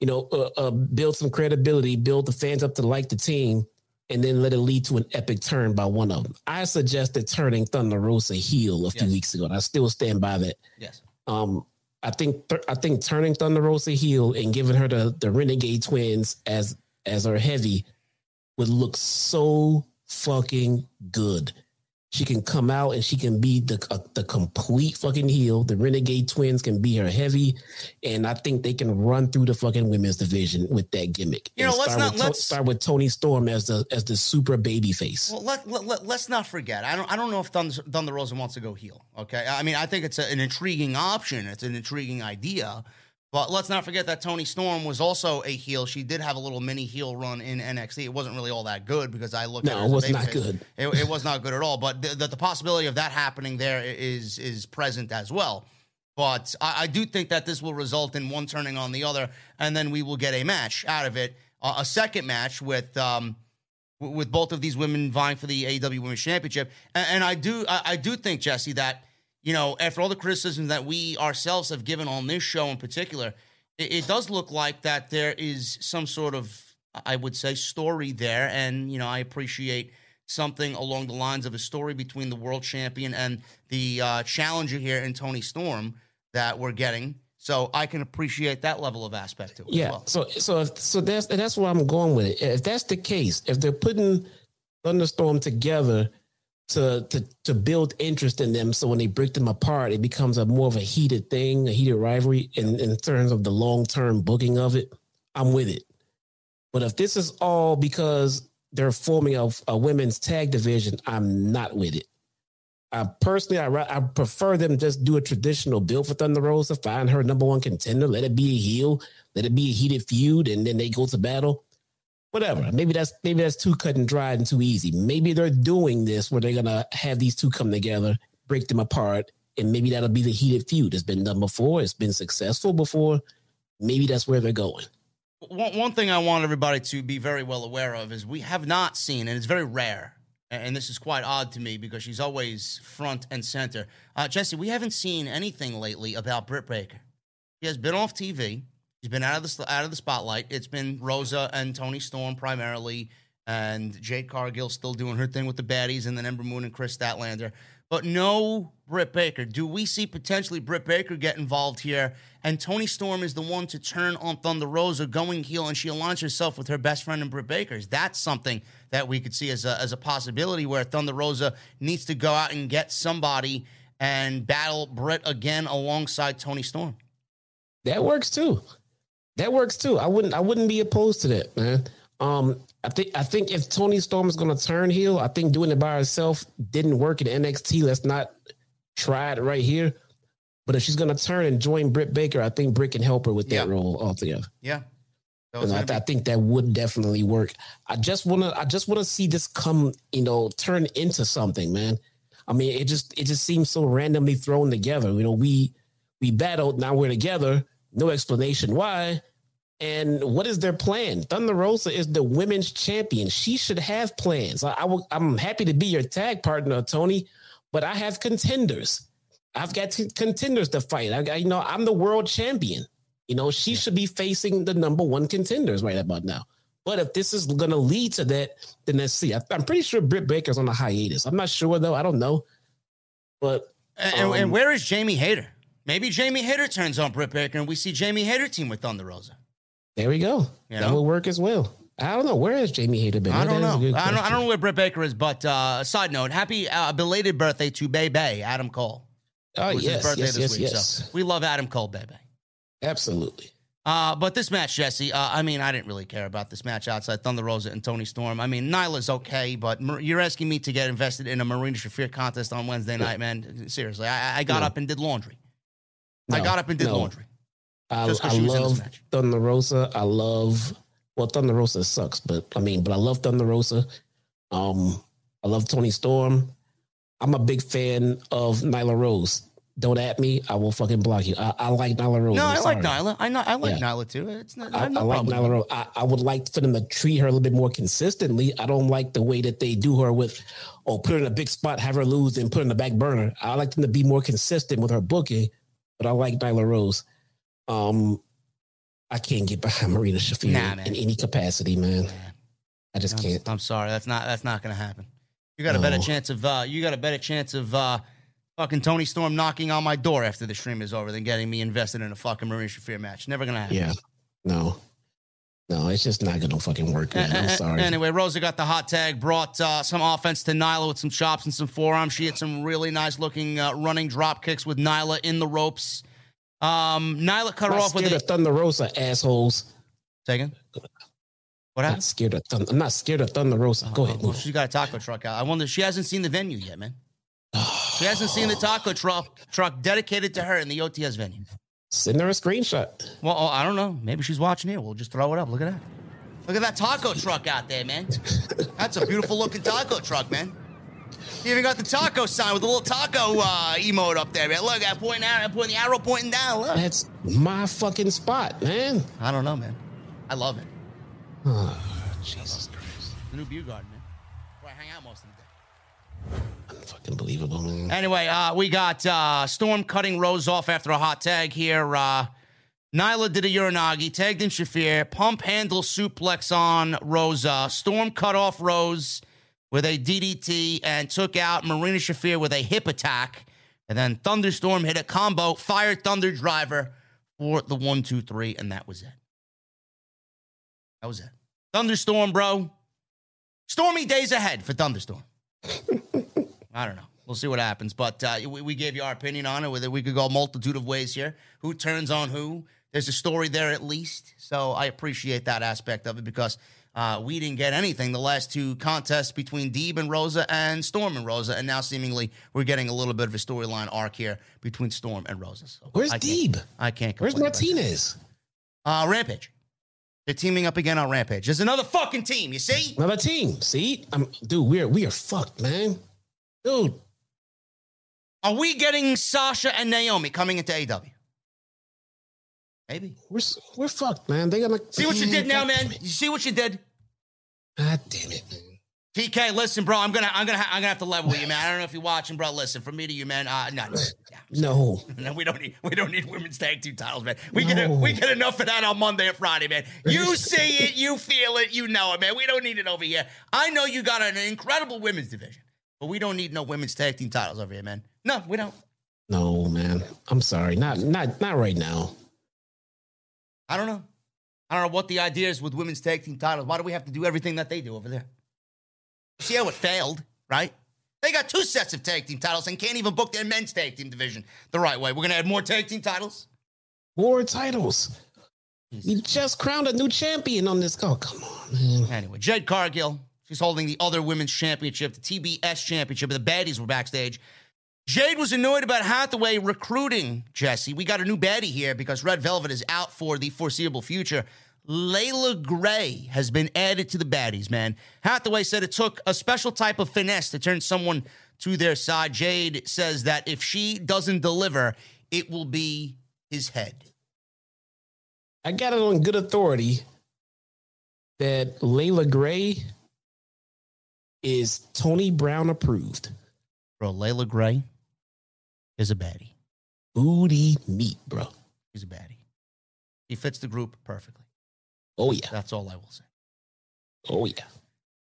You know, uh, uh, build some credibility, build the fans up to like the team, and then let it lead to an epic turn by one of them. I suggested turning Thunder Rosa heel a few yes. weeks ago, and I still stand by that. Yes. Um, I think th- I think turning Thunder Rosa heel and giving her the, the Renegade Twins as as her heavy would look so fucking good. She can come out and she can be the uh, the complete fucking heel. The Renegade Twins can be her heavy, and I think they can run through the fucking women's division with that gimmick. You know, let's start not with let's to, start with Toni Storm as the as the super baby face. Well, let, let, let let's not forget. I don't I don't know if Thunder, Thunder Rosa wants to go heel. Okay, I mean I think it's a, an intriguing option. It's an intriguing idea, but let's not forget that Toni Storm was also a heel. She did have a little mini heel run in N X T. It wasn't really all that good because I looked no, at it. No, it was not good. It, it was not good at all. But the, the, the possibility of that happening there is is present as well. But I, I do think that this will result in one turning on the other, and then we will get a match out of it, uh, a second match with um with both of these women vying for the A E W Women's Championship. And, and I do I, I do think, Jesse, that you know, after all the criticisms that we ourselves have given on this show in particular, it, it does look like that there is some sort of, I would say, story there. And, you know, I appreciate something along the lines of a story between the world champion and the uh, challenger here in Toni Storm that we're getting. So I can appreciate that level of aspect to it. Yeah, as well. so so if, so that's that's where I'm going with it. If that's the case, if they're putting Thunder Storm together To, to to build interest in them, so when they break them apart, it becomes a more of a heated thing, a heated rivalry in, in terms of the long-term booking of it. I'm with it. But if this is all because they're forming a, a women's tag division, I'm not with it. I personally, I, I prefer them just do a traditional build for Thunder Rosa, find her number one contender, let it be a heel, let it be a heated feud, and then they go to battle. Whatever. Maybe that's maybe that's too cut and dried and too easy. Maybe they're doing this where they're gonna have these two come together, break them apart, and maybe that'll be the heated feud. It's been done before. It's been successful before. Maybe that's where they're going. One, one thing I want everybody to be very well aware of is we have not seen, and it's very rare, and this is quite odd to me because she's always front and center. Uh, Jesse, we haven't seen anything lately about Britt Baker. She has been off T V. She's been out of the out of the spotlight. It's been Rosa and Toni Storm primarily, and Jade Cargill still doing her thing with the baddies, and then Ember Moon and Chris Statlander. But no Britt Baker. Do we see potentially Britt Baker get involved here? And Toni Storm is the one to turn on Thunder Rosa, going heel, and she aligns herself with her best friend and Britt Baker. Is that something that we could see as a as a possibility where Thunder Rosa needs to go out and get somebody and battle Britt again alongside Toni Storm? That works too. That works too. I wouldn't. I wouldn't be opposed to that, man. Um, I think. I think if Toni Storm is going to turn heel, I think doing it by herself didn't work in N X T. Let's not try it right here. But if she's going to turn and join Britt Baker, I think Britt can help her with that yeah. role altogether. Yeah, and I, I think that would definitely work. I just wanna. I just wanna see this come. You know, turn into something, man. I mean, it just. It just seems so randomly thrown together. You know, we we battled. Now we're together. No explanation why. And what is their plan? Thunder Rosa is the women's champion. She should have plans. I, I w- I'm happy to be your tag partner, Tony, but I have contenders. I've got t- contenders to fight. I got, you know, I'm the world champion. You know, she should be facing the number one contenders right about now. But if this is going to lead to that, then let's see. I, I'm pretty sure Britt Baker's on a hiatus. I'm not sure, though. I don't know. But And, um, and where is Jamie Hayter? Maybe Jamie Hayter turns on Britt Baker and we see Jamie Hayter team with Thunder Rosa. There we go. You know? That will work as well. I don't know. Where has Jamie Hayter been? I don't know. I don't, I don't know where Britt Baker is, but uh, side note, happy uh, belated birthday to Bay Bay, Adam Cole. Oh, it was yes, his birthday yes, this yes, week, yes. So we love Adam Cole, Bay Bay. Absolutely. Uh, but this match, Jesse, uh, I mean, I didn't really care about this match outside Thunder Rosa and Toni Storm. I mean, Nyla's okay, but Mar- you're asking me to get invested in a Marina Shafir contest on Wednesday night, man. Seriously, I, I got no. up and did laundry. No, I got up and did no. laundry. I, I love Thunder Rosa. I love... Well, Thunder Rosa sucks, but I mean, but I love Thunder Rosa. Um, I love Toni Storm. I'm a big fan of Nyla Rose. Don't at me; I will fucking block you. I, I like Nyla Rose. No, I'm I sorry. like Nyla. I not, I like yeah. Nyla too. It's not. I, I like Nyla Rose. I, I would like for them to treat her a little bit more consistently. I don't like the way that they do her with, oh, put her in a big spot, have her lose, and put her in the back burner. I like them to be more consistent with her booking. But I like Nyla Rose. Um. I can't get behind Marina Shafir nah, in any capacity, man. man. I just I'm, can't. I'm sorry, that's not that's not gonna happen. You got no. a better chance of uh, you got a better chance of uh, fucking Toni Storm knocking on my door after the stream is over than getting me invested in a fucking Marina Shafir match. Never gonna happen. Yeah, no, no, it's just not gonna fucking work, man. I'm sorry. Anyway, Rosa got the hot tag, brought uh, some offense to Nyla with some chops and some forearms. She had some really nice looking uh, running drop kicks with Nyla in the ropes. Um, Nyla cut her off with a Thunder Rosa, assholes. Second, what happened? I'm scared of Thunder. I'm not scared of Thunder Rosa. Go oh, ahead. Well, she got a taco truck out. I wonder. She hasn't seen the venue yet, man. She hasn't seen the taco truck truck dedicated to her in the O T S venue. Send her a screenshot. Well, oh, I don't know. Maybe she's watching here. We'll just throw it up. Look at that. Look at that taco truck out there, man. That's a beautiful looking taco truck, man. You even got the taco sign with a little taco uh, emote up there, man. Look, I'm pointing out, I'm pointing the arrow pointing down. Look, that's my fucking spot, man. I don't know, man. I love it. Oh, Jesus Christ! The new Beer Garden, man. Where I hang out most of the day. Unfucking believable, man. Anyway, uh, we got uh, Storm cutting Rose off after a hot tag here. Uh, Nyla did a Uranagi, tagged in Shafir, pump handle suplex on Rosa. Storm cut off Rose with a D D T and took out Marina Shafir with a hip attack. And then Thunder Storm hit a combo, fired Thunder Driver for the one, two, three, and that was it. That was it. Thunder Storm, bro. Stormy days ahead for Thunder Storm. I don't know. We'll see what happens. But uh, we, we gave you our opinion on it. Whether we could go a multitude of ways here. Who turns on who? There's a story there at least. So I appreciate that aspect of it because... Uh, we didn't get anything the last two contests between Deeb and Rosa and Storm and Rosa, and now seemingly we're getting a little bit of a storyline arc here between Storm and Rosa. So where's I Deeb? Can't, I can't complain. Where's Martinez? Uh, Rampage. They're teaming up again on Rampage. There's another fucking team, you see? Another team, see? I'm, dude, we're, we are fucked, man. Dude. Are we getting Sasha and Naomi coming into A E W? Maybe. We're we're fucked, man. They gonna see what you did now, man. You see what you did? God damn it, man. T K, listen, bro. I'm gonna I'm gonna I'm gonna have to level with you, man. I don't know if you're watching, bro. Listen, from me to you, man. Uh, no, no, no. no, we don't need we don't need women's tag team titles, man. We no. get we get enough of that on Monday and Friday, man. You see it, you feel it, you know it, man. We don't need it over here. I know you got an incredible women's division, but we don't need no women's tag team titles over here, man. No, we don't. No, man. I'm sorry. Not not not right now. I don't know. I don't know what the idea is with women's tag team titles. Why do we have to do everything that they do over there? See how it failed, right? They got two sets of tag team titles and can't even book their men's tag team division the right way. We're going to add more tag team titles? More titles. You just crowned a new champion on this call. Come on, man. Anyway, Jade Cargill. She's holding the other women's championship, the T B S championship. The baddies were backstage. Jade was annoyed about Hathaway recruiting, Jesse. We got a new baddie here because Red Velvet is out for the foreseeable future. Layla Gray has been added to the baddies, man. Hathaway said it took a special type of finesse to turn someone to their side. Jade says that if she doesn't deliver, it will be his head. I got it on good authority that Layla Gray is Tony Brown approved. Bro, Layla Gray is a baddie. Booty meat, bro. She's a baddie. She fits the group perfectly. Oh, yeah. That's all I will say. Oh, yeah.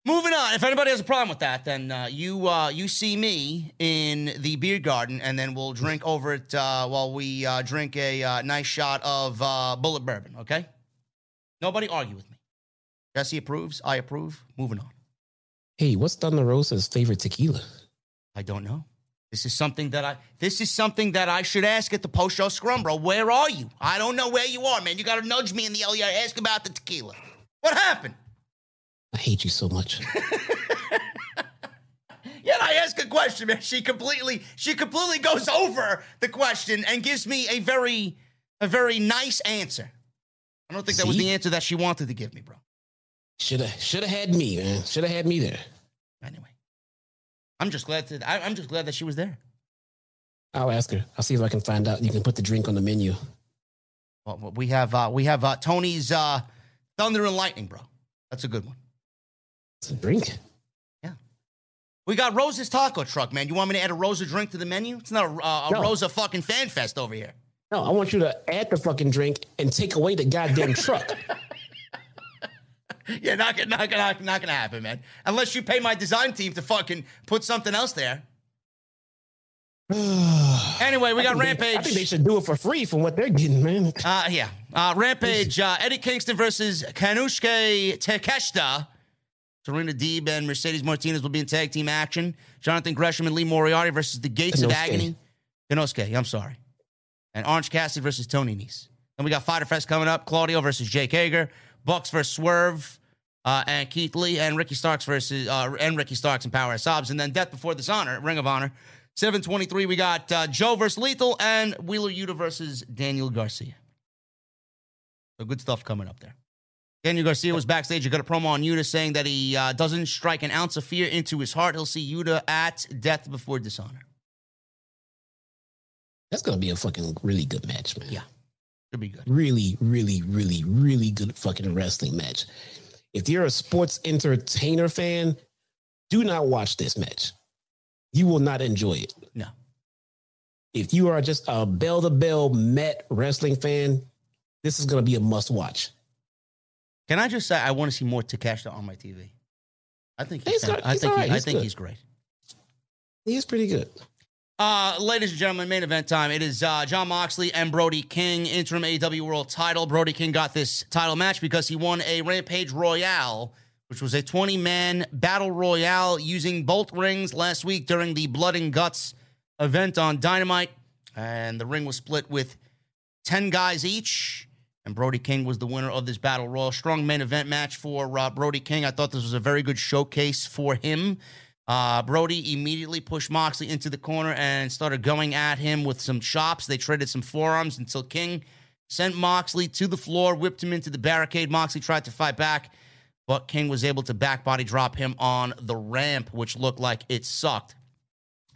Moving on. If anybody has a problem with that, then uh, you uh, you see me in the beer garden, and then we'll drink over it uh, while we uh, drink a uh, nice shot of uh, bullet bourbon, okay? Nobody argue with me. Jesse approves. I approve. Moving on. Hey, what's Thunder Rosa's favorite tequila? I don't know. This is something that I this is something that I should ask at the post-show scrum, bro. Where are you? I don't know where you are, man. You got to nudge me in the L E R. Ask about the tequila. What happened? I hate you so much. Yeah, I ask a question, man. She completely she completely goes over the question and gives me a very a very nice answer. I don't think See? that was the answer that she wanted to give me, bro. Should have should have had me, man. Should have had me there. Anyway. I'm just glad that I, I'm just glad that she was there. I'll ask her. I'll see if I can find out. You can put the drink on the menu. Well, we have uh, we have uh, Tony's uh, Thunder and Lightning, bro. That's a good one. It's a drink. Yeah. We got Rosa's Taco Truck, man. You want me to add a Rosa drink to the menu? It's not a, uh, a no. Rosa fucking fan fest over here. No, I want you to add the fucking drink and take away the goddamn truck. Yeah, not gonna, not gonna, not gonna happen, man. Unless you pay my design team to fucking put something else there. Anyway, we got I Rampage. They, I think they should do it for free from what they're getting, man. Uh, yeah. Uh, Rampage, uh, Eddie Kingston versus Kanusuke Takeshita. Serena Deeb and Mercedes Martinez will be in tag team action. Jonathan Gresham and Lee Moriarty versus the Gates Inosuke. of Agony. Inosuke, I'm sorry. And Orange Cassidy versus Tony Nese. Then we got Fighter Fest coming up. Claudio versus Jake Hager. Bucks versus Swerve. Uh, and Keith Lee and Ricky Starks versus uh, and Ricky Starks and Powerhouse Hobbs, and then Death Before Dishonor, Ring of Honor, seven twenty-three. We got uh, Joe versus Lethal and Wheeler Yuta versus Daniel Garcia. So good stuff coming up there. Daniel Garcia was backstage. You got a promo on Yuta saying that he uh, doesn't strike an ounce of fear into his heart. He'll see Yuta at Death Before Dishonor. That's gonna be a fucking really good match, man. Yeah, it'll be good. Really, really, really, really good fucking wrestling match. If you're a sports entertainer fan, do not watch this match. You will not enjoy it. No. If you are just a bell-to-bell Met wrestling fan, this is going to be a must-watch. Can I just say I want to see more Takeshita on my T V? I think he's, he's, got, I he's think, right. he, he's I think he's great. He's pretty good. Uh, ladies and gentlemen, main event time. It is uh, Jon Moxley and Brody King, interim A E W World title. Brody King got this title match because he won a Rampage Royale, which was a twenty-man battle royale using both rings last week during the Blood and Guts event on Dynamite. And the ring was split with ten guys each. And Brody King was the winner of this battle royal. Strong main event match for uh, Brody King. I thought this was a very good showcase for him. Uh, Brody immediately pushed Moxley into the corner and started going at him with some chops. They traded some forearms until King sent Moxley to the floor, whipped him into the barricade. Moxley tried to fight back, but King was able to back body drop him on the ramp, which looked like it sucked.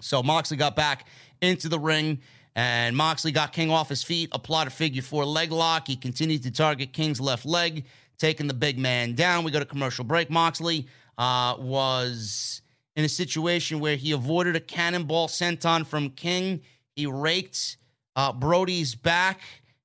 So Moxley got back into the ring, and Moxley got King off his feet, applied a figure four leg lock. He continued to target King's left leg, taking the big man down. We go to commercial break. Moxley uh, was... in a situation where he avoided a cannonball senton from King. He raked uh, Brody's back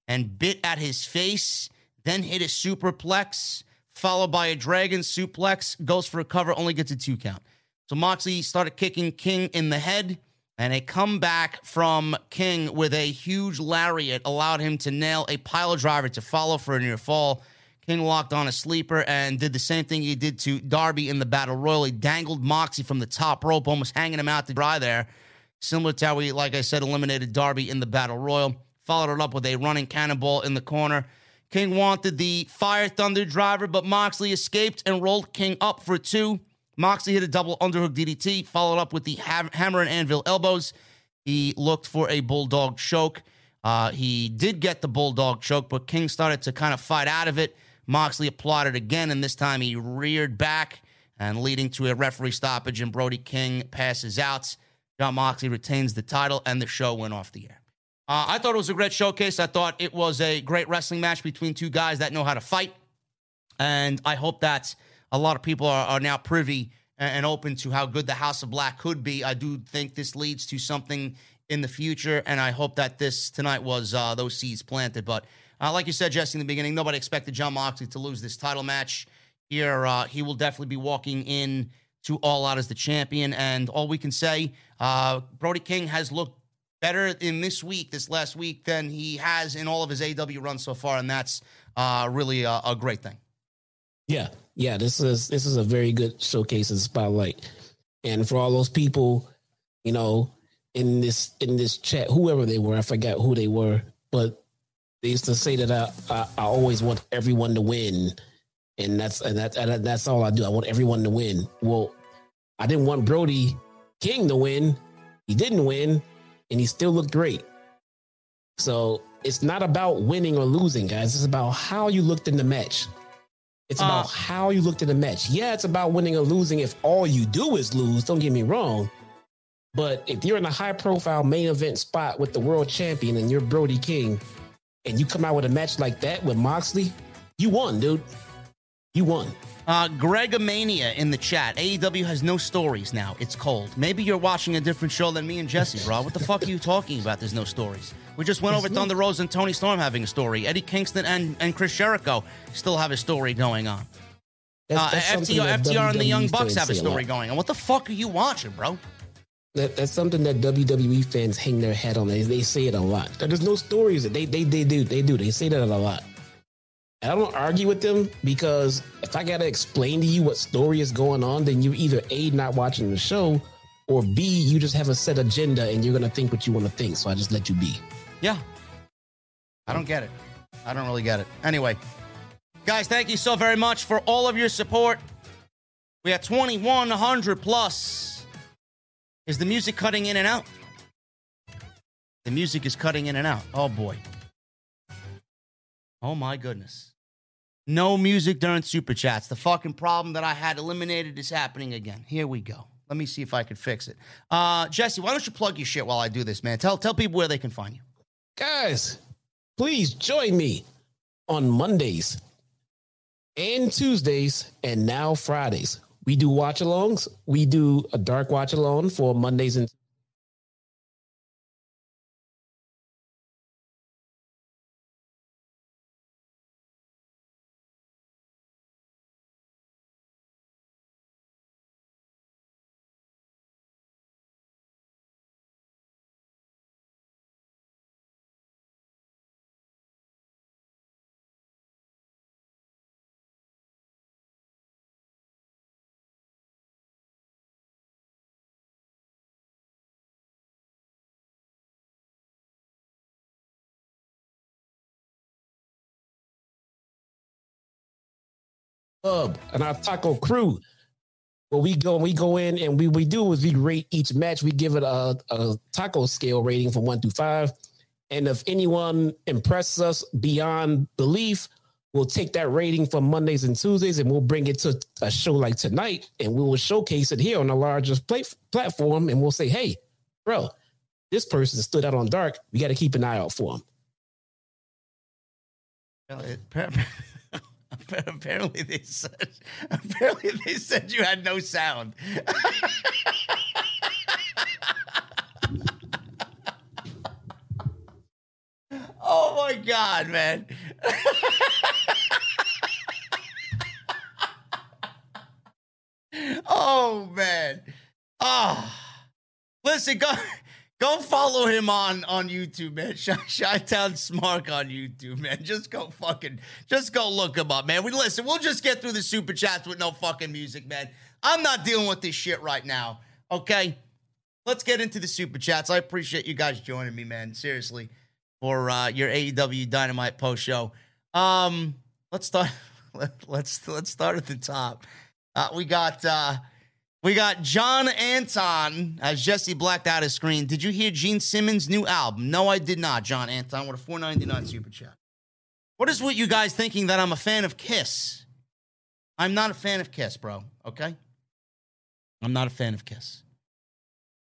and bit at his face, then hit a superplex, followed by a dragon suplex, goes for a cover, only gets a two count. So Moxley started kicking King in the head, and a comeback from King with a huge lariat allowed him to nail a pile driver to follow for a near fall. King locked on a sleeper and did the same thing he did to Darby in the Battle Royal. He dangled Moxley from the top rope, almost hanging him out to dry there. Similar to how he, like I said, eliminated Darby in the Battle Royal. Followed it up with a running cannonball in the corner. King wanted the Fire Thunder driver, but Moxley escaped and rolled King up for two. Moxley hit a double underhook D D T, followed up with the hammer and anvil elbows. He looked for a bulldog choke. Uh, he did get the bulldog choke, but King started to kind of fight out of it. Moxley applauded again, and this time he reared back and leading to a referee stoppage, and Brody King passes out. Jon Moxley retains the title, and the show went off the air. Uh, I thought it was a great showcase. I thought it was a great wrestling match between two guys that know how to fight, and I hope that a lot of people are, are now privy and open to how good the House of Black could be. I do think this leads to something in the future, and I hope that this tonight was uh, those seeds planted, but... Uh, like you said, Jesse, in the beginning, nobody expected Jon Moxley to lose this title match. Here, uh, he will definitely be walking in to All Out as the champion. And all we can say, uh, Brody King has looked better in this week, this last week, than he has in all of his A E W runs so far. And that's uh, really a, a great thing. Yeah, yeah, this is this is a very good showcase of the spotlight. And for all those people, you know, in this in this chat, whoever they were, I forgot who they were, but they used to say that I I, I always want everyone to win, and that's and that and that's all I do. I want everyone to win. Well, I didn't want Brody King to win. He didn't win, and he still looked great. So it's not about winning or losing, guys. It's about how you looked in the match. It's uh, about how you looked in the match. Yeah, it's about winning or losing if all you do is lose. Don't get me wrong. But if you're in a high-profile main event spot with the world champion and you're Brody King and you come out with a match like that with Moxley, you won, dude. You won. Uh, Gregomania in the chat. A E W has no stories now. It's cold. Maybe you're watching a different show than me and Jesse, bro. What the fuck are you talking about? There's no stories. We just went over Thunder Rosa and Tony Storm having a story. Eddie Kingston and, and Chris Jericho still have a story going on. That's, that's uh, F T R, F T R and the Young Bucks have a story going on. What the fuck are you watching, bro? That, that's something that W W E fans hang their head on. They, they say it a lot. There's no stories. They, they, they do. They do. They say that a lot. And I don't argue with them because if I got to explain to you what story is going on, then you either A, not watching the show, or B, you just have a set agenda and you're going to think what you want to think. So I just let you be. Yeah. I don't get it. I don't really get it. Anyway, guys, thank you so very much for all of your support. We have twenty-one hundred plus. Is the music cutting in and out? The music is cutting in and out. Oh, boy. Oh, my goodness. No music during Super Chats. The fucking problem that I had eliminated is happening again. Here we go. Let me see if I can fix it. Uh, Jesse, why don't you plug your shit while I do this, man? Tell tell people where they can find you. Guys, please join me on Mondays and Tuesdays and now Fridays. We do watch-alongs. We do a dark watch-along for Mondays and Club and our taco crew. Well, we go we go in and we we do is we rate each match. We give it a, a taco scale rating from one through five. And if anyone impresses us beyond belief, we'll take that rating from Mondays and Tuesdays and we'll bring it to a show like tonight and we will showcase it here on a larger plate, platform and we'll say, hey, bro, this person stood out on dark. We got to keep an eye out for him. Well, it, Apparently they said. Apparently they said you had no sound. Oh my God, man! Oh man! Ah, oh. Listen, go go follow him on on YouTube, man. Chi-Town Smark on YouTube, man. Just go fucking, just go look him up, man. We listen. We'll just get through the super chats with no fucking music, man. I'm not dealing with this shit right now. Okay, let's get into the super chats. I appreciate you guys joining me, man. Seriously, for uh, your A E W Dynamite post show. Um, let's start. Let, let's let's start at the top. Uh, we got. Uh, We got John Anton, as Jesse blacked out his screen. Did you hear Gene Simmons' new album? No, I did not, John Anton. What a four ninety-nine super chat. What is with you guys thinking that I'm a fan of Kiss? I'm not a fan of Kiss, bro, okay? I'm not a fan of Kiss.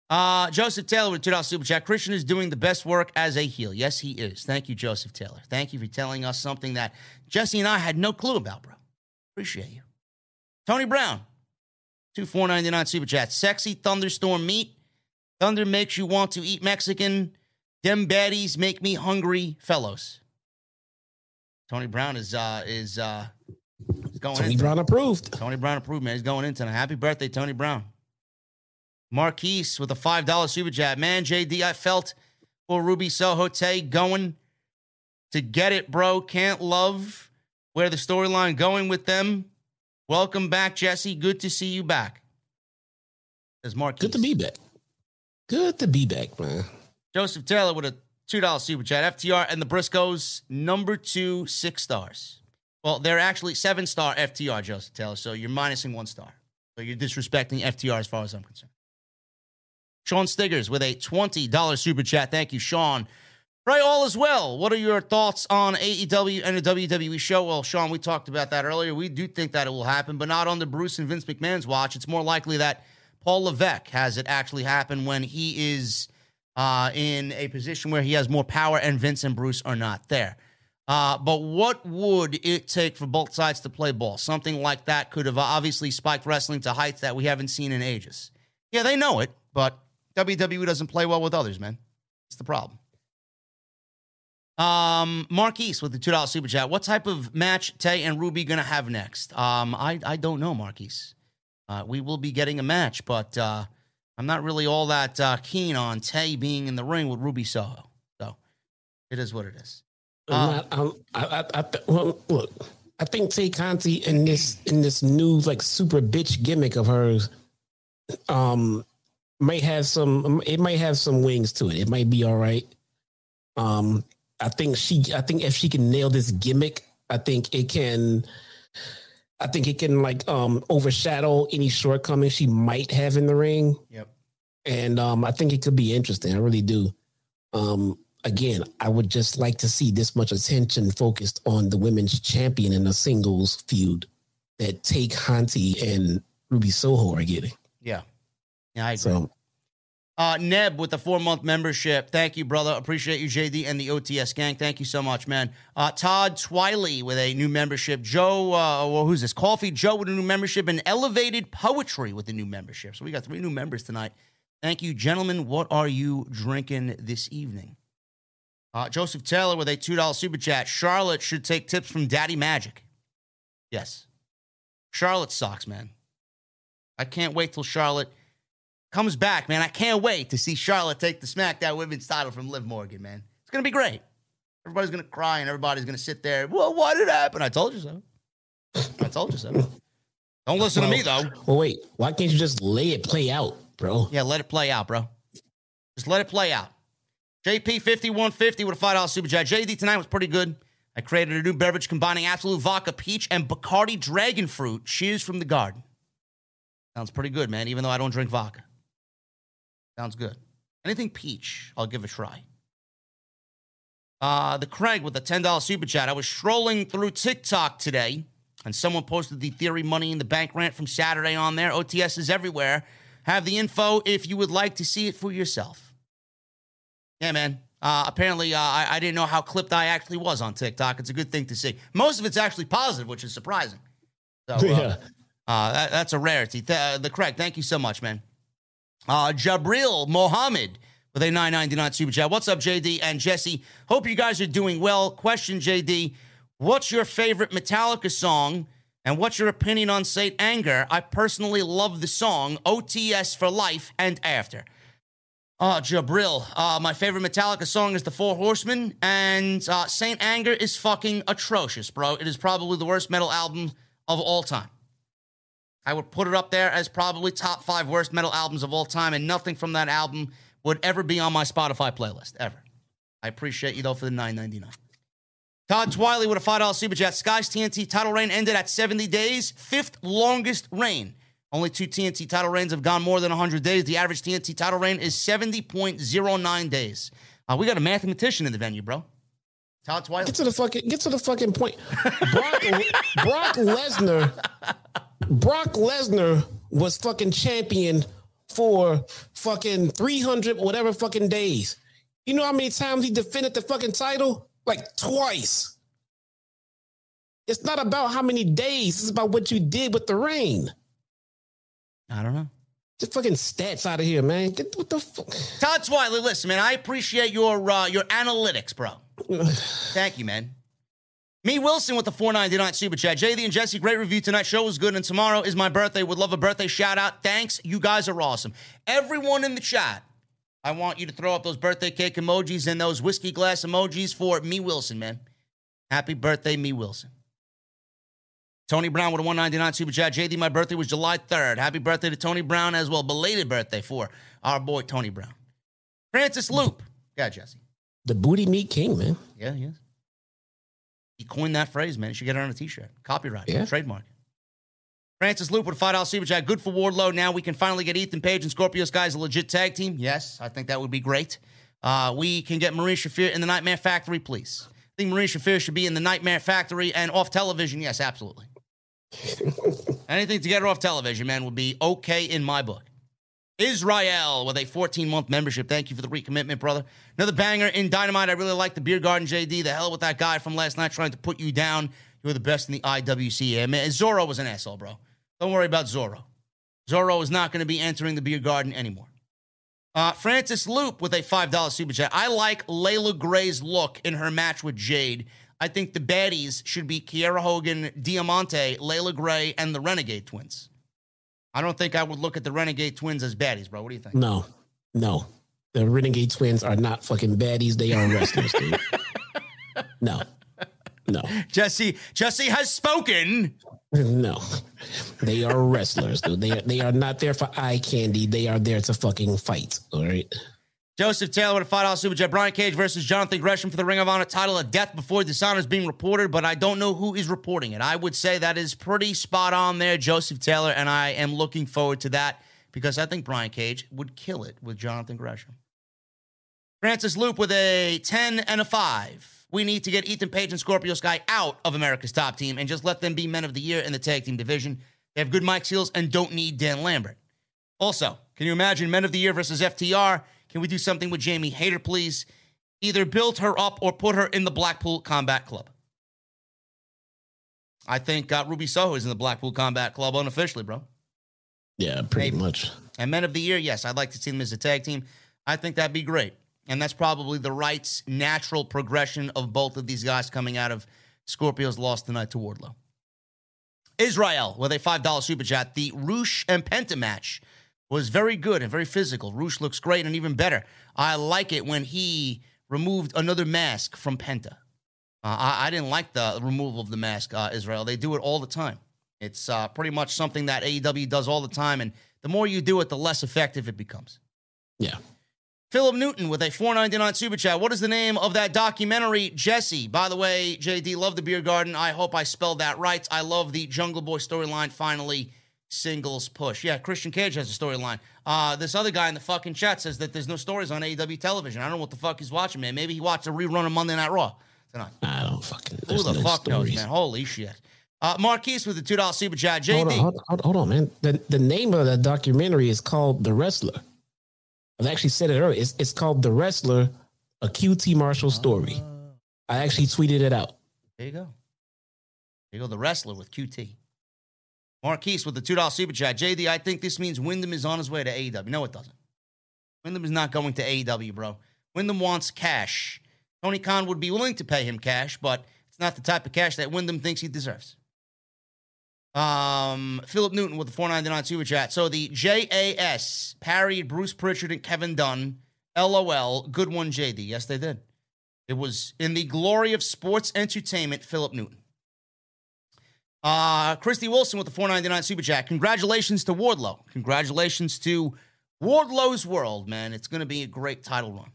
Uh, Joseph Taylor with two dollars super chat. Christian is doing the best work as a heel. Yes, he is. Thank you, Joseph Taylor. Thank you for telling us something that Jesse and I had no clue about, bro. Appreciate you. Tony Brown. Two four ninety-nine super chat. Sexy thunderstorm meat. Thunder makes you want to eat Mexican. Dem baddies make me hungry, fellows. Tony Brown is uh is uh is going. Tony in Brown tonight. Approved. Tony Brown approved, man. He's going in tonight. Happy birthday, Tony Brown. Marquise with a five dollar super chat. Man, J D, I felt for Ruby Soho Tay going to get it, bro. Can't love where the storyline going with them. Welcome back, Jesse. Good to see you back. As Mark, good to be back. Good to be back, man. Joseph Taylor with a two dollar super chat. F T R and the Briscoes, number two, six stars. Well, they're actually seven-star F T R, Joseph Taylor, so you're minusing one star. So you're disrespecting F T R as far as I'm concerned. Sean Stiggers with a twenty dollar super chat. Thank you, Sean. Right, all is well. What are your thoughts on A E W and the W W E show? Well, Sean, we talked about that earlier. We do think that it will happen, but not under Bruce and Vince McMahon's watch. It's more likely that Paul Levesque has it actually happen when he is uh, in a position where he has more power and Vince and Bruce are not there. Uh, but what would it take for both sides to play ball? Something like that could have obviously spiked wrestling to heights that we haven't seen in ages. Yeah, they know it, but W W E doesn't play well with others, man. It's the problem. Um, Marquise with the two dollar super chat. What type of match Tay and Ruby going to have next? Um, I, I don't know, Marquise. Uh, we will be getting a match, but uh, I'm not really all that uh, keen on Tay being in the ring with Ruby Soho. So it is what it is. Uh, I, I, I, I, well, look, I think Tay Conti in this in this new like super bitch gimmick of hers, um, might have some. It might have some wings to it. It might be all right. Um. I think she. I think if she can nail this gimmick, I think it can. I think it can like um, overshadow any shortcomings she might have in the ring. Yep. And um, I think it could be interesting. I really do. Um, again, I would just like to see this much attention focused on the women's champion in a singles feud that Tay Conti and Ruby Soho are getting. Yeah. Yeah, I agree. So, Uh, Neb with the four-month membership. Thank you, brother. Appreciate you, J D, and the O T S gang. Thank you so much, man. Uh, Todd Twiley with a new membership. Joe, uh, well, who's this? Coffee Joe with a new membership and Elevated Poetry with a new membership. So we got three new members tonight. Thank you, gentlemen. What are you drinking this evening? Uh, Joseph Taylor with a two dollar super chat. Charlotte should take tips from Daddy Magic. Yes. Charlotte sucks, man. I can't wait till Charlotte comes back, man. I can't wait to see Charlotte take the SmackDown Women's title from Liv Morgan, man. It's going to be great. Everybody's going to cry and everybody's going to sit there. Well, why did it happen? I told you so. I told you so. Don't listen well, to me, though. Well, wait. Why can't you just lay it play out, bro? Yeah, let it play out, bro. Just let it play out. J P fifty-one fifty with a five dollar super chat. J D tonight was pretty good. I created a new beverage combining Absolute Vodka Peach and Bacardi Dragon Fruit. Cheers from the garden. Sounds pretty good, man, even though I don't drink vodka. Sounds good. Anything peach, I'll give a try. Uh, the Craig with the ten dollar super chat. I was strolling through TikTok today, and someone posted the Theory Money in the Bank rant from Saturday on there. O T S is everywhere. Have the info if you would like to see it for yourself. Yeah, man. Uh, apparently, uh, I, I didn't know how clipped I actually was on TikTok. It's a good thing to see. Most of it's actually positive, which is surprising. So, uh, yeah. uh, that, that's a rarity. Th- uh, the Craig, thank you so much, man. Uh, Jabril Mohammed with a nine ninety-nine super chat. What's up, J D and Jesse? Hope you guys are doing well. Question, J D, what's your favorite Metallica song and what's your opinion on Saint Anger? I personally love the song O T S for Life and After. Uh, Jabril, uh, my favorite Metallica song is The Four Horsemen, and uh, Saint Anger is fucking atrocious, bro. It is probably the worst metal album of all time. I would put it up there as probably top five worst metal albums of all time, and nothing from that album would ever be on my Spotify playlist, ever. I appreciate you, though, for the nine ninety-nine. Todd Twiley with a five dollar super chat. Sky's T N T title reign ended at seventy days, fifth longest reign. Only two T N T title reigns have gone more than one hundred days. The average T N T title reign is seventy point oh nine days. Uh, we got a mathematician in the venue, bro. Todd Twiley. Get to the fucking, get to the fucking point. Brock, Brock Lesnar... Brock Lesnar was fucking champion for fucking three hundred whatever fucking days. You know how many times he defended the fucking title? Like twice. It's not about how many days. It's about what you did with the reign. I don't know. Get fucking stats out of here, man. Get what the fuck? Todd Twiley, listen, man. I appreciate your uh, your analytics, bro. Thank you, man. Me, Wilson, with the four ninety-nine super chat. J D and Jesse, great review tonight. Show was good, and tomorrow is my birthday. Would love a birthday shout-out. Thanks. You guys are awesome. Everyone in the chat, I want you to throw up those birthday cake emojis and those whiskey glass emojis for Me, Wilson, man. Happy birthday, Me, Wilson. Tony Brown with a one ninety-nine Super Chat. J D, my birthday was July third. Happy birthday to Tony Brown as well. Belated birthday for our boy Tony Brown. Francis Loop. Yeah, Jesse. The booty meat king, man. Yeah, he is. He coined that phrase, man. You should get it on a t-shirt. Copyright. Yeah. Trademark. Francis Loop with a five dollar Super Chat. Good for Wardlow. Now we can finally get Ethan Page and Scorpio Sky as a legit tag team. Yes, I think that would be great. Uh, we can get Maria Shafir in the Nightmare Factory, please. I think Maria Shafir should be in the Nightmare Factory and off television. Yes, absolutely. Anything to get her off television, man, would be okay in my book. Israel with a fourteen-month membership. Thank you for the recommitment, brother. Another banger in Dynamite. I really like the Beer Garden, J D. The hell with that guy from last night trying to put you down. You were the best in the I W C. Man, Zorro was an asshole, bro. Don't worry about Zorro. Zorro is not going to be entering the Beer Garden anymore. Uh, Francis Loop with a five dollar Super Chat. I like Layla Gray's look in her match with Jade. I think the baddies should be Kiera Hogan, Diamante, Layla Gray, and the Renegade Twins. I don't think I would look at the Renegade Twins as baddies, bro. What do you think? No, no. The Renegade Twins are not fucking baddies. They are wrestlers, dude. No, no. Jesse, Jesse has spoken. No, they are wrestlers, dude. They are, they are not there for eye candy. They are there to fucking fight, all right? Joseph Taylor with a five dollar Super Jet. Brian Cage versus Jonathan Gresham for the Ring of Honor title. A death before dishonor is being reported, but I don't know who is reporting it. I would say that is pretty spot on there, Joseph Taylor, and I am looking forward to that because I think Brian Cage would kill it with Jonathan Gresham. Francis Loop with a ten and a five. We need to get Ethan Page and Scorpio Sky out of America's Top Team and just let them be men of the year in the tag team division. They have good mic skills and don't need Dan Lambert. Also, can you imagine men of the year versus F T R? Can we do something with Jamie Hayter, please? Either build her up or put her in the Blackpool Combat Club. I think uh, Ruby Soho is in the Blackpool Combat Club unofficially, bro. Yeah, pretty Maybe. much. And Men of the Year, yes, I'd like to see them as a tag team. I think that'd be great. And that's probably the right natural progression of both of these guys coming out of Scorpio's loss tonight to Wardlow. Israel with a five dollar Super Chat. The Rush and Penta match was very good and very physical. Rush looks great and even better. I like it when he removed another mask from Penta. Uh, I, I didn't like the removal of the mask, uh, Israel. They do it all the time. It's uh, pretty much something that A E W does all the time, and the more you do it, the less effective it becomes. Yeah. Philip Newton with a four ninety-nine Super Chat. What is the name of that documentary, Jesse? By the way, J D, love the Beer Garden. I hope I spelled that right. I love the Jungle Boy storyline finally. Singles push. Yeah, Christian Cage has a storyline. Uh, this other guy in the fucking chat says that there's no stories on A E W television. I don't know what the fuck he's watching, man. Maybe he watched a rerun of Monday Night Raw tonight. I don't fucking know. Who the no fuck stories. knows, man? Holy shit. Uh, Marquise with the two dollar Super Chat. J D. Hold on, hold on, hold on man. The, the name of that documentary is called The Wrestler. I've actually said it earlier. It's, it's called The Wrestler, a Q T Marshall story. Uh, I actually tweeted it out. There you go. There you go. The Wrestler with Q T. Marquise with the two dollar Super Chat. J D, I think this means Wyndham is on his way to A E W. No, it doesn't. Wyndham is not going to A E W, bro. Wyndham wants cash. Tony Khan would be willing to pay him cash, but it's not the type of cash that Wyndham thinks he deserves. Um, Philip Newton with the four ninety-nine Super Chat. So the J A S parried Bruce Prichard and Kevin Dunn. LOL. Good one, J D. Yes, they did. It was in the glory of sports entertainment, Philip Newton. Uh, Christy Wilson with the four ninety-nine Super Chat. Congratulations to Wardlow. Congratulations to Wardlow's World, man. It's going to be a great title run.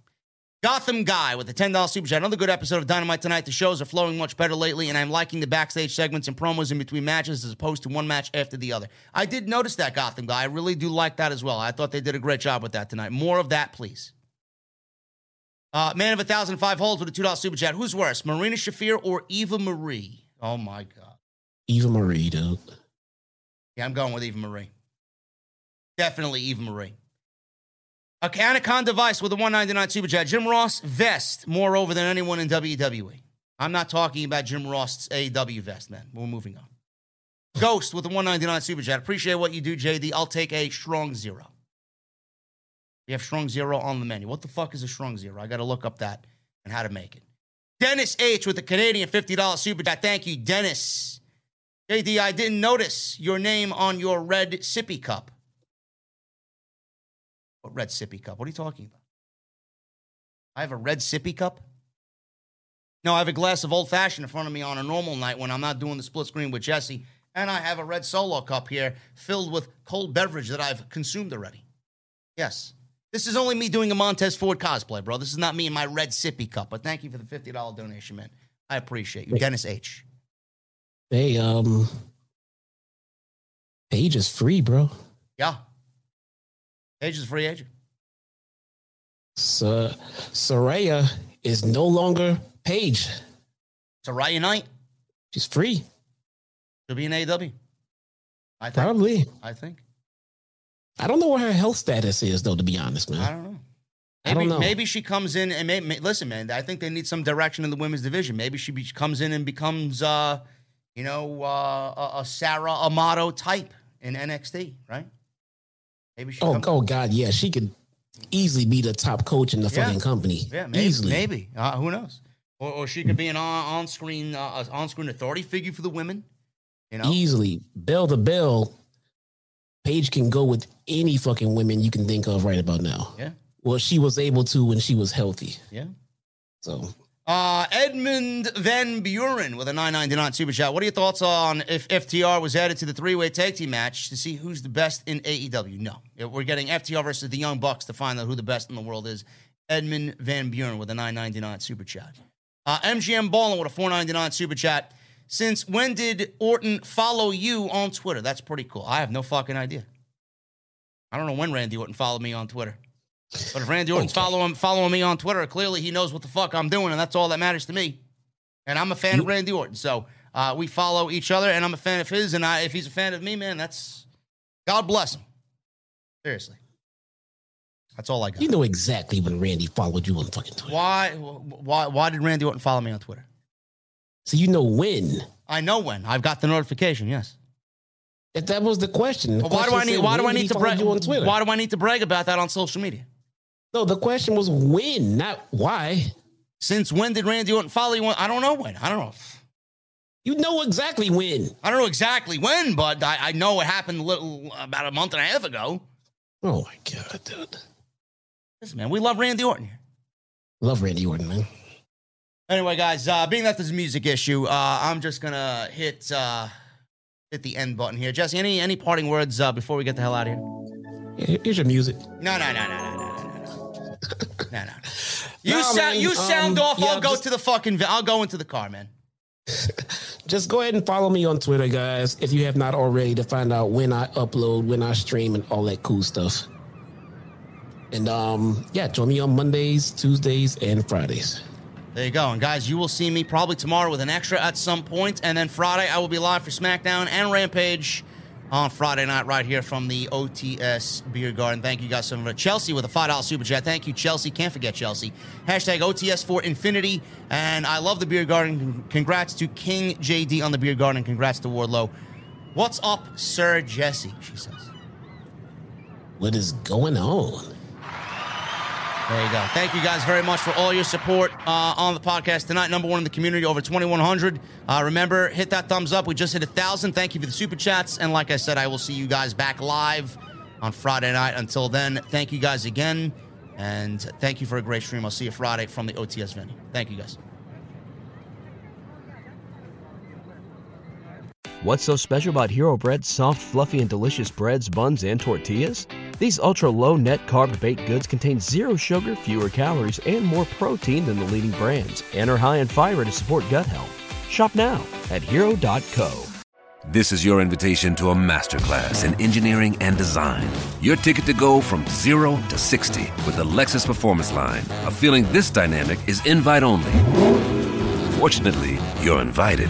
Gotham Guy with the ten dollar Super Chat. Another good episode of Dynamite tonight. The shows are flowing much better lately, and I'm liking the backstage segments and promos in between matches as opposed to one match after the other. I did notice that, Gotham Guy. I really do like that as well. I thought they did a great job with that tonight. More of that, please. Uh, Man of one thousand five Holds with a two dollar Super Chat. Who's worse, Marina Shafir or Eva Marie? Oh, my God. Eva Marie, dude. Yeah, I'm going with Eva Marie. Definitely Eva Marie. Okay, Anaconda Vice with a one ninety-nine Super Chat. Jim Ross vest more over than anyone in W W E. I'm not talking about Jim Ross's A E W vest, man. We're moving on. Ghost with a one ninety-nine Super Chat. Appreciate what you do, J D. I'll take a strong zero. We have strong zero on the menu. What the fuck is a strong zero? I got to look up that and how to make it. Dennis H with the Canadian fifty dollar Super Chat. Thank you, Dennis. J D, I didn't notice your name on your red sippy cup. What red sippy cup? What are you talking about? I have a red sippy cup? No, I have a glass of old-fashioned in front of me on a normal night when I'm not doing the split screen with Jesse. And I have a red Solo cup here filled with cold beverage that I've consumed already. Yes. This is only me doing a Montez Ford cosplay, bro. This is not me in my red sippy cup. But thank you for the fifty dollars donation, man. I appreciate you. Hey. Dennis H. Hey, um... Page is free, bro. Yeah. Page is free agent. So, Saraya is no longer Page. Saraya Knight. She's free. She'll be in A E W. I think. Probably. I think. I don't know what her health status is, though, to be honest, man. I don't know. Maybe, I don't know. Maybe she comes in and may, may, listen, man, I think they need some direction in the women's division. Maybe she be, comes in and becomes, uh, you know, uh, a, a Sarah Amato type in N X T, right? Maybe she. Oh, oh God, yeah. She could easily be the top coach in the yeah. fucking company. Yeah, maybe. Easily. Maybe. Uh, who knows? Or, or she could be an on, on-screen uh, on-screen authority figure for the women. You know? Easily. Bell to bell, Paige can go with any fucking women you can think of right about now. Yeah. Well, she was able to when she was healthy. Yeah. So. Uh, Edmund Van Buren with a nine ninety-nine super chat. What are your thoughts on if F T R was added to the three-way tag team match to see who's the best in A E W? No. We're getting F T R versus the Young Bucks to find out who the best in the world is. Edmund Van Buren with a nine ninety-nine super chat. Uh, M G M Ballin with a four ninety-nine super chat. Since when did Orton follow you on Twitter? That's pretty cool. I have no fucking idea. I don't know when Randy Orton followed me on Twitter. But if Randy Orton's okay. following, following me on Twitter, clearly he knows what the fuck I'm doing, and that's all that matters to me. And I'm a fan you, of Randy Orton, so uh, we follow each other, and I'm a fan of his, and I, if he's a fan of me, man, that's... God bless him. Seriously. That's all I got. You know exactly when Randy followed you on fucking Twitter. Why, why, why did Randy Orton follow me on Twitter? So you know when. I know when. I've got the notification, yes. If that was the question. The well, why question do I need, said, why do I need to brag on Twitter? Why do I need to brag about that on social media? No, the question was when, not why. Since when did Randy Orton follow you? I don't know when. I don't know. You know exactly when. I don't know exactly when, but I, I know it happened little, about a month and a half ago. Oh, my God, dude. Listen, man, we love Randy Orton here. Love Randy Orton, man. Anyway, guys, uh, being that there's a music issue, uh, I'm just going to hit uh, hit the end button here. Jesse, any any parting words uh, before we get the hell out of here? Here's your music. No, no, no, no, no, no, no, no, no. You nah, sound man, you sound um, off. Yeah, I'll go just... to the fucking. I'll go into the car, man. Just go ahead and follow me on Twitter, guys, if you have not already, to find out when I upload, when I stream, and all that cool stuff. And um, yeah, join me on Mondays, Tuesdays, and Fridays. There you go. And, guys, you will see me probably tomorrow with an extra at some point. And then Friday, I will be live for SmackDown and Rampage on Friday night right here from the O T S Beer Garden. Thank you guys so much. Chelsea with a five dollar super chat. Thank you, Chelsea. Can't forget Chelsea. Hashtag O T S for Infinity. And I love the Beer Garden. Congrats to King J D on the Beer Garden. Congrats to Wardlow. What's up, Sir Jesse? She says. What is going on? There you go. Thank you guys very much for all your support uh, on the podcast tonight. Number one in the community, over twenty-one hundred. Uh, remember, hit that thumbs up. We just hit one thousand. Thank you for the super chats. And like I said, I will see you guys back live on Friday night. Until then, thank you guys again. And thank you for a great stream. I'll see you Friday from the O T S venue. Thank you guys. What's so special about Hero Bread's soft, fluffy, and delicious breads, buns, and tortillas? These ultra-low net-carb baked goods contain zero sugar, fewer calories, and more protein than the leading brands, and are high in fiber to support gut health. Shop now at hero dot co. This is your invitation to a masterclass in engineering and design. Your ticket to go from zero to sixty with the Lexus Performance Line. A feeling this dynamic is invite only. Fortunately, you're invited.